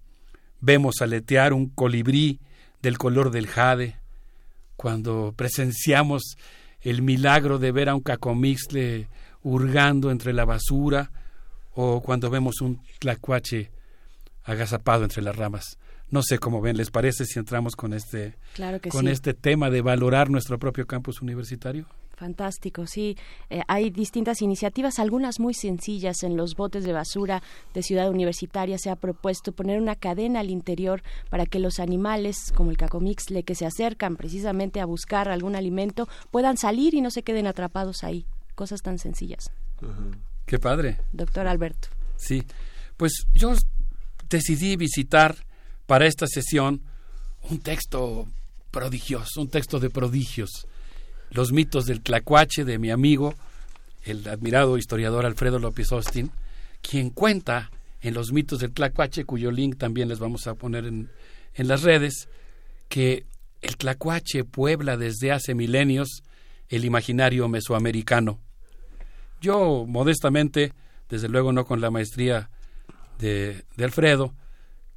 vemos aletear un colibrí del color del jade, cuando presenciamos el milagro de ver a un cacomixle hurgando entre la basura, o cuando vemos un tlacuache agazapado entre las ramas. No sé cómo ven, ¿les parece si entramos con este, claro que con sí. este tema de valorar nuestro propio campus universitario? Fantástico, sí. Eh, hay distintas iniciativas, algunas muy sencillas. En los botes de basura de Ciudad Universitaria se ha propuesto poner una cadena al interior para que los animales, como el cacomixle, que se acercan precisamente a buscar algún alimento, puedan salir y no se queden atrapados ahí. Cosas tan sencillas. Uh-huh. ¡Qué padre! Doctor Alberto. Sí, pues yo decidí visitar para esta sesión un texto prodigioso, un texto de prodigios. Los mitos del tlacuache, de mi amigo, el admirado historiador Alfredo López Austin, quien cuenta en los mitos del tlacuache, cuyo link también les vamos a poner en, en las redes, que el tlacuache puebla desde hace milenios el imaginario mesoamericano. Yo, modestamente, desde luego no con la maestría de, de Alfredo,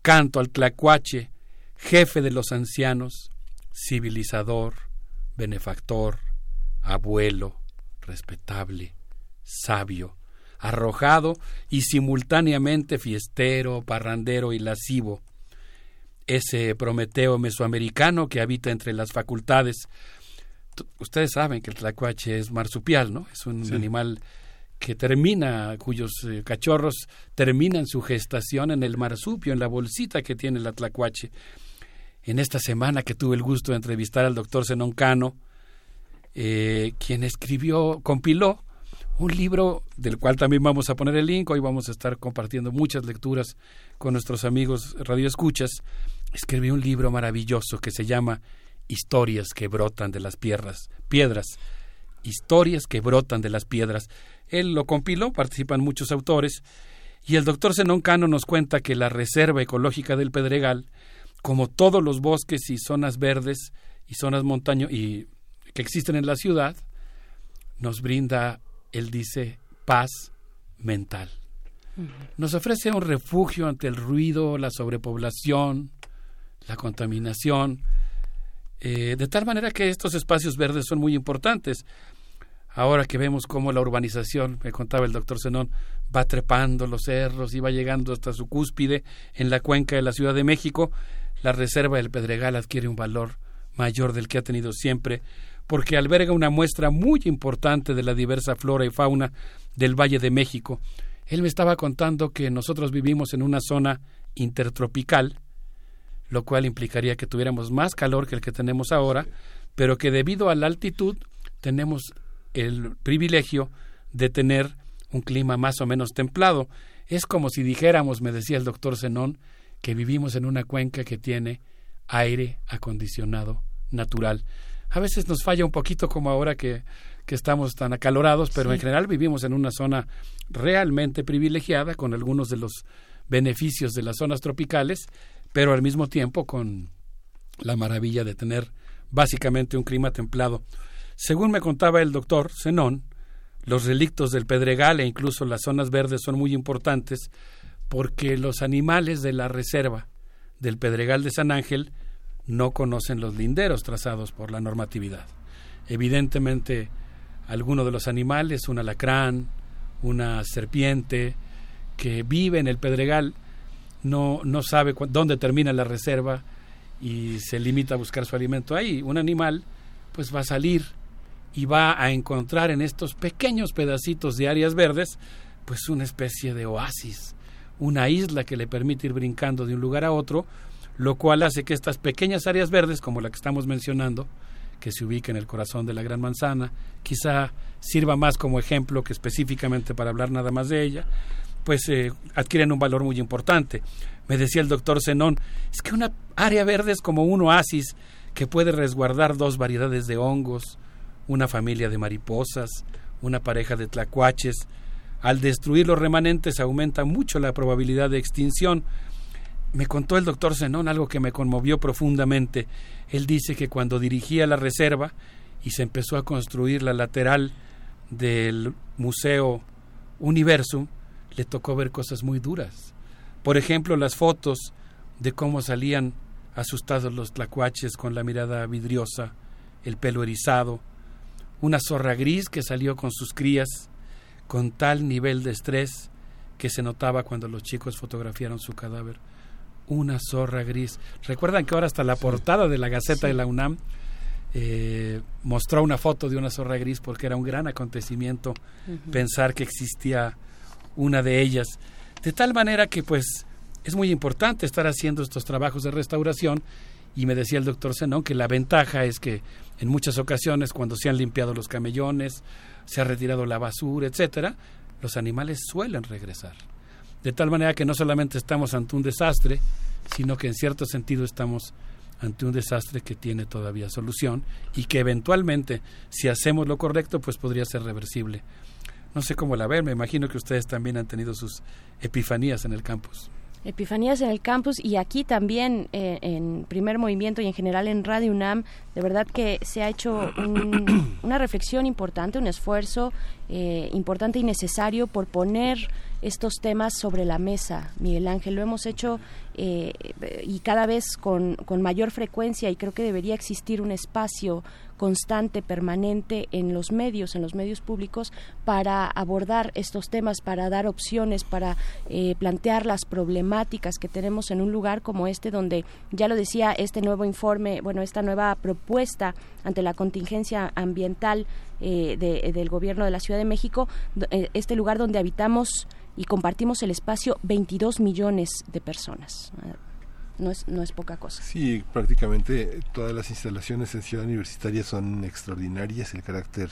canto al tlacuache, jefe de los ancianos, civilizador, benefactor, abuelo, respetable, sabio, arrojado y simultáneamente fiestero, parrandero y lascivo. Ese Prometeo mesoamericano que habita entre las facultades. Ustedes saben que el tlacuache es marsupial, ¿no? Es un sí. animal que termina, cuyos eh, cachorros terminan su gestación en el marsupio, en la bolsita que tiene la tlacuache. En esta semana que tuve el gusto de entrevistar al doctor Zenón Cano, eh, quien escribió, compiló un libro del cual también vamos a poner el link. Hoy vamos a estar compartiendo muchas lecturas con nuestros amigos radioescuchas. Escribió un libro maravilloso que se llama Historias que brotan de las piedras, piedras. Historias que brotan de las piedras. Él lo compiló, participan muchos autores, y el doctor Zenón Cano nos cuenta que la Reserva Ecológica del Pedregal, como todos los bosques y zonas verdes y zonas montaño y que existen en la ciudad, nos brinda él dice paz mental. Nos ofrece un refugio ante el ruido, la sobrepoblación, la contaminación, eh, de tal manera que estos espacios verdes son muy importantes. Ahora que vemos cómo la urbanización, me contaba el doctor Zenón, va trepando los cerros y va llegando hasta su cúspide en la cuenca de la Ciudad de México, la Reserva del Pedregal adquiere un valor mayor del que ha tenido siempre, porque alberga una muestra muy importante de la diversa flora y fauna del Valle de México. Él me estaba contando que nosotros vivimos en una zona intertropical, lo cual implicaría que tuviéramos más calor que el que tenemos ahora, pero que debido a la altitud tenemos el privilegio de tener un clima más o menos templado. Es como si dijéramos, me decía el doctor Zenón, que vivimos en una cuenca que tiene aire acondicionado natural. A veces nos falla un poquito como ahora que, que estamos tan acalorados, pero sí, en general vivimos en una zona realmente privilegiada con algunos de los beneficios de las zonas tropicales, pero al mismo tiempo con la maravilla de tener básicamente un clima templado. Según me contaba el doctor Zenón, los relictos del Pedregal e incluso las zonas verdes son muy importantes porque los animales de la reserva del Pedregal de San Ángel no conocen los linderos trazados por la normatividad. Evidentemente, alguno de los animales, un alacrán, una serpiente que vive en el Pedregal, no, no sabe cu- dónde termina la reserva y se limita a buscar su alimento ahí. Un animal pues va a salir y va a encontrar en estos pequeños pedacitos de áreas verdes pues una especie de oasis, una isla que le permite ir brincando de un lugar a otro, lo cual hace que estas pequeñas áreas verdes, como la que estamos mencionando, que se ubica en el corazón de la Gran Manzana, quizá sirva más como ejemplo que específicamente para hablar nada más de ella, pues eh, adquieren un valor muy importante. Me decía el doctor Zenón, es que una área verde es como un oasis que puede resguardar dos variedades de hongos, una familia de mariposas, una pareja de tlacuaches. Al destruir los remanentes aumenta mucho la probabilidad de extinción. Me contó el doctor Zenón algo que me conmovió profundamente. Él dice que cuando dirigía la reserva y se empezó a construir la lateral del Museo Universum, le tocó ver cosas muy duras. Por ejemplo, las fotos de cómo salían asustados los tlacuaches con la mirada vidriosa, el pelo erizado, una zorra gris que salió con sus crías con tal nivel de estrés que se notaba cuando los chicos fotografiaron su cadáver. Una zorra gris. Recuerdan que ahora hasta la sí. portada de la Gaceta sí. de la UNAM eh, mostró una foto de una zorra gris porque era un gran acontecimiento uh-huh. pensar que existía una de ellas. De tal manera que pues es muy importante estar haciendo estos trabajos de restauración y me decía el doctor Zenón que la ventaja es que en muchas ocasiones cuando se han limpiado los camellones, se ha retirado la basura, etcétera, los animales suelen regresar. De tal manera que no solamente estamos ante un desastre, sino que en cierto sentido estamos ante un desastre que tiene todavía solución y que eventualmente, si hacemos lo correcto, pues podría ser reversible. No sé cómo la ven, me imagino que ustedes también han tenido sus epifanías en el campus. Epifanías en el campus y aquí también eh, en Primer Movimiento y en general en Radio UNAM, de verdad que se ha hecho un, una reflexión importante, un esfuerzo eh, importante y necesario por poner estos temas sobre la mesa, Miguel Ángel. Lo hemos hecho eh, y cada vez con, con mayor frecuencia y creo que debería existir un espacio constante, permanente en los medios, en los medios públicos para abordar estos temas, para dar opciones, para eh, plantear las problemáticas que tenemos en un lugar como este donde, ya lo decía, este nuevo informe, bueno, esta nueva propuesta ante la contingencia ambiental eh, de, del gobierno de la Ciudad de México, este lugar donde habitamos y compartimos el espacio veintidós millones de personas. No es, no es poca cosa. Sí, prácticamente todas las instalaciones en Ciudad Universitaria son extraordinarias, el carácter,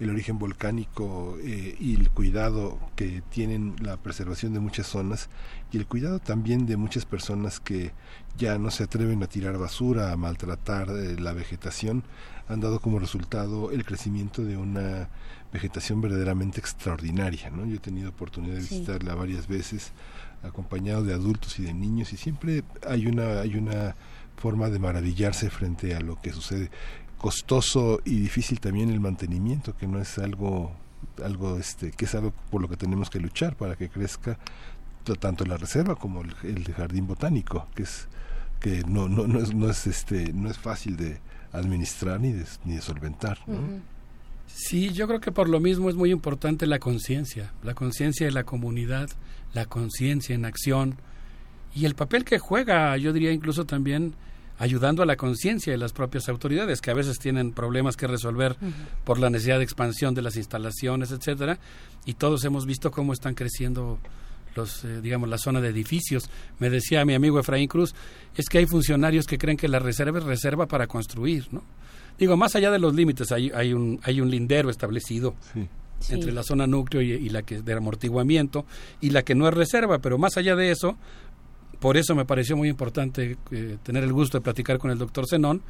el origen volcánico eh, y el cuidado que tienen la preservación de muchas zonas y el cuidado también de muchas personas que ya no se atreven a tirar basura, a maltratar eh, la vegetación, han dado como resultado el crecimiento de una vegetación verdaderamente extraordinaria, ¿no? Yo he tenido oportunidad de visitarla sí. varias veces, acompañado de adultos y de niños, y siempre hay una hay una forma de maravillarse frente a lo que sucede. Costoso y difícil también el mantenimiento, que no es algo algo este que es algo por lo que tenemos que luchar para que crezca tanto la reserva como el, el jardín botánico, que es que no no no es no es este no es fácil de administrar ni de, ni de solventar, ¿no? Uh-huh. Sí, yo creo que por lo mismo es muy importante la conciencia, la conciencia de la comunidad, la conciencia en acción y el papel que juega, yo diría incluso también ayudando a la conciencia de las propias autoridades que a veces tienen problemas que resolver uh-huh. por la necesidad de expansión de las instalaciones, etcétera, y todos hemos visto cómo están creciendo los eh, digamos la zona de edificios. Me decía mi amigo Efraín Cruz, es que hay funcionarios que creen que la reserva es reserva para construir, ¿no? Digo, más allá de los límites, hay, hay un hay un lindero establecido sí. entre sí. la zona núcleo y, y la que de amortiguamiento y la que no es reserva, pero más allá de eso, por eso me pareció muy importante eh, tener el gusto de platicar con el doctor Zenón,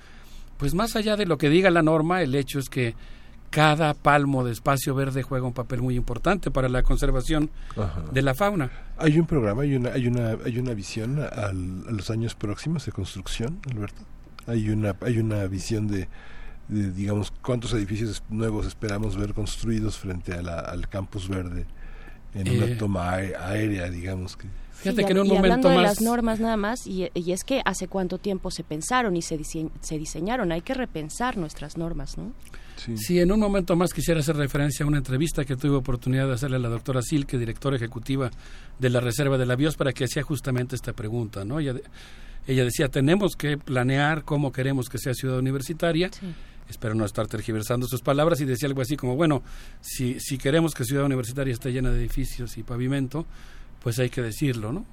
pues más allá de lo que diga la norma, el hecho es que cada palmo de espacio verde juega un papel muy importante para la conservación Ajá. de la fauna. Hay un programa, hay una, hay una, hay una visión al, a los años próximos de construcción, Alberto. Hay una, hay una visión de, de, digamos, cuántos edificios nuevos esperamos ver construidos frente a la, al campus verde en eh. una toma aérea, digamos que. Fíjate sí, que en un y momento hablando más... de las normas nada más, y, y es que hace cuánto tiempo se pensaron y se, diseñ, se diseñaron, hay que repensar nuestras normas, ¿no? Sí. Sí, en un momento más quisiera hacer referencia a una entrevista que tuve oportunidad de hacerle a la doctora Silke, directora ejecutiva de la Reserva de la Biosfera, que hacía justamente esta pregunta, ¿no? Ella, ella decía, tenemos que planear cómo queremos que sea Ciudad Universitaria, sí. espero no estar tergiversando sus palabras, y decía algo así como, bueno, si, si queremos que Ciudad Universitaria esté llena de edificios y pavimento, pues hay que decirlo, ¿no?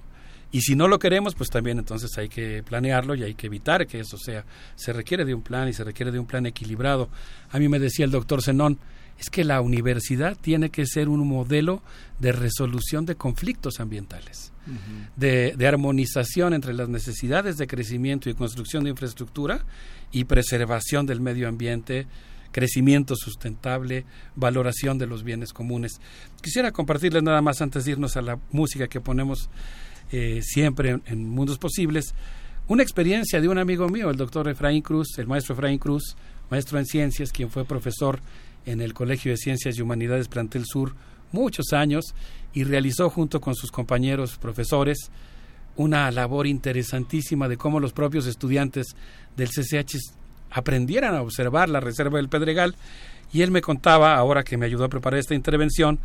Y si no lo queremos, pues también entonces hay que planearlo y hay que evitar que eso sea. Se requiere de un plan y se requiere de un plan equilibrado. A mí me decía el doctor Zenón, es que la universidad tiene que ser un modelo de resolución de conflictos ambientales, uh-huh. de, de armonización entre las necesidades de crecimiento y construcción de infraestructura y preservación del medio ambiente, crecimiento sustentable, valoración de los bienes comunes. Quisiera compartirles nada más antes de irnos a la música que ponemos eh, siempre en, en Mundos Posibles, una experiencia de un amigo mío, el doctor Efraín Cruz, el maestro Efraín Cruz, maestro en ciencias, quien fue profesor en el Colegio de Ciencias y Humanidades Plantel Sur muchos años y realizó junto con sus compañeros profesores una labor interesantísima de cómo los propios estudiantes del C C H aprendieran a observar la Reserva del Pedregal, y él me contaba, ahora que me ayudó a preparar esta intervención,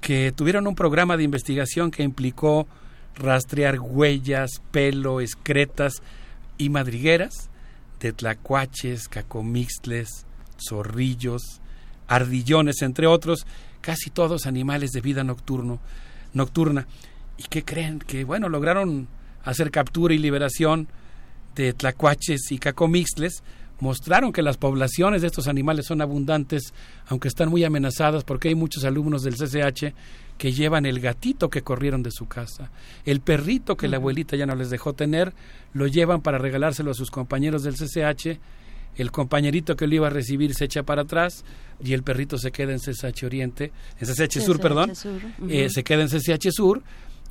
que tuvieron un programa de investigación que implicó rastrear huellas, pelo, excretas y madrigueras de tlacuaches, cacomixles, zorrillos, ardillones, entre otros, casi todos animales de vida nocturno, nocturna. ¿Y qué creen? Que bueno, lograron hacer captura y liberación de tlacuaches y cacomixles, mostraron que las poblaciones de estos animales son abundantes, aunque están muy amenazadas porque hay muchos alumnos del C C H que llevan el gatito que corrieron de su casa, el perrito que la abuelita ya no les dejó tener, lo llevan para regalárselo a sus compañeros del C C H, el compañerito que lo iba a recibir se echa para atrás y el perrito se queda en C C H Oriente, en C C H Sur, perdón, eh, se queda en C C H Sur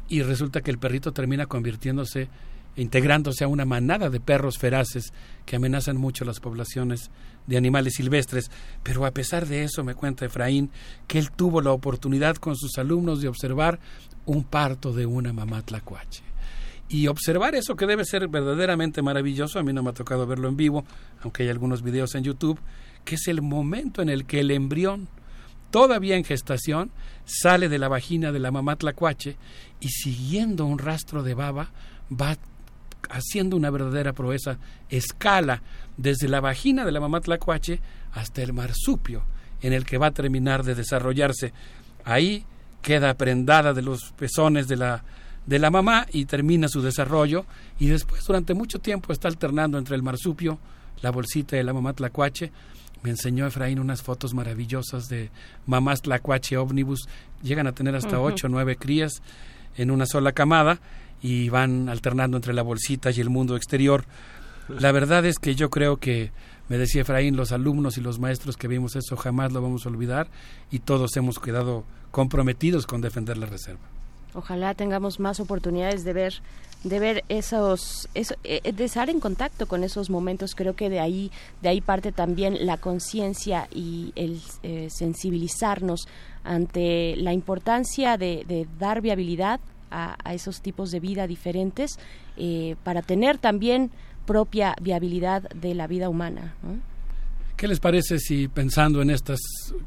y resulta que el perrito termina convirtiéndose integrándose a una manada de perros feraces que amenazan mucho las poblaciones de animales silvestres. Pero a pesar de eso, me cuenta Efraín, que él tuvo la oportunidad con sus alumnos de observar un parto de una mamá tlacuache. Y observar eso, que debe ser verdaderamente maravilloso, a mí no me ha tocado verlo en vivo, aunque hay algunos videos en YouTube, que es el momento en el que el embrión, todavía en gestación, sale de la vagina de la mamá tlacuache y siguiendo un rastro de baba va haciendo una verdadera proeza, escala desde la vagina de la mamá tlacuache hasta el marsupio en el que va a terminar de desarrollarse. Ahí queda prendada de los pezones de la, de la mamá y termina su desarrollo y después durante mucho tiempo está alternando entre el marsupio, la bolsita de la mamá tlacuache. Me enseñó Efraín unas fotos maravillosas de mamás tlacuache ómnibus, llegan a tener hasta uh-huh. ocho o nueve crías en una sola camada y van alternando entre la bolsita y el mundo exterior. La verdad es que yo creo que, me decía Efraín, los alumnos y los maestros que vimos eso jamás lo vamos a olvidar y todos hemos quedado comprometidos con defender la reserva. Ojalá tengamos más oportunidades de ver, de ver esos, eso, de estar en contacto con esos momentos. Creo que de ahí, de ahí parte también la conciencia y el eh, sensibilizarnos ante la importancia de, de dar viabilidad a, a esos tipos de vida diferentes, eh, para tener también propia viabilidad de la vida humana, ¿no? ¿Qué les parece si, pensando en estas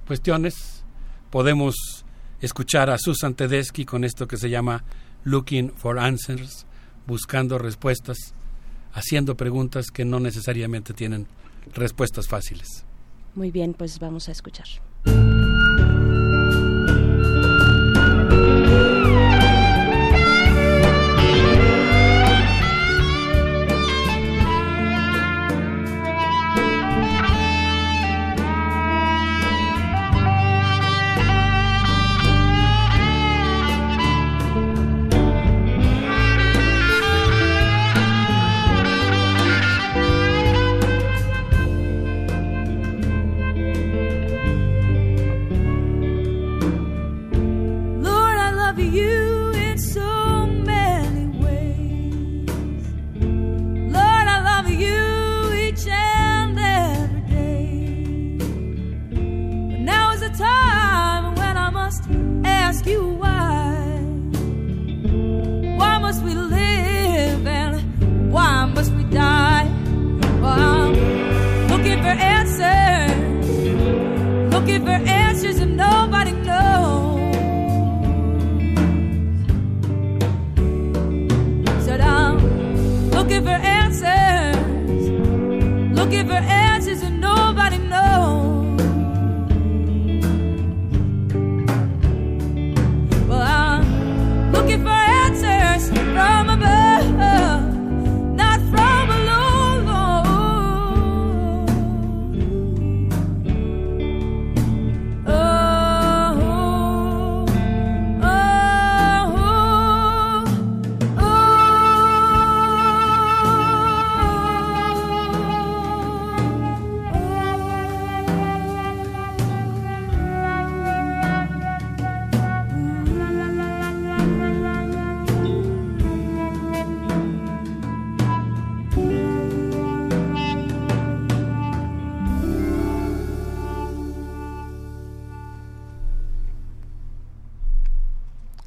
cuestiones, podemos escuchar a Susan Tedeschi con esto que se llama Looking for Answers, buscando respuestas, haciendo preguntas que no necesariamente tienen respuestas fáciles? Muy bien, pues vamos a escuchar.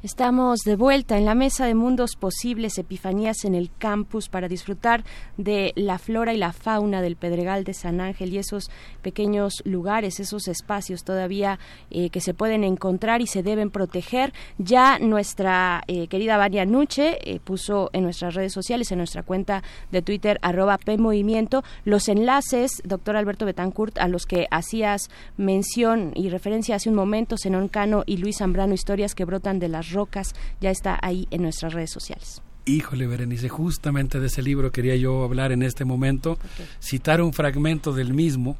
Estamos de vuelta en la mesa de Mundos Posibles, Epifanías en el Campus, para disfrutar de la flora y la fauna del Pedregal de San Ángel y esos pequeños lugares, esos espacios todavía eh, que se pueden encontrar y se deben proteger. Ya nuestra eh, querida Vania Nuche eh, puso en nuestras redes sociales, en nuestra cuenta de Twitter, arroba PMovimiento, los enlaces, doctor Alberto Betancourt, a los que hacías mención y referencia hace un momento, Zenón Cano y Luis Zambrano, historias que brotan de las rocas. Ya está ahí en nuestras redes sociales. Híjole, Berenice, justamente de ese libro quería yo hablar en este momento, okay. Citar un fragmento del mismo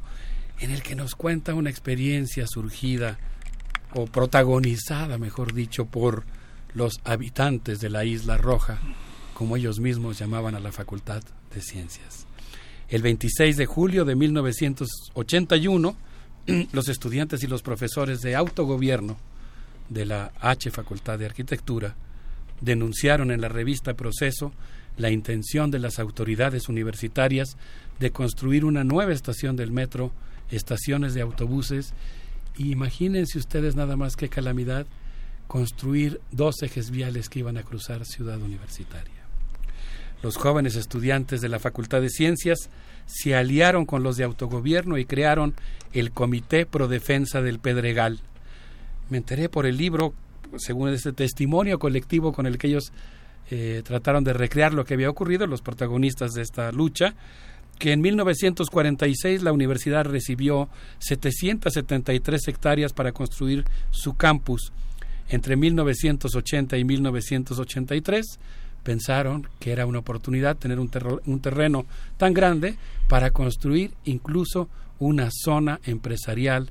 en el que nos cuenta una experiencia surgida o protagonizada, mejor dicho, por los habitantes de la Isla Roja, como ellos mismos llamaban a la Facultad de Ciencias. El veintiséis de julio de mil novecientos ochenta y uno, los estudiantes y los profesores de autogobierno de la H Facultad de Arquitectura denunciaron en la revista Proceso la intención de las autoridades universitarias de construir una nueva estación del metro, estaciones de autobuses, y imagínense ustedes nada más qué calamidad, construir dos ejes viales que iban a cruzar Ciudad Universitaria. Los jóvenes estudiantes de la Facultad de Ciencias se aliaron con los de autogobierno y crearon el Comité Pro Defensa del Pedregal. Me enteré por el libro, según este testimonio colectivo con el que ellos eh, trataron de recrear lo que había ocurrido, los protagonistas de esta lucha, que en mil novecientos cuarenta y seis la universidad recibió setecientas setenta y tres hectáreas para construir su campus. Entre mil novecientos ochenta y mil novecientos ochenta y tres pensaron que era una oportunidad tener un, terro- un terreno tan grande para construir incluso una zona empresarial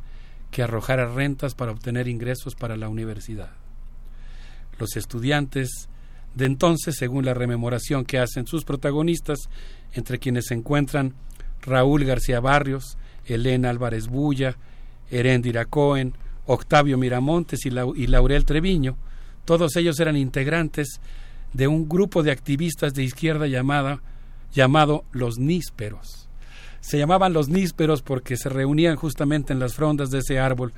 que arrojara rentas para obtener ingresos para la universidad. Los estudiantes de entonces, según la rememoración que hacen sus protagonistas, entre quienes se encuentran Raúl García Barrios, Elena Álvarez Bulla, Heréndira Cohen, Octavio Miramontes y, la- y Laurel Treviño, Todos ellos eran integrantes de un grupo de activistas de izquierda llamada, llamado los nísperos. Se llamaban los nísperos porque se reunían justamente en las frondas de ese árbol,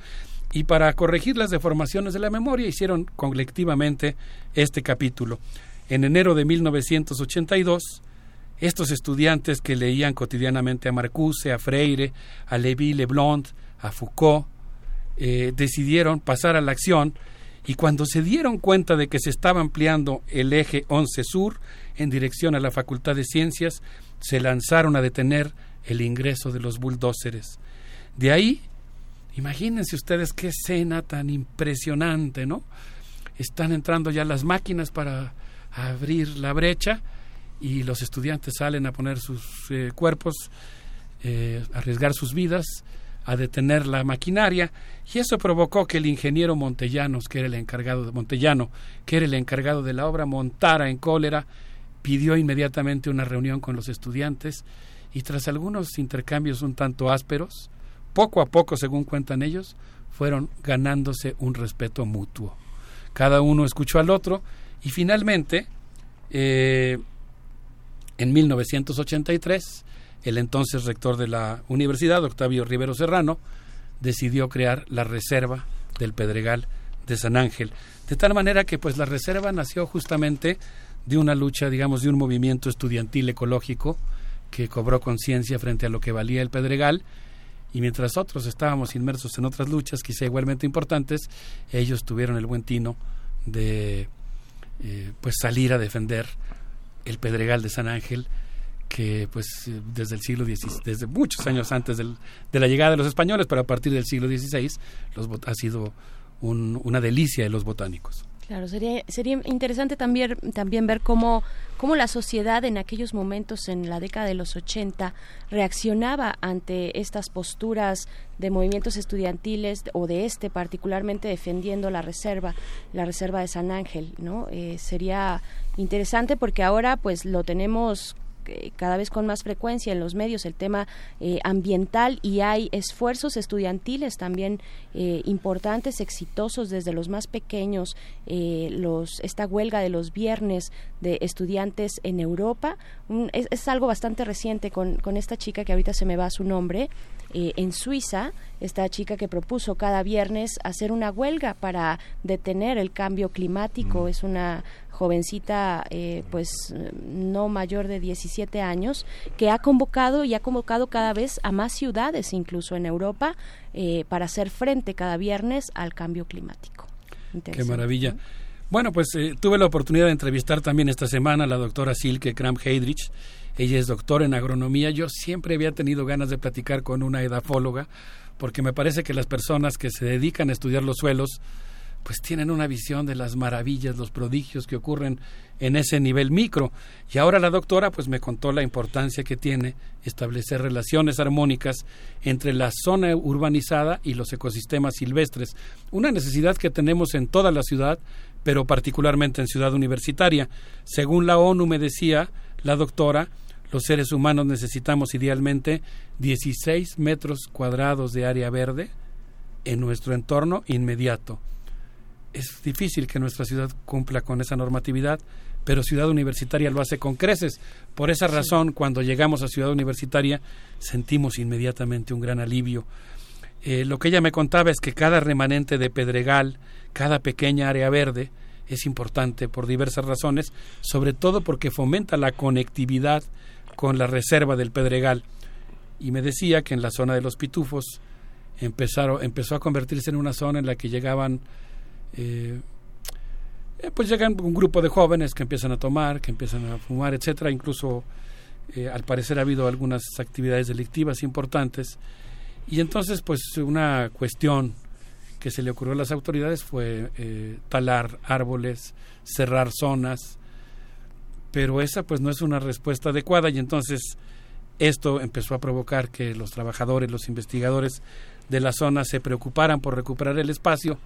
y para corregir las deformaciones de la memoria hicieron colectivamente este capítulo. En enero de mil novecientos ochenta y dos, estos estudiantes que leían cotidianamente a Marcuse, a Freire, a Levi Leblond, a Foucault, eh, decidieron pasar a la acción, y cuando se dieron cuenta de que se estaba ampliando el eje once Sur en dirección a la Facultad de Ciencias, se lanzaron a detener el ingreso de los bulldozers. De ahí, imagínense ustedes qué escena tan impresionante, ¿no? Están entrando ya las máquinas para abrir la brecha y los estudiantes salen a poner sus eh, cuerpos, eh, a arriesgar sus vidas, a detener la maquinaria, y eso provocó que el ingeniero Montellanos, que era el encargado de Montellano, que era el encargado de la obra, montara en cólera, pidió inmediatamente una reunión con los estudiantes, y tras algunos intercambios un tanto ásperos, poco a poco, según cuentan ellos, fueron ganándose un respeto mutuo. Cada uno escuchó al otro, y finalmente, eh, en mil novecientos ochenta y tres, el entonces rector de la universidad, Octavio Rivero Serrano, decidió crear la Reserva del Pedregal de San Ángel. De tal manera que, pues, la Reserva nació justamente de una lucha, digamos, de un movimiento estudiantil ecológico que cobró conciencia frente a lo que valía el Pedregal. Y mientras otros estábamos inmersos en otras luchas, quizá igualmente importantes, ellos tuvieron el buen tino de eh, pues salir a defender el Pedregal de San Ángel, que pues desde el siglo dieciséis, desde muchos años antes del, de la llegada de los españoles, pero a partir del siglo dieciséis los, ha sido un, una delicia de los botánicos. Claro, sería sería interesante también también ver cómo cómo la sociedad en aquellos momentos, en la década de los ochenta, reaccionaba ante estas posturas de movimientos estudiantiles, o de este particularmente defendiendo la reserva, la reserva de San Ángel, ¿no? Eh, sería interesante porque ahora pues lo tenemos cada vez con más frecuencia en los medios, el tema eh, ambiental, y hay esfuerzos estudiantiles también eh, importantes, exitosos, desde los más pequeños, eh, los esta huelga de los viernes de estudiantes en Europa, un, es, es algo bastante reciente con, con esta chica que ahorita se me va su nombre, eh, en Suiza, esta chica que propuso cada viernes hacer una huelga para detener el cambio climático, mm. es una jovencita eh, pues no mayor de diecisiete años, que ha convocado y ha convocado cada vez a más ciudades, incluso en Europa, eh, para hacer frente cada viernes al cambio climático. Qué maravilla. ¿Sí? Bueno, pues eh, tuve la oportunidad de entrevistar también esta semana a la doctora Silke Kramp-Heydrich. Ella es doctora en agronomía. Yo siempre había tenido ganas de platicar con una edafóloga, porque me parece que las personas que se dedican a estudiar los suelos pues tienen una visión de las maravillas, los prodigios que ocurren en ese nivel micro. Y ahora la doctora pues me contó la importancia que tiene establecer relaciones armónicas entre la zona urbanizada y los ecosistemas silvestres, una necesidad que tenemos en toda la ciudad, pero particularmente en Ciudad Universitaria. Según la ONU, me decía la doctora, los seres humanos necesitamos idealmente dieciséis metros cuadrados de área verde en nuestro entorno inmediato. Es difícil que nuestra ciudad cumpla con esa normatividad, pero Ciudad Universitaria lo hace con creces. Por esa razón, cuando llegamos a Ciudad Universitaria, sentimos inmediatamente un gran alivio. Eh, lo que ella me contaba es que cada remanente de Pedregal, cada pequeña área verde, es importante por diversas razones, sobre todo porque fomenta la conectividad con la Reserva del Pedregal. Y me decía que en la zona de los Pitufos empezaron, empezó a convertirse en una zona en la que llegaban Eh, pues llegan un grupo de jóvenes que empiezan a tomar, que empiezan a fumar, etcétera. Incluso eh, al parecer ha habido algunas actividades delictivas importantes, y entonces pues una cuestión que se le ocurrió a las autoridades fue eh, talar árboles, cerrar zonas, pero esa pues no es una respuesta adecuada, y entonces esto empezó a provocar que los trabajadores, los investigadores de la zona se preocuparan por recuperar el espacio.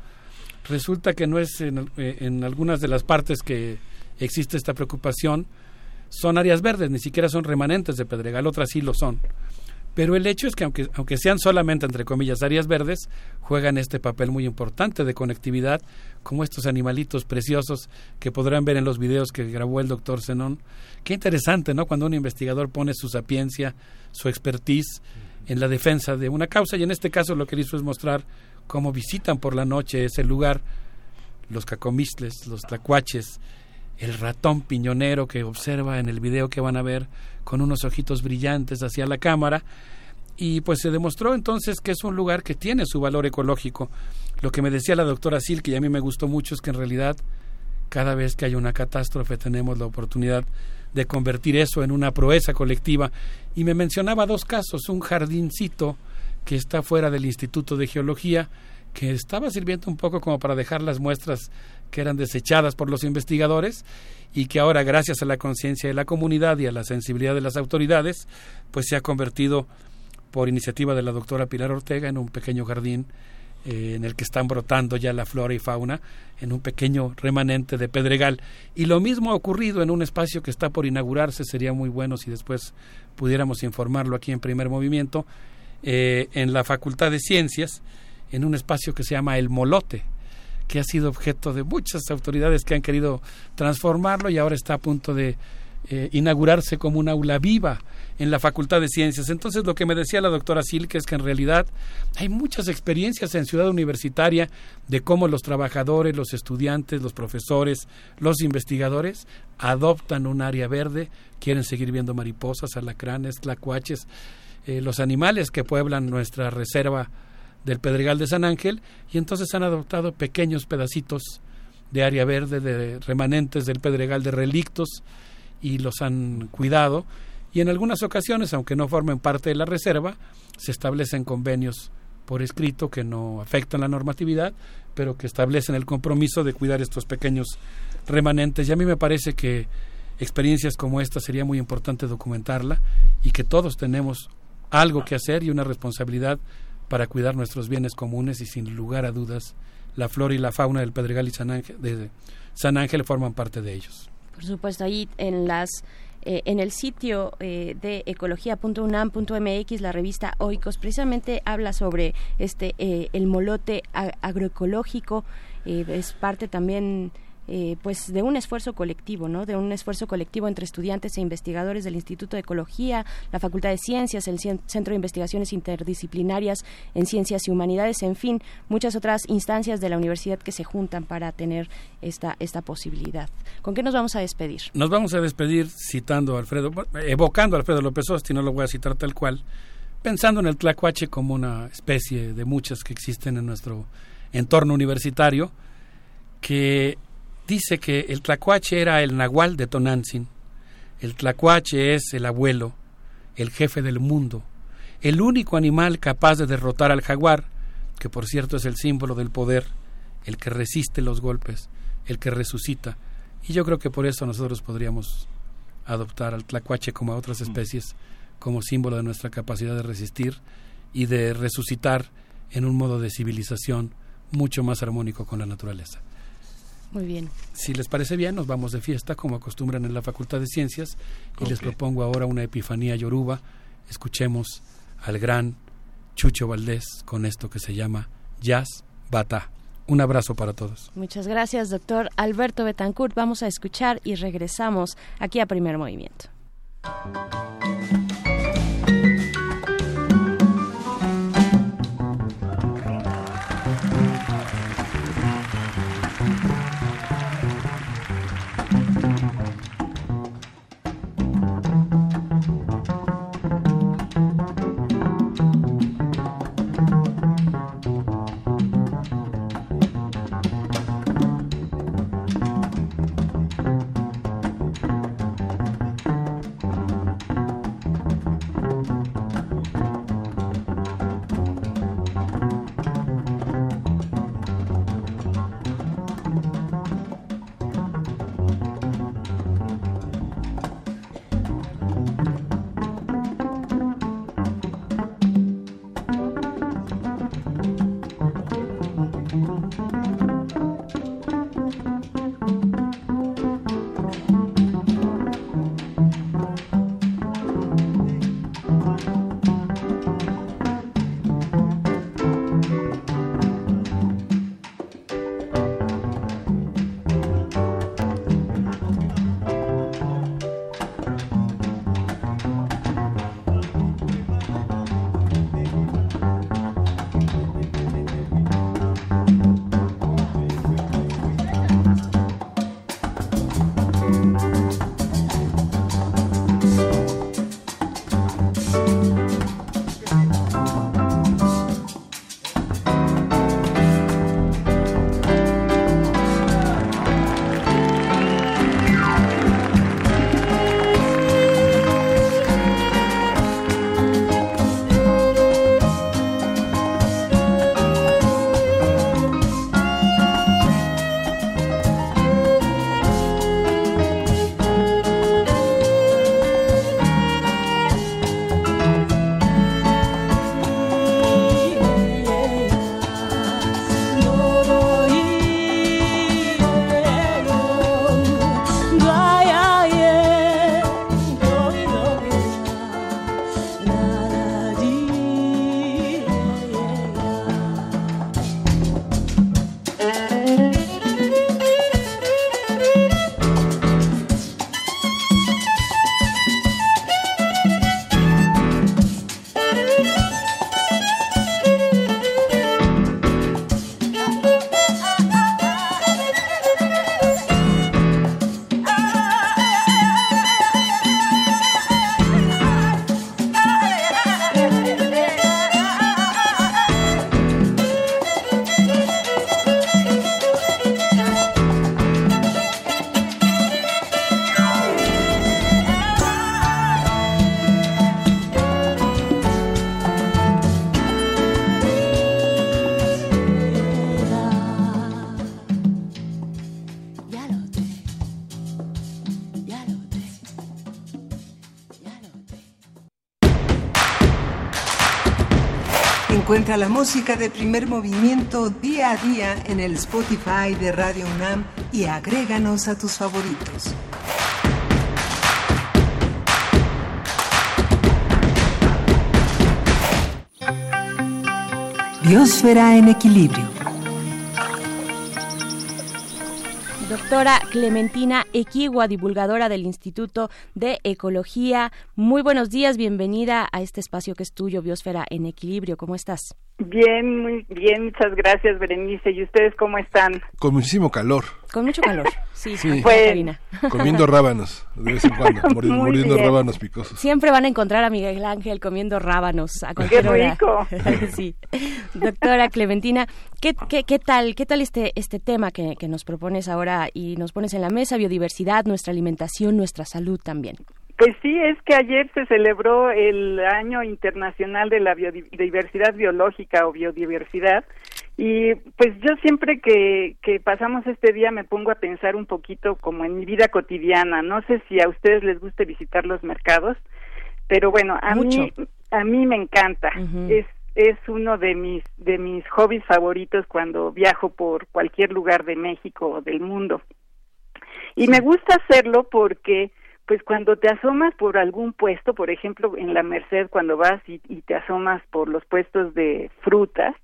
Resulta que no es en, en algunas de las partes que existe esta preocupación, son áreas verdes, ni siquiera son remanentes de Pedregal, otras sí lo son. Pero el hecho es que aunque, aunque sean solamente, entre comillas, áreas verdes, juegan este papel muy importante de conectividad, como estos animalitos preciosos que podrán ver en los videos que grabó el doctor Zenón. Qué interesante, ¿no?, cuando un investigador pone su sapiencia, su expertise en la defensa de una causa, y en este caso lo que hizo es mostrar cómo visitan por la noche ese lugar los cacomixles, los tlacuaches, el ratón piñonero que observa en el video que van a ver con unos ojitos brillantes hacia la cámara. Y pues se demostró entonces que es un lugar que tiene su valor ecológico. Lo que me decía la doctora Silke, y a mí me gustó mucho, es que en realidad cada vez que hay una catástrofe tenemos la oportunidad de convertir eso en una proeza colectiva. Y me mencionaba dos casos, un jardincito que está fuera del Instituto de Geología, que estaba sirviendo un poco como para dejar las muestras que eran desechadas por los investigadores, y que ahora, gracias a la conciencia de la comunidad y a la sensibilidad de las autoridades, pues se ha convertido, por iniciativa de la doctora Pilar Ortega, en un pequeño jardín eh, en el que están brotando ya la flora y fauna, en un pequeño remanente de Pedregal. Y lo mismo ha ocurrido en un espacio que está por inaugurarse. Sería muy bueno si después pudiéramos informarlo aquí en Primer Movimiento, eh, en la Facultad de Ciencias, en un espacio que se llama El Molote, que ha sido objeto de muchas autoridades que han querido transformarlo, y ahora está a punto de eh, inaugurarse como un aula viva en la Facultad de Ciencias. Entonces, lo que me decía la doctora Silke es que en realidad hay muchas experiencias en Ciudad Universitaria de cómo los trabajadores, los estudiantes, los profesores, los investigadores adoptan un área verde, quieren seguir viendo mariposas, alacranes, tlacuaches, eh, los animales que pueblan nuestra reserva del Pedregal de San Ángel, y entonces han adoptado pequeños pedacitos de área verde, de remanentes del Pedregal, de relictos, y los han cuidado, y en algunas ocasiones, aunque no formen parte de la reserva, se establecen convenios por escrito que no afectan la normatividad, pero que establecen el compromiso de cuidar estos pequeños remanentes. Y a mí me parece que experiencias como esta sería muy importante documentarla, y que todos tenemos algo que hacer y una responsabilidad para cuidar nuestros bienes comunes, y sin lugar a dudas la flora y la fauna del Pedregal y San Ángel, de San Ángel, forman parte de ellos. Por supuesto, ahí en las eh, en el sitio eh, de ecología punto unam punto mx, la revista Oikos precisamente habla sobre este eh, el molote agroecológico. Eh, es parte también Eh, pues de un esfuerzo colectivo, ¿no? De un esfuerzo colectivo entre estudiantes e investigadores del Instituto de Ecología, la Facultad de Ciencias, el Cien- Centro de Investigaciones Interdisciplinarias en Ciencias y Humanidades, en fin, muchas otras instancias de la universidad que se juntan para tener esta, esta posibilidad. ¿Con qué nos vamos a despedir? Nos vamos a despedir citando a Alfredo, evocando a Alfredo López Osti, no lo voy a citar tal cual, pensando en el tlacuache como una especie de muchas que existen en nuestro entorno universitario, que dice que el tlacuache era el nahual de Tonantzin. El tlacuache es el abuelo, el jefe del mundo, el único animal capaz de derrotar al jaguar, que por cierto es el símbolo del poder, el que resiste los golpes, el que resucita. Y yo creo que por eso nosotros podríamos adoptar al tlacuache, como a otras especies, como símbolo de nuestra capacidad de resistir y de resucitar en un modo de civilización mucho más armónico con la naturaleza. Muy bien. Si les parece bien, nos vamos de fiesta, como acostumbran en la Facultad de Ciencias, y okay. Les propongo ahora una epifanía yoruba. Escuchemos al gran Chucho Valdés con esto que se llama Jazz Bata. Un abrazo para todos. Muchas gracias, doctor Alberto Betancourt. Vamos a escuchar y regresamos aquí a Primer Movimiento. Encuentra la música de Primer Movimiento día a día en el Spotify de Radio UNAM y agréganos a tus favoritos. Biosfera en equilibrio. Doctora Clementina Equigua, divulgadora del Instituto de Ecología. Muy buenos días, bienvenida a este espacio que es tuyo, Biosfera en Equilibrio. ¿Cómo estás? Bien, muy bien, muchas gracias, Berenice. ¿Y ustedes cómo están? Con muchísimo calor. Con mucho calor, sí, sí. Pues... comiendo rábanos, de vez en cuando, Morir, muriendo bien. Rábanos picosos. Siempre van a encontrar a Miguel Ángel comiendo rábanos a cualquier hora. ¡Qué rico! Sí. Doctora Clementina, ¿qué, qué, qué tal qué tal este, este tema que, que nos propones ahora y nos pones en la mesa? Biodiversidad, nuestra alimentación, nuestra salud también. Pues sí, es que ayer se celebró el Año Internacional de la Biodiversidad Biológica o Biodiversidad, y pues yo siempre que, que pasamos este día me pongo a pensar un poquito como en mi vida cotidiana. No sé si a ustedes les guste visitar los mercados, pero bueno, a Mucho. mí a mí me encanta. Uh-huh. Es es uno de mis de mis hobbies favoritos cuando viajo por cualquier lugar de México o del mundo. Y sí. me gusta hacerlo porque pues cuando te asomas por algún puesto, por ejemplo, en la Merced, cuando vas y, y te asomas por los puestos de frutas,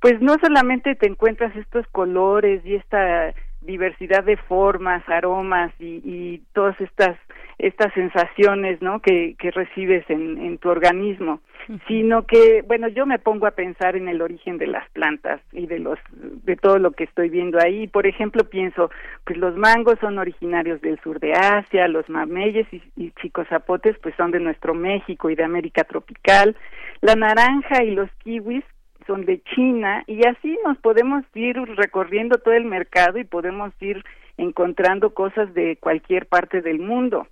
pues no solamente te encuentras estos colores y esta diversidad de formas, aromas y, y todas estas estas sensaciones, ¿no?, que, que recibes en, en tu organismo, sino que, bueno, yo me pongo a pensar en el origen de las plantas y de los de todo lo que estoy viendo ahí. Por ejemplo, pienso, pues los mangos son originarios del sur de Asia, los mameyes y, y chicozapotes pues son de nuestro México y de América tropical, la naranja y los kiwis son de China, y así nos podemos ir recorriendo todo el mercado y podemos ir encontrando cosas de cualquier parte del mundo.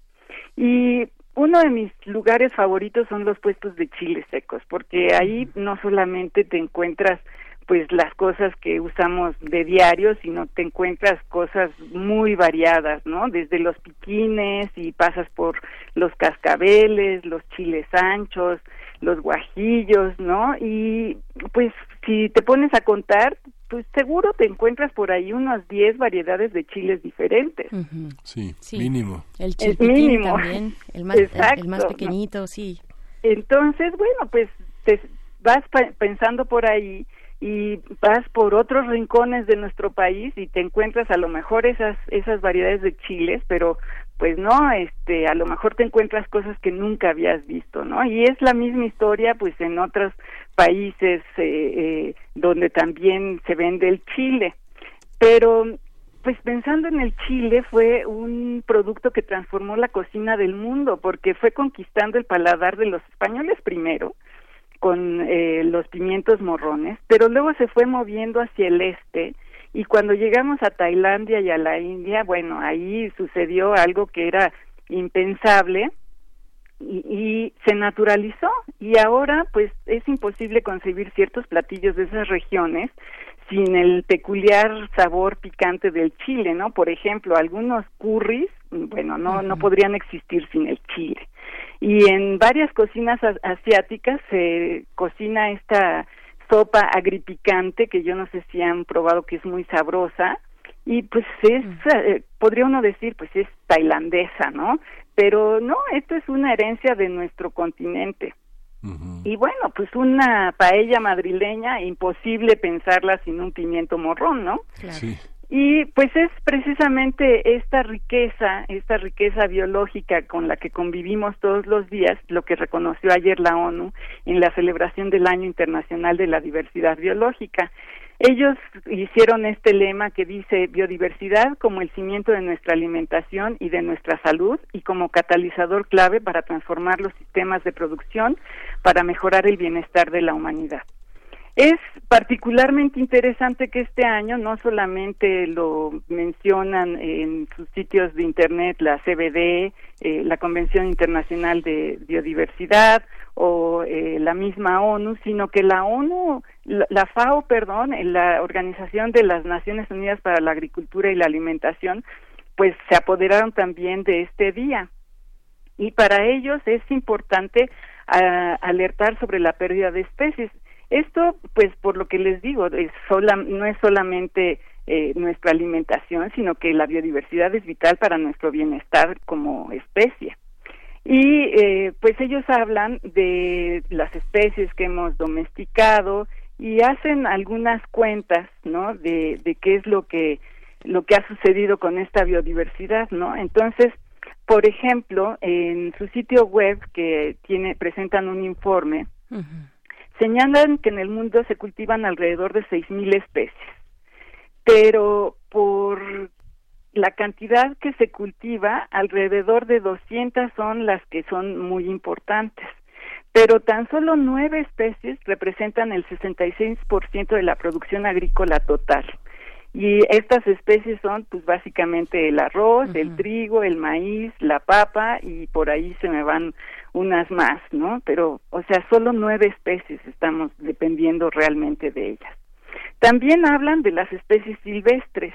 Y uno de mis lugares favoritos son los puestos de chiles secos, porque ahí no solamente te encuentras pues las cosas que usamos de diario, sino te encuentras cosas muy variadas, ¿no? Desde los piquines y pasas por los cascabeles, los chiles anchos, los guajillos, ¿no? Y pues si te pones a contar, pues seguro te encuentras por ahí unas diez variedades de chiles diferentes. Uh-huh. Sí, sí, mínimo. El chile piquín también, el más, Exacto, el, el más pequeñito, ¿no? Sí. Entonces, bueno, pues te vas pa- pensando por ahí y vas por otros rincones de nuestro país y te encuentras a lo mejor esas esas variedades de chiles, pero pues no, este, a lo mejor te encuentras cosas que nunca habías visto, ¿no? Y es la misma historia, pues, en otros países eh, eh, donde también se vende el chile. Pero, pues, pensando en el chile, fue un producto que transformó la cocina del mundo, porque fue conquistando el paladar de los españoles primero, con eh, los pimientos morrones, pero luego se fue moviendo hacia el este. Y cuando llegamos a Tailandia y a la India, bueno, ahí sucedió algo que era impensable y, y se naturalizó. Y ahora, pues, es imposible concebir ciertos platillos de esas regiones sin el peculiar sabor picante del chile, ¿no? Por ejemplo, algunos curries, bueno, no, no podrían existir sin el chile. Y en varias cocinas asiáticas se cocina esta sopa agripicante, que yo no sé si han probado, que es muy sabrosa, y pues es, eh, podría uno decir, pues es tailandesa, ¿no? Pero no, esto es una herencia de nuestro continente. Uh-huh. Y bueno, pues una paella madrileña, imposible pensarla sin un pimiento morrón, ¿no? Claro. Sí. Y pues es precisamente esta riqueza, esta riqueza biológica con la que convivimos todos los días, lo que reconoció ayer la ONU en la celebración del Año Internacional de la Diversidad Biológica. Ellos hicieron este lema que dice: biodiversidad como el cimiento de nuestra alimentación y de nuestra salud, y como catalizador clave para transformar los sistemas de producción para mejorar el bienestar de la humanidad. Es particularmente interesante que este año no solamente lo mencionan en sus sitios de internet la C B D, eh, la Convención Internacional de Biodiversidad o eh, la misma ONU, sino que la ONU, la, la FAO, perdón, la Organización de las Naciones Unidas para la Agricultura y la Alimentación, pues se apoderaron también de este día. Y para ellos es importante uh, alertar sobre la pérdida de especies. Esto, pues, por lo que les digo, es sola, no es solamente eh, nuestra alimentación, sino que la biodiversidad es vital para nuestro bienestar como especie. Y, eh, pues, ellos hablan de las especies que hemos domesticado y hacen algunas cuentas, ¿no?, de, de qué es lo que, lo que ha sucedido con esta biodiversidad, ¿no? Entonces, por ejemplo, en su sitio web que tiene presentan un informe, uh-huh. señalan que en el mundo se cultivan alrededor de seis mil especies, pero por la cantidad que se cultiva, alrededor de doscientas son las que son muy importantes, pero tan solo nueve especies representan el sesenta y seis por ciento de la producción agrícola total. Y estas especies son, pues, básicamente el arroz, uh-huh. el trigo, el maíz, la papa, y por ahí se me van unas más, ¿no? Pero, o sea, solo nueve especies estamos dependiendo realmente de ellas. También hablan de las especies silvestres,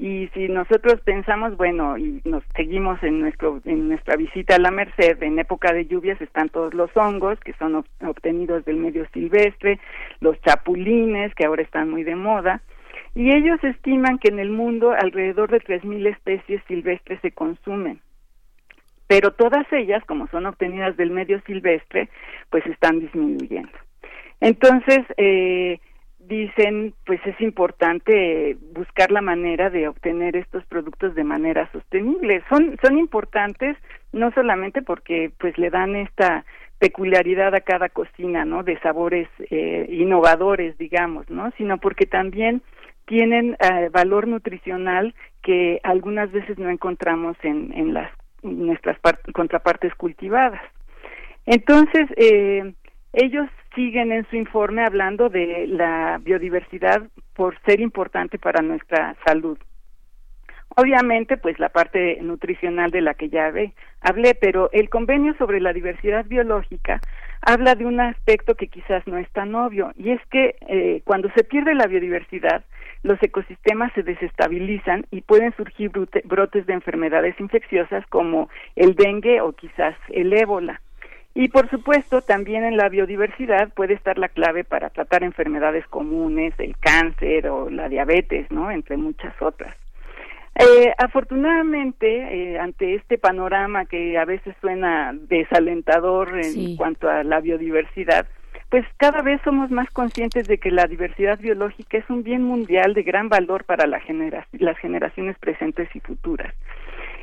y si nosotros pensamos, bueno, y nos seguimos en nuestro en nuestra visita a la Merced, en época de lluvias están todos los hongos que son ob- obtenidos del medio silvestre, los chapulines, que ahora están muy de moda, y ellos estiman que en el mundo alrededor de tres mil especies silvestres se consumen, pero todas ellas, como son obtenidas del medio silvestre, pues están disminuyendo. Entonces, eh, dicen, pues es importante buscar la manera de obtener estos productos de manera sostenible. Son, son importantes no solamente porque pues le dan esta peculiaridad a cada cocina, ¿no?, de sabores eh, innovadores, digamos, ¿no?, sino porque también tienen eh, valor nutricional que algunas veces no encontramos en, en las en nuestras part- contrapartes cultivadas. Entonces, eh, ellos siguen en su informe hablando de la biodiversidad por ser importante para nuestra salud. Obviamente, pues la parte nutricional de la que ya hablé, pero el Convenio sobre la Diversidad Biológica habla de un aspecto que quizás no es tan obvio, y es que eh, cuando se pierde la biodiversidad, los ecosistemas se desestabilizan y pueden surgir brute- brotes de enfermedades infecciosas como el dengue o quizás el ébola. Y por supuesto, también en la biodiversidad puede estar la clave para tratar enfermedades comunes, el cáncer o la diabetes, ¿no?, entre muchas otras. Eh, afortunadamente, eh, ante este panorama que a veces suena desalentador en sí. cuanto a la biodiversidad, pues cada vez somos más conscientes de que la diversidad biológica es un bien mundial de gran valor para la genera- las generaciones presentes y futuras.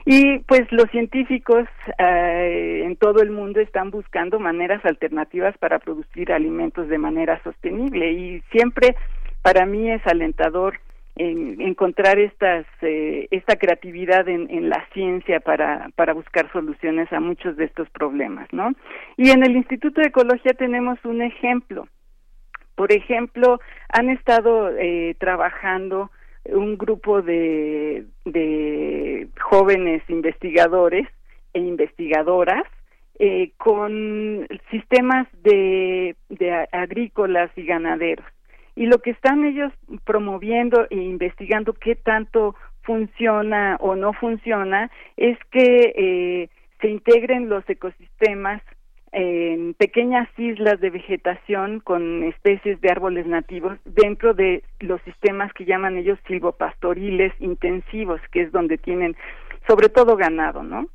Y pues los científicos eh, en todo el mundo están buscando maneras alternativas para producir alimentos de manera sostenible, y siempre para mí es alentador en encontrar estas eh, esta creatividad en, en la ciencia para para buscar soluciones a muchos de estos problemas, ¿no? Y en el Instituto de Ecología tenemos un ejemplo. Por ejemplo, han estado eh, trabajando un grupo de de jóvenes investigadores e investigadoras eh, con sistemas de de agrícolas y ganaderos. Y lo que están ellos promoviendo e investigando qué tanto funciona o no funciona es que eh, se integren los ecosistemas en pequeñas islas de vegetación con especies de árboles nativos dentro de los sistemas que llaman ellos silvopastoriles intensivos, que es donde tienen sobre todo ganado, ¿no?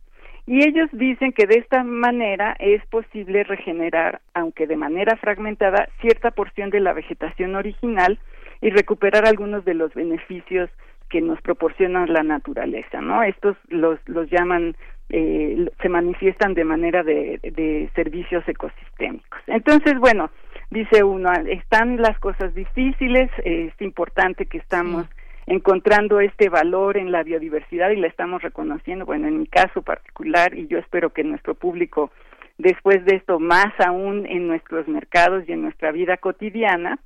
Y ellos dicen que de esta manera es posible regenerar, aunque de manera fragmentada, cierta porción de la vegetación original y recuperar algunos de los beneficios que nos proporciona la naturaleza, ¿no? Estos los los llaman, eh, se manifiestan de manera de, de servicios ecosistémicos. Entonces, bueno, dice uno, están las cosas difíciles, eh, es importante que estamos encontrando este valor en la biodiversidad y la estamos reconociendo, bueno, en mi caso particular, y yo espero que nuestro público, después de esto, más aún en nuestros mercados y en nuestra vida cotidiana.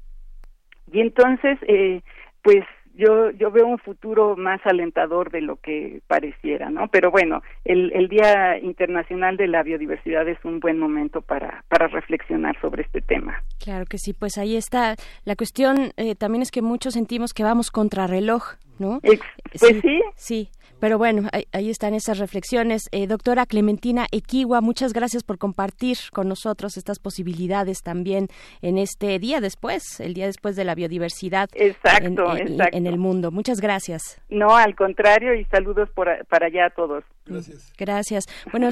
Y entonces, eh, pues yo yo veo un futuro más alentador de lo que pareciera, ¿no? Pero bueno, el, el Día Internacional de la Biodiversidad es un buen momento para, para reflexionar sobre este tema. Claro que sí, pues ahí está. La cuestión eh, también es que muchos sentimos que vamos contrarreloj, ¿no? Ex- pues sí. Sí, sí. Pero bueno, ahí, ahí están esas reflexiones. Eh, doctora Clementina Equihua, muchas gracias por compartir con nosotros estas posibilidades también en este día después, el día después de la biodiversidad. Exacto, en, en, exacto. en el mundo. Muchas gracias. No, al contrario, y saludos por, para allá a todos. Gracias. Gracias. Bueno,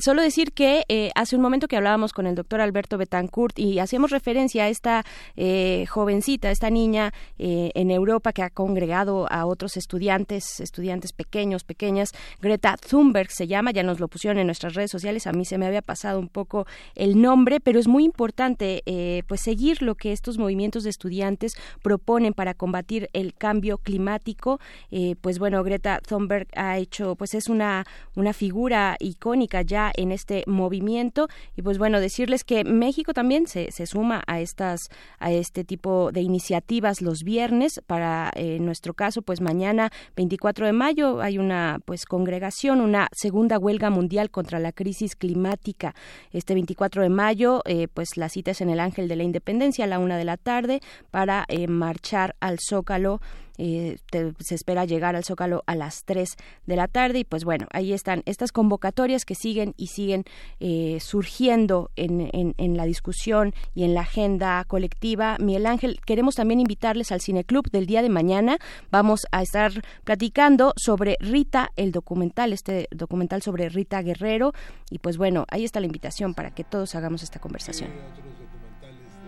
solo decir que eh, hace un momento que hablábamos con el doctor Alberto Betancourt y hacíamos referencia a esta eh, jovencita, esta niña eh, en Europa que ha congregado a otros estudiantes, estudiantes pequeños, pequeñas. Greta Thunberg se llama, ya nos lo pusieron en nuestras redes sociales, a mí se me había pasado un poco el nombre, pero es muy importante eh, pues seguir lo que estos movimientos de estudiantes proponen para combatir el cambio climático. Eh, pues bueno, Greta Thunberg ha hecho, pues es una, una figura icónica ya en este movimiento, y pues bueno, decirles que México también se, se suma a estas, a este tipo de iniciativas los viernes. Para eh, nuestro caso, pues mañana veinticuatro de mayo hay una pues congregación, una segunda huelga mundial contra la crisis climática. Este veinticuatro de mayo eh, pues la cita es en el Ángel de la Independencia a la una de la tarde para eh, marchar al Zócalo. Eh, te, se espera llegar al Zócalo a las tres de la tarde, y pues bueno, ahí están estas convocatorias que siguen y siguen eh, surgiendo en, en, en la discusión y en la agenda colectiva. Miguel Ángel, queremos también invitarles al Cineclub del día de mañana. Vamos a estar platicando sobre Rita, el documental, este documental sobre Rita Guerrero, y pues bueno, ahí está la invitación para que todos hagamos esta conversación.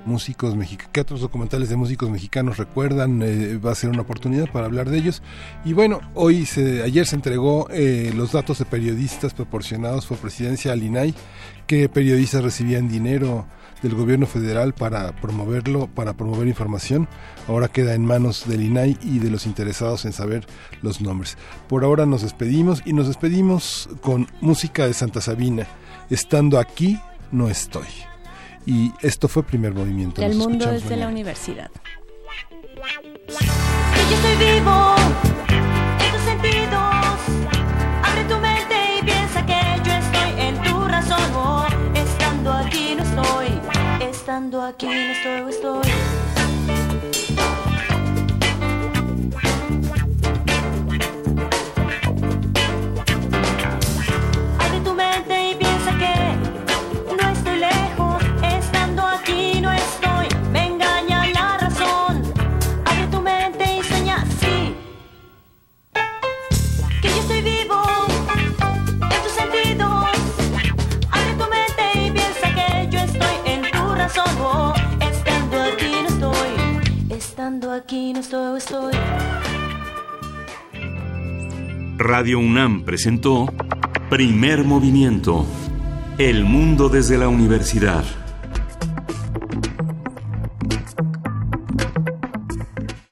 Músicos mexicanos, ¿qué otros documentales de músicos mexicanos recuerdan? Eh, va a ser una oportunidad para hablar de ellos. Y bueno, hoy se, ayer se entregó eh, los datos de periodistas proporcionados por presidencia al INAI, que periodistas recibían dinero del gobierno federal para promoverlo, para promover información. Ahora queda en manos del INAI y de los interesados en saber los nombres. Por ahora nos despedimos y nos despedimos con música de Santa Sabina. Estando aquí, no estoy. Y esto fue Primer Movimiento. El mundo desde mañana. La universidad. Que yo estoy vivo en tus sentidos. Abre tu mente y piensa que yo estoy en tu razón. Oh, estando aquí no estoy, estando aquí no estoy, estoy. Abre tu mente y piensa que no estoy lejos. Estando aquí no estoy, estoy. Radio UNAM presentó Primer Movimiento. El mundo desde la universidad.